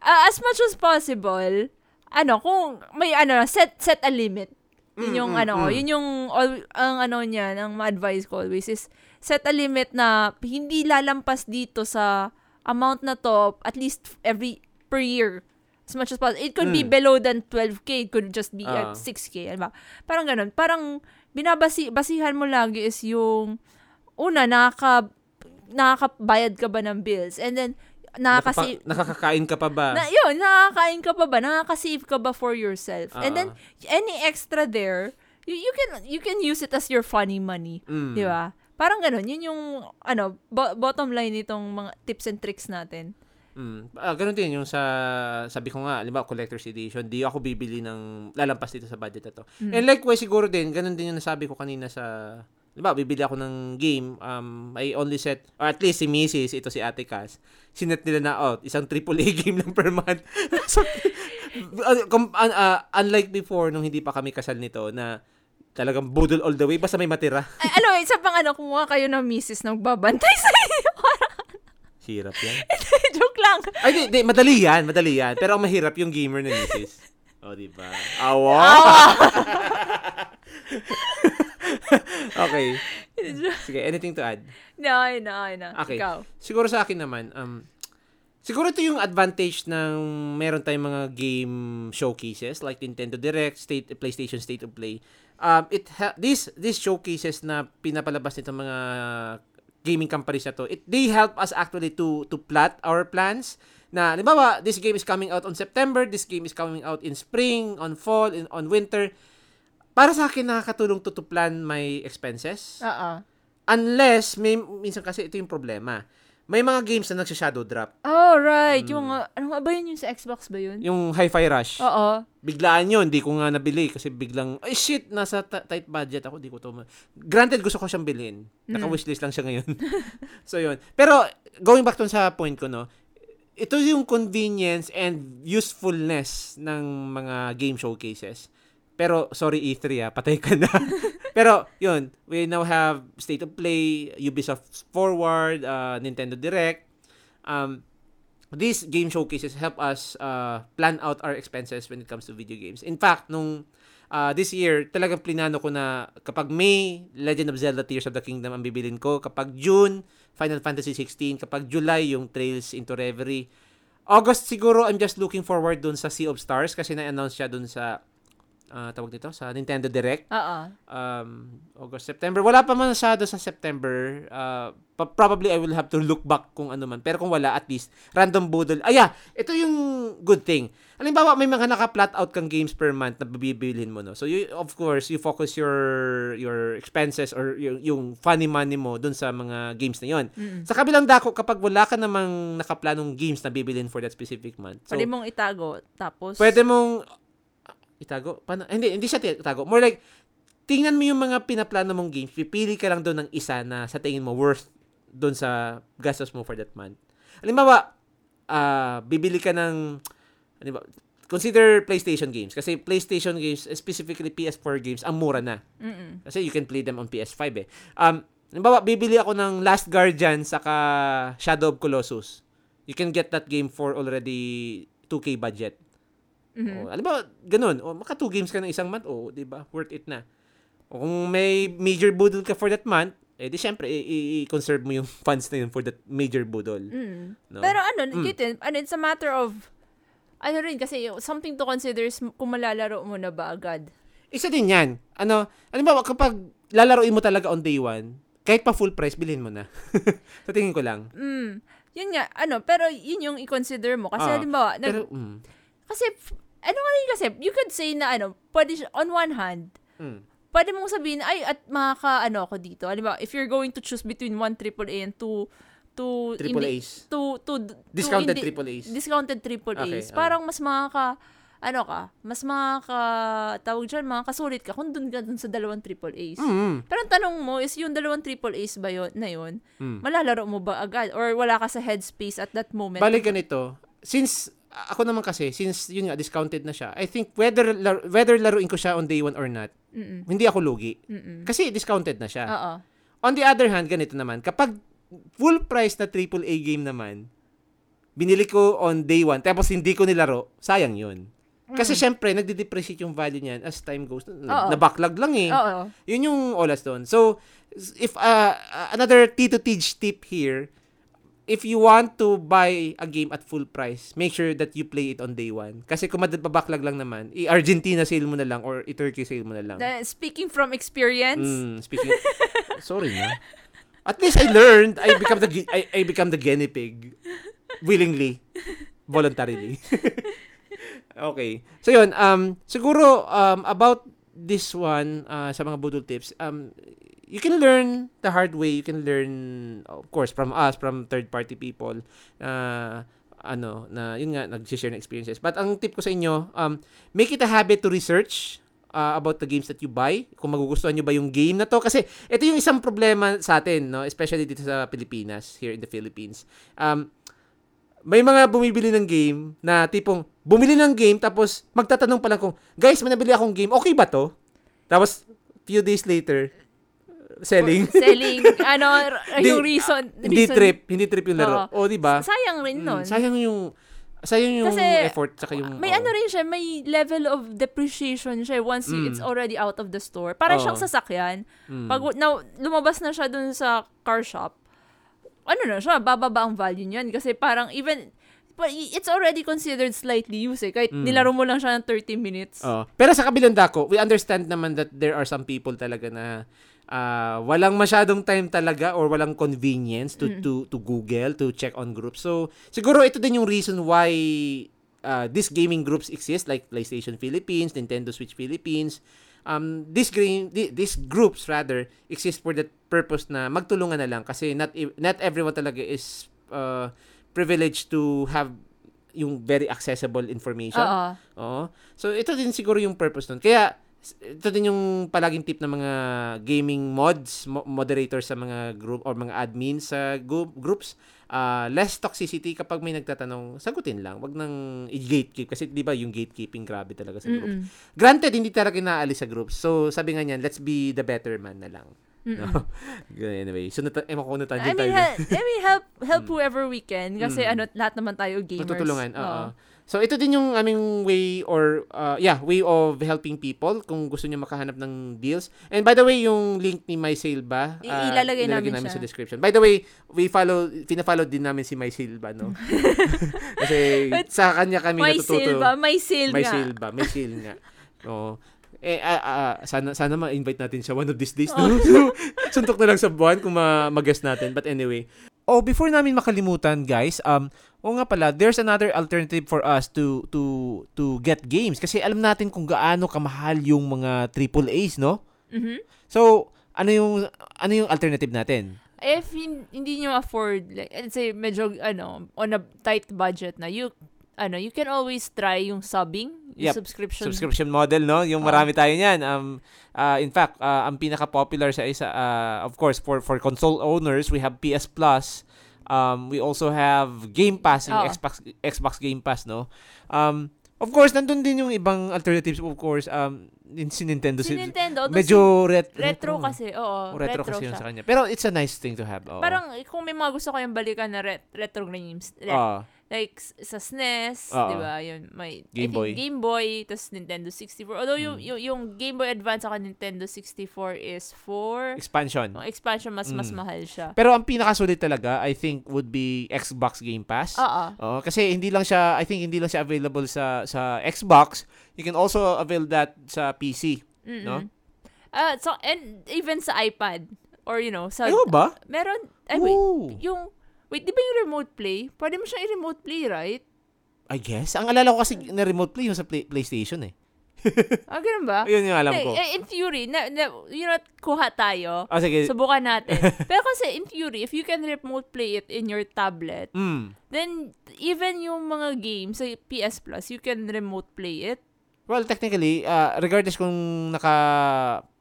uh, as much as possible, ano, kung may, ano, set set a limit. Yun yung, mm, ano, mm. yun yung, all, ang ano niya, ang ma-advise ko always is, set a limit na hindi lalampas dito sa amount na to at least every per year as much as possible. It could mm. be below than twelve K. It could just be uh. at six K. Ano ba? Parang ganun. Parang binabasi basihan mo lagi is yung una, nakaka, nakakabayad ka ba ng bills? And then, nakaka-save. Nakakakain ka pa ba? Na, yun, nakakain ka pa ba? Nakaka-save ka ba for yourself? Uh. And then, any extra there, you, you can you can use it as your funny money. Mm. Di ba? Parang ganun, yun yung ano, bo- bottom line nitong mga tips and tricks natin. Mm. Ah, ganun din yung sa, sabi ko nga, halimbawa collector's edition, di ako bibili ng lalampas dito sa budget na to. Mm. And likewise siguro din, ganun din yung nasabi ko kanina sa, halimbawa bibili ako ng game, um, I only set, or at least si Missus, ito si Ate Cas, sinet nila na out, isang triple A game lang per month. So, uh, unlike before, nung hindi pa kami kasal nito, na talagang budol all the way, basta may matira. Ay, ano, isa pang ano, kumuha kayo ng misis na magbabantay sa inyo. Hirap yan. Joke lang. Ay, di, di, madali yan, madali yan. Pero ang mahirap yung gamer na misis. O, oh, diba? Awa! Awa! Okay. Sige, anything to add? No, no, no. Okay. Ikaw. Siguro sa akin naman, um, siguro ito yung advantage ng meron tayong mga game showcases like Nintendo Direct, State, PlayStation State of Play. Um, it ha- this this showcases na pinapalabas nitong mga gaming companies na to. It they help us actually to to plot our plans. Na, halimbawa, this game is coming out on September, this game is coming out in spring, on fall, in on winter. Para sa akin nakakatulong to to plan my expenses. Uh-uh. Unless may minsan kasi ito yung problema. May mga games na nagsha-shadow drop. Oh, right. Um, yung, uh, ano nga ba yun yung sa Xbox ba yun? Yung Hi-Fi Rush. Oo. Biglaan yun. Hindi ko nga nabili kasi biglang, ay shit, nasa t- tight budget ako. Hindi ko to. Ma- Granted, gusto ko siyang bilhin. Naka-wishlist lang siya ngayon. So, yun. Pero, going back to sa point ko, no, ito yung convenience and usefulness ng mga game showcases. Pero, sorry E three ah, patay ka na. Pero, yun, we now have State of Play, Ubisoft Forward, uh, Nintendo Direct. Um, these game showcases help us uh, plan out our expenses when it comes to video games. In fact, nung uh, this year, talagang plinano ko na kapag May, Legend of Zelda Tears of the Kingdom ang bibilin ko. Kapag June, Final Fantasy sixteen. Kapag July, yung Trails into Reverie. August, siguro, I'm just looking forward dun sa Sea of Stars kasi na-announce siya dun sa uh, tawag dito, sa Nintendo Direct. Oo. Um, August, September. Wala pa masyado sa September. Uh, probably I will have to look back kung ano man. Pero kung wala, at least, random budol. Ah, yeah, ito yung good thing. Halimbawa, may mga naka-flat out kang games per month na bibilhin mo, no? So, you, of course, you focus your your expenses or yung, yung funny money mo dun sa mga games na yun. Mm-hmm. Sa kabilang dako, kapag wala ka namang nakaplanong games na bibilhin for that specific month. So, pwede mong itago, tapos... Pwede mong... Itago? Paano? Hindi, hindi siya itago. More like, tingnan mo yung mga pinaplano mong games, pipili ka lang doon ng isa na sa tingin mo worth doon sa gastos mo for that month. Halimbawa, uh, bibili ka ng, halimbawa, consider PlayStation games. Kasi PlayStation games, specifically P S four games, ang mura na. Mm-mm. Kasi you can play them on P S five eh. Um, halimbawa, bibili ako ng Last Guardian saka Shadow of Colossus. You can get that game for already two K budget. Mm-hmm. O, alam ba, ganun. O, maka two games ka ng isang month, o, di ba? Worth it na. O, kung may major budol ka for that month, eh, di syempre, i-conserve mo yung funds na yun for that major budol. Mm. No? Pero ano, mm. Kitin, ano, it's a matter of, ano rin, kasi something to consider is kung malalaro mo na ba agad. Isa din yan. Ano, alam ba, kapag lalaroin mo talaga on day one, kahit pa full price, bilhin mo na. Sa tingin ko lang. Mm. Yun nga, ano, pero yun yung i-consider mo. Kasi, ah, halimbawa, nag- pero, mm. kasi, ano nga rin kasi, you could say na, ano, pwede, on one hand, mm. pwede mong sabihin, ay, at makaka, ano ako dito, alam mo, if you're going to choose between one triple A and two, two, triple indi, A's. Two, two, discounted two indi, triple A's. Discounted triple okay, A's. Uh. Parang mas makaka, ano ka, mas makaka, tawag dyan, makakasulit ka kung dun ka dun sa dalawang triple A's. Mm-hmm. Pero ang tanong mo is, yung dalawang triple A's ba yun, na yun, mm. malalaro mo ba agad? Or wala ka sa headspace at that moment? Balik ka nito, since, ako naman kasi, since yun nga, discounted na siya, I think whether laro, whether laruin ko siya on day one or not, mm-mm. hindi ako lugi. Mm-mm. Kasi discounted na siya. Uh-oh. On the other hand, ganito naman, kapag full price na triple A game naman, binili ko on day one, tapos hindi ko nilaro, sayang yun. Kasi mm. syempre, nagde-depreciate yung value niyan as time goes. Uh-oh. Nabacklog lang eh. Uh-oh. Yun yung olas doon. So, if uh, another T two T tip here, if you want to buy a game at full price, make sure that you play it on day one. Kasi kung mapabacklog lang naman, i-Argentina sale mo na lang or i-Turkey sale mo na lang. The, speaking from experience. Mm, speaking. Sorry na. At least I learned. I become the I, I become the guinea pig willingly, voluntarily. Okay. So yun, um siguro um about this one uh, sa mga budol tips, um you can learn the hard way. You can learn, of course, from us, from third-party people. Uh, ano, na yun nga, nag-share ng experiences. But ang tip ko sa inyo, um, make it a habit to research uh, about the games that you buy. Kung magugustuhan nyo ba yung game na to. Kasi ito yung isang problema sa atin, no? Especially dito sa Pilipinas, here in the Philippines. Um, may mga bumibili ng game na tipong, bumili ng game, tapos magtatanong pa lang kung, guys, may nabili akong game, okay ba to? Tapos, few days later, Selling. Selling. Ano, yung reason. Hindi trip. Hindi trip yung laro. Oo, oh, diba? Sayang rin nun. Mm, sayang yung, sayang yung kasi, effort. Saka yung, may oh. ano rin siya, may level of depreciation siya once mm. it's already out of the store. Para oh. siyang sasakyan. Mm. Pag now, lumabas na siya dun sa car shop, ano na siya, bababa ang value niyan. Kasi parang even, it's already considered slightly used eh. Kahit mm. nilaro mo lang siya ng thirty minutes. Oh. Pero sa kabilang dako, we understand naman that there are some people talaga na Uh, walang masyadong time talaga or walang convenience to, mm. to, to Google, to check on groups. So, siguro ito din yung reason why uh, these gaming groups exist like PlayStation Philippines, Nintendo Switch Philippines. Um, these, green, th- these groups rather exist for that purpose na magtulungan na lang kasi not, not everyone talaga is uh, privileged to have yung very accessible information. Uh-oh. Oo. So, ito din siguro yung purpose nun. Kaya, ito din yung palaging tip ng mga gaming mods, mo- moderators sa mga group or mga admins sa gu- groups. Uh, less toxicity kapag may nagtatanong, sagutin lang. Wag nang i-gatekeep kasi di ba yung gatekeeping grabe talaga sa groups. Mm-mm. Granted, hindi talaga inaalis sa groups. So, sabi nga niyan, let's be the better man na lang. No? Anyway, so nat- eh, makukunan tayo. I mean, hel- I mean help, help whoever we can kasi mm. ano, lahat naman tayo gamers. Tutulungan, oo. Oh. So, ito din yung aming way or, uh, yeah, way of helping people kung gusto nyo makahanap ng deals. And by the way, yung link ni My Silba, uh, I- ilalagay, ilalagay namin, namin sa description. By the way, we follow, pinafollow din namin si My Silba, no? Kasi sa kanya kami natututo. My Silba, My Silba. My Silba, My Silba. Oo. Eh, uh, uh, sana, sana ma-invite natin siya one of these days. No? So, suntok na lang sa buwan kung ma- mag-guest natin. But anyway. Oh, before namin makalimutan, guys, um, o oh nga pala, there's another alternative for us to to to get games. Kasi alam natin kung gaano kamahal yung mga triple A's, no? Mm-hmm. So, ano yung ano yung alternative natin? If hindi nyo afford, like, let's say, medyo, ano, on a tight budget na, you ano, you can always try yung subbing, yung yep. subscription. Subscription model, no? Yung marami tayo niyan. Um, uh, in fact, uh, ang pinaka-popular sa isa, uh, of course, for for console owners, we have P S Plus. Um, we also have Game Pass, yung oh. Xbox, Xbox Game Pass, no? Um, of course, nandun din yung ibang alternatives, of course, um, in si Nintendo. Si Nintendo. Medyo ret- retro. Retro kasi, oo. Retro, retro kasi siya. Yun sa kanya. Pero it's a nice thing to have. Oo. Parang kung may mga gusto ko yung balikan na ret- retro games. Ret- uh. Like, sa S N E S, di ba? Yun, may, Game Boy. Game Boy, tapos Nintendo sixty-four. Although, hmm. yung, yung Game Boy Advance saka Nintendo sixty-four is for... Expansion. Oh, expansion, mas hmm. mas mahal siya. Pero ang pinakasulit talaga, I think, would be Xbox Game Pass. Oo. Oh, kasi hindi lang siya, I think, hindi lang siya available sa sa Xbox. You can also avail that sa P C. Mm-mm. No? Uh, so, and even sa iPad. Or, you know, sa... Ano ba? Uh, meron, I mean, yung... Wait, di ba yung remote play? Pwede mo siyang i-remote play, right? I guess. Ang alala ko kasi na remote play yung sa play- PlayStation eh. Ah, ganun ba? Yun yung alam ko. In theory, na, na, you know, kuha tayo. Oh, sige. Subukan natin. Pero kasi in theory, if you can remote play it in your tablet, mm. then even yung mga games sa P S Plus, you can remote play it. Well, technically, uh, regardless kung naka...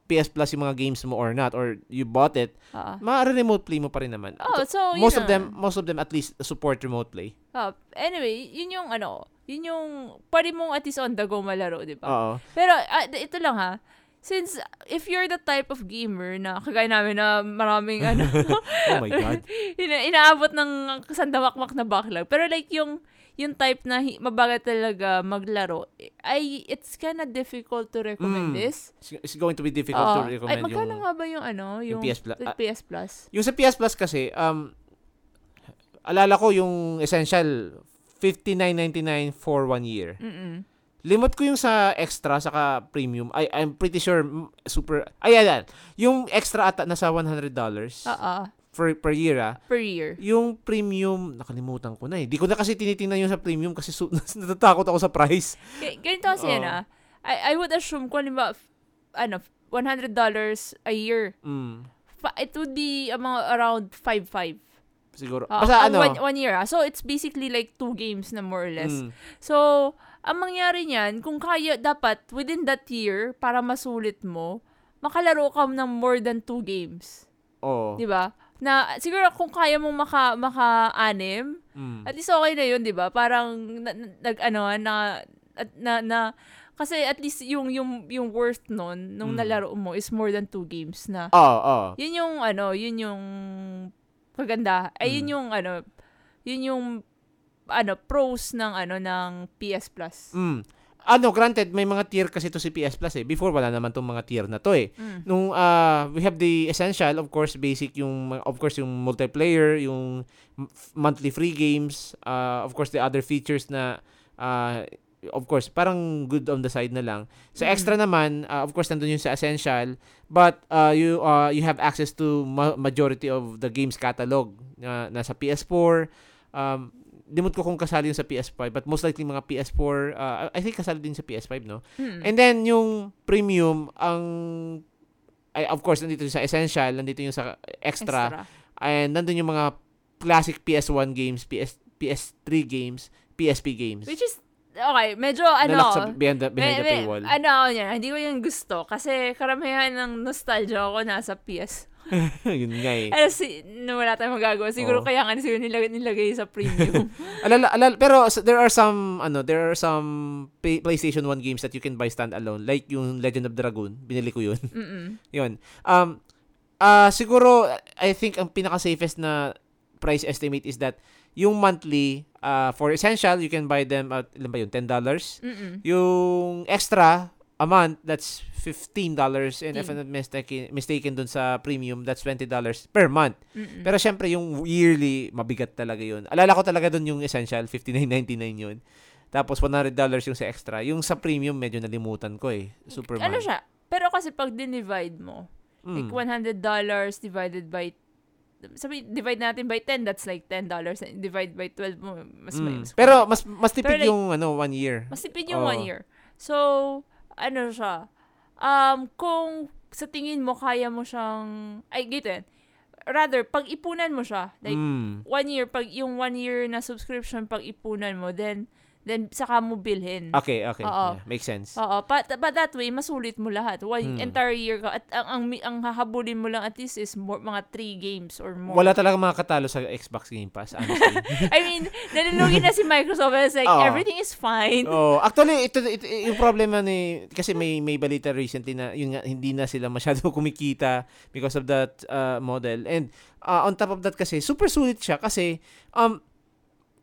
P S Plus yung mga games mo or not or you bought it, uh-huh. ma-remote play mo pa rin naman. Oh, so yun most na. of them most of them at least support remote play. Uh, anyway, yun yung ano, yun yung pwede mong at least on the go malaro, di ba? Uh-huh. Pero uh, ito lang ha, since if you're the type of gamer na kagaya namin na maraming ano, oh my god. ina- inaabot ng sandamakmak na backlog. Pero like yung yung type na mabagal talaga maglaro, ay it's kind of difficult to recommend mm. this. It's going to be difficult uh, to recommend. Ay, magkano nga ba yung ano, yung, yung P S Plus? Uh, P S Plus. Yung sa P S Plus kasi, um, alala ko yung essential, fifty-nine ninety-nine for one year. Mm-mm. Limot ko yung sa extra, saka premium. I, I'm pretty sure, super, ay, ayan, yung extra ata, nasa one hundred dollars. Oo. Per, per year, ah. Per year. Yung premium, nakalimutan ko na eh. Di ko na kasi tinitingnan yung sa premium kasi su- natatakot ako sa price. G- ganito kasi yan, ah. I, I would assume, kung limba, ano, one hundred dollars a year, mm. fa- it would be among, around five five. Siguro. Uh, Basta, ano? One, one year, ah. So, it's basically like two games na more or less. Mm. So, ang mangyari niyan, kung kaya, dapat, within that year, para masulit mo, makalaro ka ng more than two games. Oo. Oh. Diba? Na siguro kung kaya mong maka maka-anim, mm. at least okay na 'yun, 'di ba? Parang nag ano na, na na kasi at least yung yung yung worth noon nung mm. nalaro mo is more than two games na. Oo, oh, oo. Oh. 'Yun yung ano, 'yun yung kaganda. Ay mm. 'yun yung ano, 'yun yung ano pros ng ano ng P S Plus. Mm. Ano, granted, may mga tier kasi to si P S Plus eh. Before, wala naman tong mga tier na to eh. Mm. Nung, uh, we have the essential, of course, basic, yung, of course, yung multiplayer, yung monthly free games, uh, of course, the other features na, uh, of course, parang good on the side na lang. Sa mm. extra naman, uh, of course, nandun yung sa essential, but uh, you uh, you have access to ma- majority of the games catalog na uh, nasa P S four, um, limot ko kung kasali yung sa P S five but most likely mga P S four uh, I think kasali din sa P S five no hmm. and then yung premium ang ay, of course nandito yung sa essential nandito yung sa extra, extra. And nandun yung mga classic P S one games P S P S three games P S P games which is okay, medyo ano sa behind the, behind may, the paywall may, ano yan hindi ko yung gusto kasi karamihan ng nostalgia ko nasa P S yun nga eh. Ano, si, no, wala tayong magagawa. Siguro oh. kaya nga siguro nilagay, nilagay sa premium. alala, alala, pero there are some, ano, there are some pay, PlayStation one games that you can buy standalone. Like yung Legend of Dragoon. Binili ko yun. Yun. Um, uh, siguro, I think ang pinaka-safest na price estimate is that yung monthly, uh, for essential, you can buy them at, ilan ba yun, ten dollars? Mm-mm. Yung extra, a month, that's fifteen dollars. And if I'm not mistaken, mistaken dun sa premium, that's twenty dollars per month. Mm-mm. Pero syempre, yung yearly, mabigat talaga yun. Alala ko talaga dun yung essential, fifty-nine ninety-nine yun. Tapos one hundred dollars yung sa extra. Yung sa premium, medyo nalimutan ko eh. Super mahal. Ano siya? Pero kasi pag dinivide mo, mm. like one hundred dollars divided by, sabi, divide natin by ten, that's like ten dollars. Divide by twelve mo, mas mm. may mas. Pero mas, mas tipid like, yung ano, one year. Mas tipid yung oh. one year. So, ano siya? Um, kung sa tingin mo, kaya mo siyang, ay, gitin. Rather, pag ipunan mo siya, like mm. one year, pag yung one year na subscription, pag ipunan mo, then, then saka mo bilhin. Okay, okay. Yeah, makes sense. Oo. But, but that way, masulit mo lahat. One hmm. entire year ka. At ang, ang, ang hahabulin mo lang at least is more, mga three games or more. Wala talaga makakatalo sa Xbox Game Pass, honestly. I mean, nalulugin na si Microsoft. It's like, uh-oh. everything is fine. Oh, actually, ito, ito, ito, yung problema ni, kasi may may balita recently na yun nga, hindi na sila masyado kumikita because of that uh, model. And uh, on top of that kasi, super sulit siya kasi, um,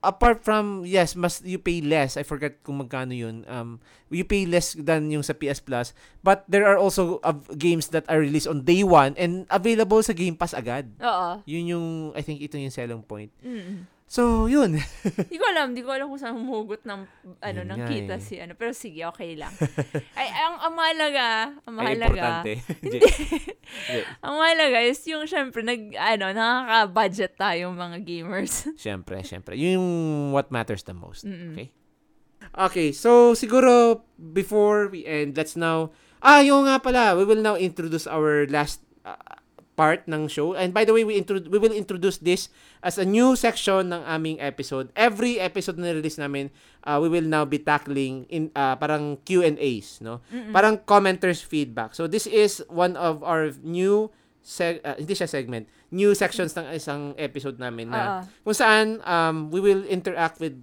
apart from, yes, mas you pay less. I forgot kung magkano yun. Um, you pay less than yung sa P S Plus. But there are also uh, games that are released on day one and available sa Game Pass agad. Oo. Yun yung, I think, ito yung selling point. Mm. So, yun. Di ko alam. Di ko alam kung saan humugot ng, ano, ng kita si ano. Pero sige, okay lang. Ay, ang, ang mahalaga, ang mahalaga. Ay, importante. Hindi. Ang mahalaga is yung, syempre, nag, ano, nakaka-budget tayo mga gamers. Syempre, syempre. Yun yung what matters the most. Mm-mm. Okay? Okay, so, siguro, before we end, let's now, ah, yung nga pala, we will now introduce our last, uh, part ng show. And by the way, we intro- we will introduce this as a new section ng aming episode. Every episode na release namin, uh, we will now be tackling in uh, parang Q and A's, no? Mm-mm. Parang commenters feedback. So this is one of our new seg- uh, hindi siya segment, new sections ng isang episode namin na uh-huh. kung saan um, we will interact with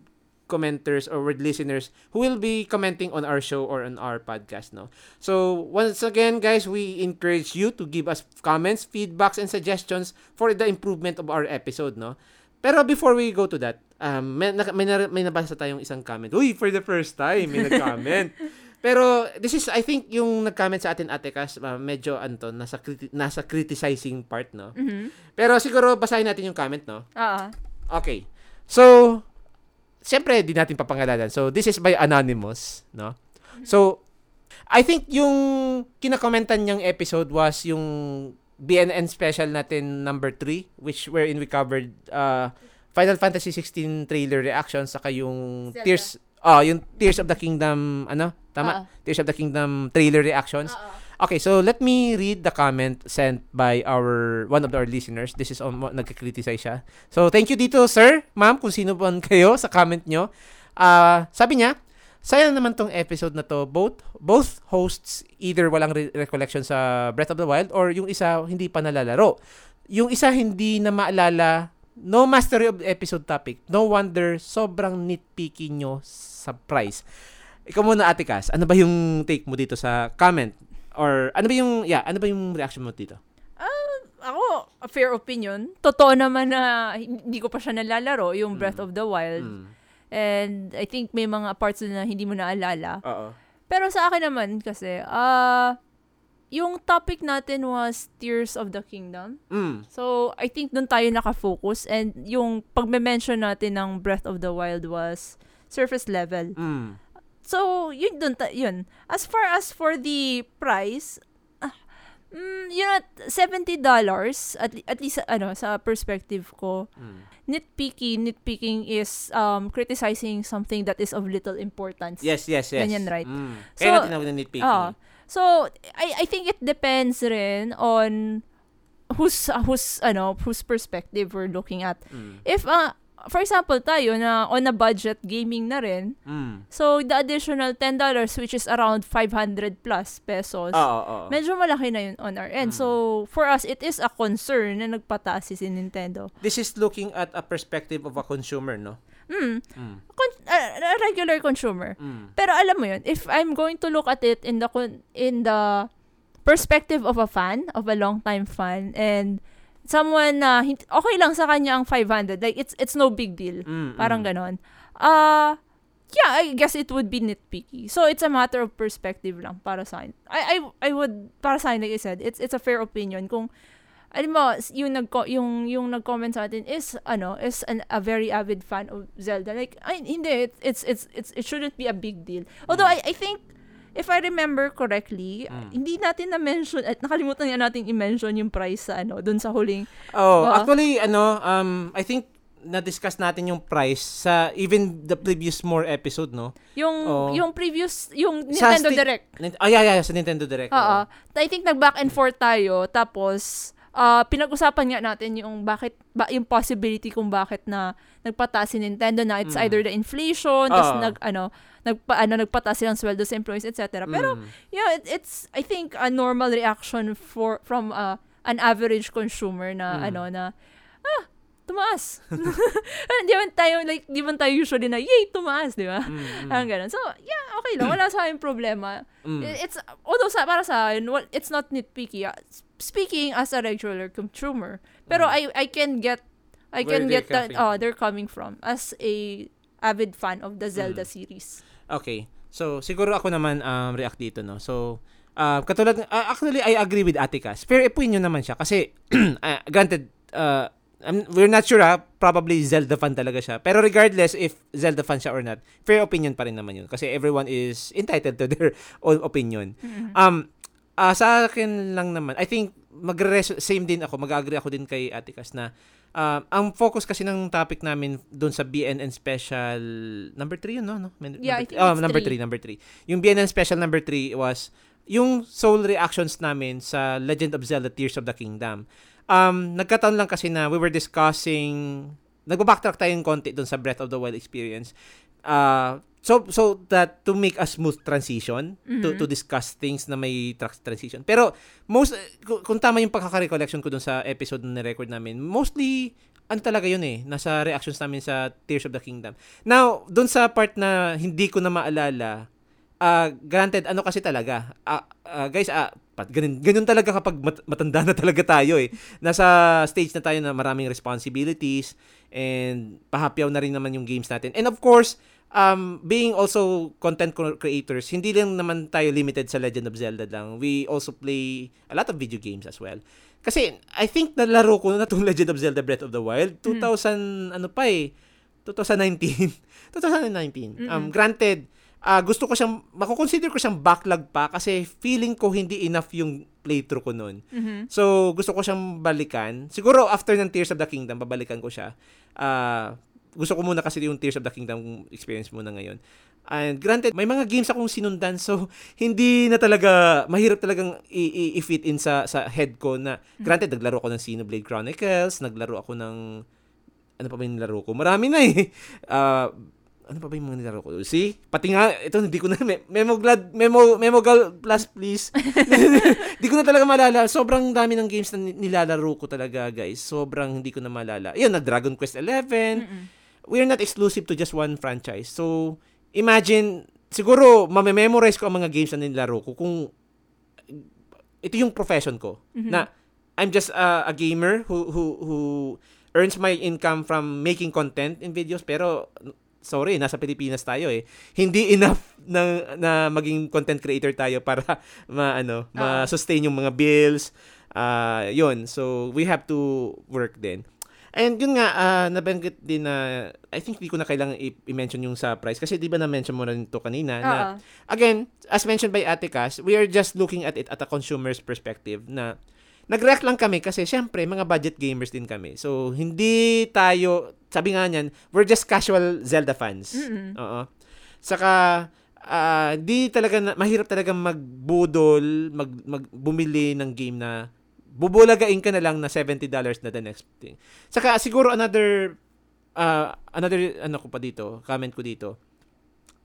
commenters or with listeners who will be commenting on our show or on our podcast, no? So, once again, guys, we encourage you to give us comments, feedbacks, and suggestions for the improvement of our episode, no? Pero before we go to that, um, may, may, may nabasa tayong isang comment. Uy, for the first time, may nag-comment. Pero, this is, I think, yung nag-comment sa atin, Ate Cas, uh, medyo, anto, nasa, criti- nasa criticizing part, no? Mm-hmm. Pero, siguro, basahin natin yung comment, no? Oo. Okay. So, siyempre, di natin papangalanan. So, this is by Anonymous, no? So, I think yung kinakomentan niyang episode was yung B N N special natin number three, which wherein we covered uh, Final Fantasy sixteen trailer reactions, saka yung Zelda. Tears oh, yung Tears of the Kingdom, ano? Tama? Uh-oh. Tears of the Kingdom trailer reactions. Uh-oh. Okay, so let me read the comment sent by our one of our listeners. This is on nagka-criticize siya. So, thank you dito, sir, ma'am, kung sino ba kayo sa comment nyo. Uh, sabi niya, sayang naman tong episode na to. Both both hosts either walang re- recollection sa Breath of the Wild or yung isa hindi pa nalalaro. Yung isa hindi na maalala. No mastery of episode topic. No wonder sobrang nitpicky nyo sa price. Ikaw muna, Ate Cas, ano ba yung take mo dito sa comment? Or ano ba yung yeah, ano ba yung reaction mo dito? Uh, ako, a fair opinion. Totoo naman na hindi ko pa siya nalalaro yung mm. Breath of the Wild. Mm. And I think may mga parts na hindi mo naalala. Oo. Pero sa akin naman kasi ah uh, yung topic natin was Tears of the Kingdom. Mm. So, I think doon tayo nakafocus. And yung pag-mention natin ng Breath of the Wild was surface level. Mm. So, yun doon ta- yun. As far as for the price, uh, mm, yun at seventy dollars, at, at least ano sa perspective ko, mm. nitpicky, nitpicking is um, criticizing something that is of little importance. Yes, yes, yes. Ganyan, right? Mm. So, kaya natin na nitpicking. Uh, So I I think it depends rin on whose uh, whose ano whose perspective we're looking at. Mm. If uh, for example tayo na on a budget gaming na rin. Mm. So the additional ten dollars which is around five hundred plus pesos. Oh, oh, oh. Medyo malaki na yun on our end. Mm. So for us it is a concern na nagpataas si Nintendo. This is looking at a perspective of a consumer, no? Mm. Mm. Con- uh, regular consumer. Mm. Pero alam mo yun, if I'm going to look at it in the con- in the perspective of a fan, of a long-time fan, and someone na uh, okay lang sa kanya ang five hundred, like it's it's no big deal. Mm, Parang mm. ganon. Uh, yeah, I guess it would be nitpicky. So it's a matter of perspective lang para sa akin. I I I would para sa akin, like I said, it's it's a fair opinion kung alam mo, yung nagko yung yung nag-comment sa atin is ano, is an, a very avid fan of Zelda. Like, ay, hindi, it's it's it's it shouldn't be a big deal. Although mm. I I think if I remember correctly, mm. hindi natin na-mention at nakalimutan na natin i-mention yung price sa ano, doon sa huling. Oh, uh, actually ano, um I think na-discuss natin yung price sa even the previous more episode, no? Yung oh. yung previous, yung Nintendo sti- Direct. Nin- oh, yeah, yeah, yeah, sa Nintendo Direct. Oo. I think nag-back and forth tayo, tapos uh, pinag-usapan nga natin yung bakit, ba, yung possibility kung bakit na nagpataas si Nintendo na it's mm. either the inflation, tas nag, ano, nagpa, ano, nagpataas silang sweldo sa employees, et cetera. Pero, mm. yeah, it, it's, I think, a normal reaction for from uh, an average consumer na, mm. ano, na, ah, tumaas. Hindi man tayo, like, di man tayo usually na, yay, tumaas, di ba? Mm-hmm. Ang ganun. So, yeah, okay lang. Wala sa akin problema. Mm. It's, although sa, para sa akin, well, it's not nitpicky. Speaking as a regular consumer. Pero mm. I I can get, I Where can get that, oh, they're coming from as a avid fan of the Zelda mm. series. Okay. So, siguro ako naman um, react dito, no? So, uh, katulad, uh, actually, I agree with Ate Cas. Fair opinion naman siya. Kasi, uh, granted, uh, I'm, we're not sure, ha? Probably Zelda fan talaga siya. Pero regardless if Zelda fan siya or not, fair opinion pa rin naman yun. Kasi everyone is entitled to their own opinion. Mm-hmm. Um, uh, sa akin lang naman, I think, magre- same din ako, mag-agree ako din kay Ate Cas na uh, ang focus kasi ng topic namin doon sa B N N Special number three yun, no? no? Number, yeah, I think oh, number three. Number three. Yung B N N Special number three was yung soul reactions namin sa Legend of Zelda Tears of the Kingdom. Um, nagkataon lang kasi na we were discussing, nagbabacktrack tayo yung konti dun sa Breath of the Wild experience. Uh, so, so that to make a smooth transition, mm-hmm. to, to discuss things na may tra- transition. Pero, most, kung tama yung pagkakarecollection ko dun sa episode na record namin, mostly, ano talaga yun eh, nasa reactions namin sa Tears of the Kingdom. Now, dun sa part na hindi ko na maalala, Uh, granted, ano kasi talaga, uh, uh, guys, uh, pat, ganun, ganun talaga kapag mat- matanda na talaga tayo eh. Nasa stage na tayo na maraming responsibilities and pahapyaw na rin naman yung games natin. And of course, um, being also content creators, hindi lang naman tayo limited sa Legend of Zelda lang. We also play a lot of video games as well. Kasi I think nalaro ko na itong Legend of Zelda Breath of the Wild, two thousand, mm. ano pa eh, twenty nineteen. twenty nineteen. Mm-hmm. Um, granted, Uh, gusto ko siyang, makukonsider ko siyang backlog pa kasi feeling ko hindi enough yung playthrough ko nun. Mm-hmm. So, gusto ko siyang balikan. Siguro, after ng Tears of the Kingdom, babalikan ko siya. Uh, gusto ko muna kasi yung Tears of the Kingdom experience muna ngayon. And granted, may mga games akong sinundan so, hindi na talaga, mahirap talagang i- i- i-fit in sa, sa head ko na, mm-hmm. granted, naglaro ako ng Xenoblade Chronicles, naglaro ako ng, ano pa ba yung laro ko? Marami na eh. Ah, uh, ano pa ba yung mga nilaro ko? See? Pati nga, ito, hindi ko na, Memoglad, Memo, Memogal Plus, please. Hindi ko na talaga malala. Sobrang dami ng games na nilalaro ko talaga, guys. Sobrang hindi ko na malala. Yun, na Dragon Quest eleven. We're not exclusive to just one franchise. So, imagine, siguro, mamememorize ko ang mga games na nilaro ko kung, ito yung profession ko. Mm-hmm. Na, I'm just uh, a gamer who, who, who earns my income from making content in videos, pero, sorry, nasa Pilipinas tayo eh. Hindi enough na, na maging content creator tayo para ma, ano, uh-huh. ma-sustain yung mga bills. Uh, yun. So, we have to work din. And yun nga, uh, nabanggit din na, I think di ko na kailangan i- i-mention yung sa price. Kasi di ba na-mention mo na ito kanina? Uh-huh. Na, again, as mentioned by Ate Cas, we are just looking at it at a consumer's perspective na nag-react lang kami kasi syempre mga budget gamers din kami. So, hindi tayo, sabi nga niyan, we're just casual Zelda fans. Mm-hmm. Oo. Saka, uh, di talaga, na, mahirap talaga magbudol, mag, magbumili ng game na bubulagain ka na lang na seventy dollars na the next thing. Saka, siguro another, uh, another, ano ko pa dito, comment ko dito.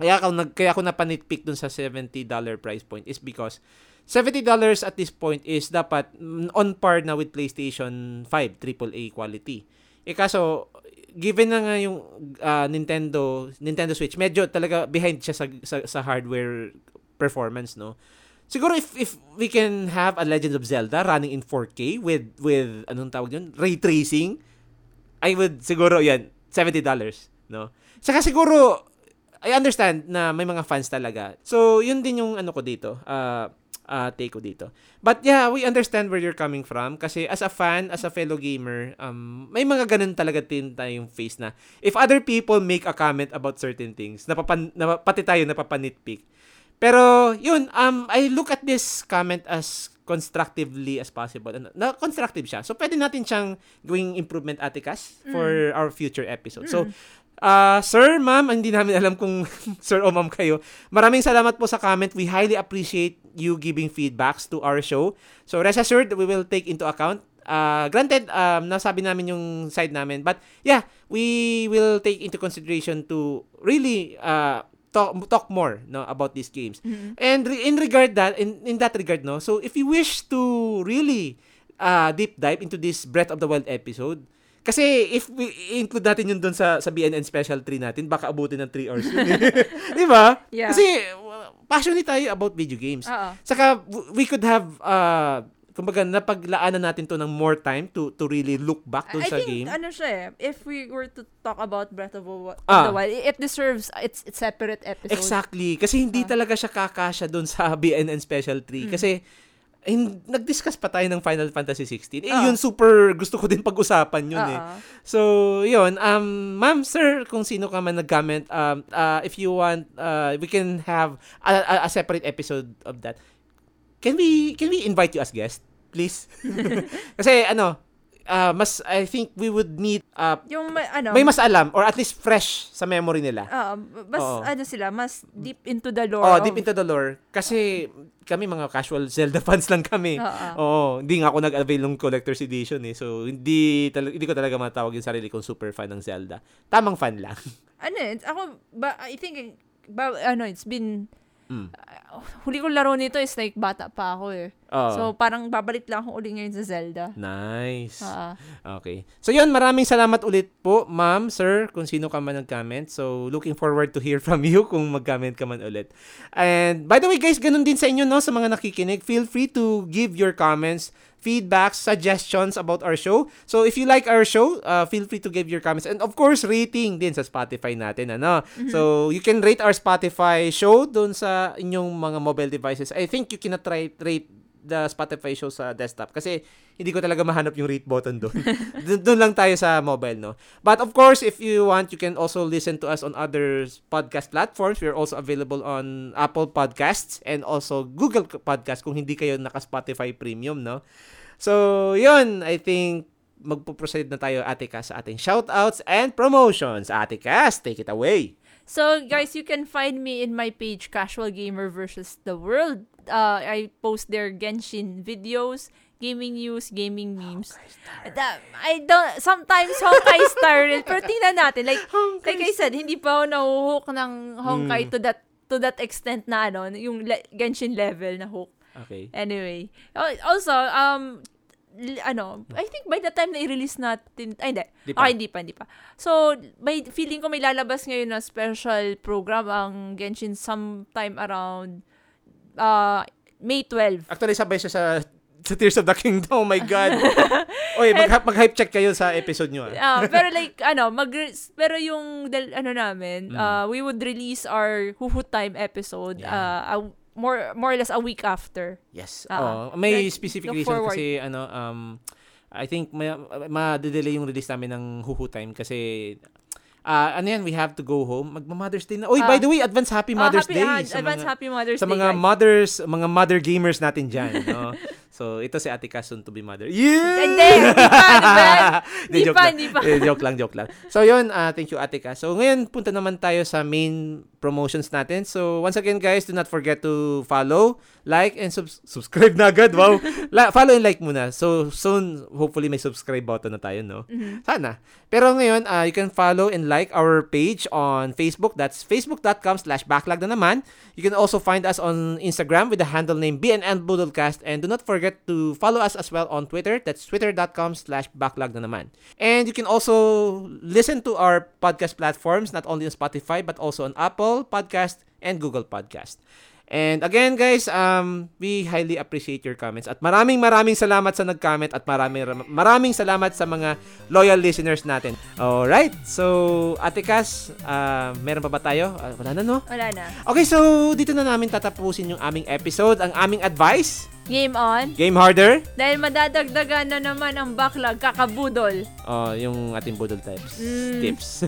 Kaya ako, nag, kaya ako napanitpick dun sa seventy dollars price point is because seventy dollars at this point is dapat on par na with PlayStation five triple A quality. Eh kaso, given na nga yung uh, Nintendo Nintendo Switch, medyo talaga behind siya sa, sa sa hardware performance, no? Siguro if if we can have a Legend of Zelda running in four K with with anong tawag yun? Ray tracing, I would siguro yan, seventy dollars, no? Saka siguro I understand na may mga fans talaga. So, yun din yung ano ko dito. Uh, uh, take ko dito. But yeah, we understand where you're coming from kasi as a fan, as a fellow gamer, um, may mga ganun talaga din tayong face na if other people make a comment about certain things, napapan, nap, pati tayo napapanitpick. Pero yun, um, I look at this comment as constructively as possible. Na constructive siya. So pwede natin siyang gawing improvement, Ate Cas, for mm. our future episode. Mm. So uh, sir, ma'am, hindi namin alam kung sir o ma'am kayo. Maraming salamat po sa comment. We highly appreciate you giving feedbacks to our show. So rest assured that we will take into account. Uh, granted, um, nasabi namin yung side namin. But yeah, we will take into consideration to really uh, Talk, talk more no about these games. Mm-hmm. And in regard that in, in that regard no. So if you wish to really uh, deep dive into this Breath of the Wild episode, kasi if we include natin yun doon sa sa B N N Special three natin, baka abutin ng three hours. Di ba? Yeah. Kasi passionate tayo about video games. Uh-oh. Saka we could have uh kumbaga napaglaanan natin to ng more time to to really look back dun I sa think, game. I think ano siya eh, if we were to talk about Breath of ah. the Wild, it deserves its, its separate episode. Exactly. Kasi hindi ah. talaga siya kakasya dun sa B N N Special three. Mm. Kasi in, nag-discuss pa tayo ng Final Fantasy sixteen. Eh, ah. yun super gusto ko din pag-usapan yun ah. eh. So, yun. Um, ma'am, sir, kung sino ka man nag-comment, um, uh, if you want, uh, we can have a, a, a separate episode of that. Can we can we invite you as guest, please? Kasi ano, uh, mas I think we would need uh, yung may, ano, may mas alam or at least fresh sa memory nila. Uh, mas Oo. ano sila, mas deep into the lore. Oh, of... deep into the lore. Kasi kami mga casual Zelda fans lang kami. Uh-uh. Oo, hindi nga ako nag-avail ng collector's edition eh. So hindi tal- hindi ko talaga matawag yung sarili kong super fan ng Zelda. Tamang fan lang. Ano, ako ba I think ba, ano, it's been Mm. Uh, huli kong laro nito is like bata pa ako eh. Oh. So parang babalik lang ako uli ngayon sa Zelda. Nice. Uh-huh. Okay. So yun, maraming salamat ulit po, ma'am, sir, kung sino ka man nag-comment. So looking forward to hear from you kung mag-comment ka man ulit. And by the way guys, ganun din sa inyo no, sa mga nakikinig, feel free to give your comments, feedbacks, suggestions about our show. So if you like our show, uh, feel free to give your comments. And of course, rating din sa Spotify natin ano. Mm-hmm. So you can rate our Spotify show doon sa inyong mga mobile devices. I think you cannot try rate the Spotify show sa desktop kasi hindi ko talaga mahanap yung rate button doon. Doon lang tayo sa mobile, no? But of course, if you want, you can also listen to us on other podcast platforms. We're also available on Apple Podcasts and also Google Podcasts kung hindi kayo naka-Spotify Premium, no? So, yun. I think magpo-proceed na tayo, Ate Cas, sa ating shoutouts and promotions. Ate Cas, take it away! So, guys, you can find me in my page, Casual Gamer versus the World. Uh, I post their Genshin videos, gaming news, gaming memes. Uh, I don't, sometimes Honkai Star Rail, pero tingnan natin. Like, like I said, hindi pa ako nahuhook ng Honkai mm. to that to that extent na ano, yung le- Genshin level na hook. Okay. Anyway. Also, um... ano, I think by the time na i-release natin, ay hindi, di pa. Okay, hindi pa, hindi pa. So, may feeling ko may lalabas ngayon na special program ang Genshin sometime around uh, May twelfth. Actually, sabay siya sa, sa Tears of the Kingdom. Oh my God. Oy, mag- mag-hype check kayo sa episode nyo. Ah. Uh, pero like, ano, mag pero yung, ano namin, mm. uh, we would release our Huhut Time episode yeah. uh, a- more more or less a week after. Yes. Uh-huh. Oh, may like, specific reason forward. Kasi ano um I think ma-delay yung release namin ng Huhu Time kasi uh, ano yan, we have to go home. Magma-Mother's Day na. Oy, uh, by the way, advance happy Mother's uh, happy, Day. Uh, sa advance mga, happy Mother's sa Day. Sa mga guys. mothers, mga mother gamers natin diyan, no? So, ito si Ate Cas soon to be mother. Yeah! Hindi, hindi pa, hindi pa, hindi pa. Joke lang, joke lang. So, yun, uh, thank you Ate Cas. So, ngayon, punta naman tayo sa main promotions natin. So, once again guys, do not forget to follow, like, and sub- subscribe na agad. Wow! La- follow and like muna. So, soon, hopefully, may subscribe button na tayo, no? Mm-hmm. Sana. Pero ngayon, uh, you can follow and like our page on Facebook. That's facebook.com slash backlog na naman. You can also find us on Instagram with the handle name B N N Budolcast. And do not forget to follow us as well on Twitter. That's twitter.com slash backlog na naman. And you can also listen to our podcast platforms, not only on Spotify, but also on Apple Podcast and Google Podcast. And again, guys, um, we highly appreciate your comments. At maraming maraming salamat sa nag-comment at maraming maraming salamat sa mga loyal listeners natin. Alright, so Ate Cas, uh, meron pa ba tayo? Uh, wala na, no? Wala na. Okay, so dito na namin tatapusin yung aming episode. Ang aming advice? Game on. Game harder. Dahil madadagdagan na naman ang backlog, kakabudol. Oh, yung ating budol types. Mm. Tips.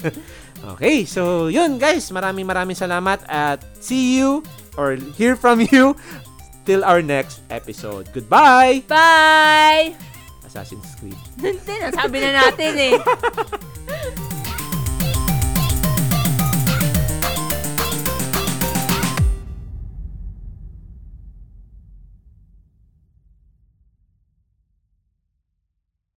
Okay, so yun, guys. Maraming maraming salamat at see you or hear from you till our next episode. Goodbye! Bye! Assassin's Creed. Sabi na natin eh.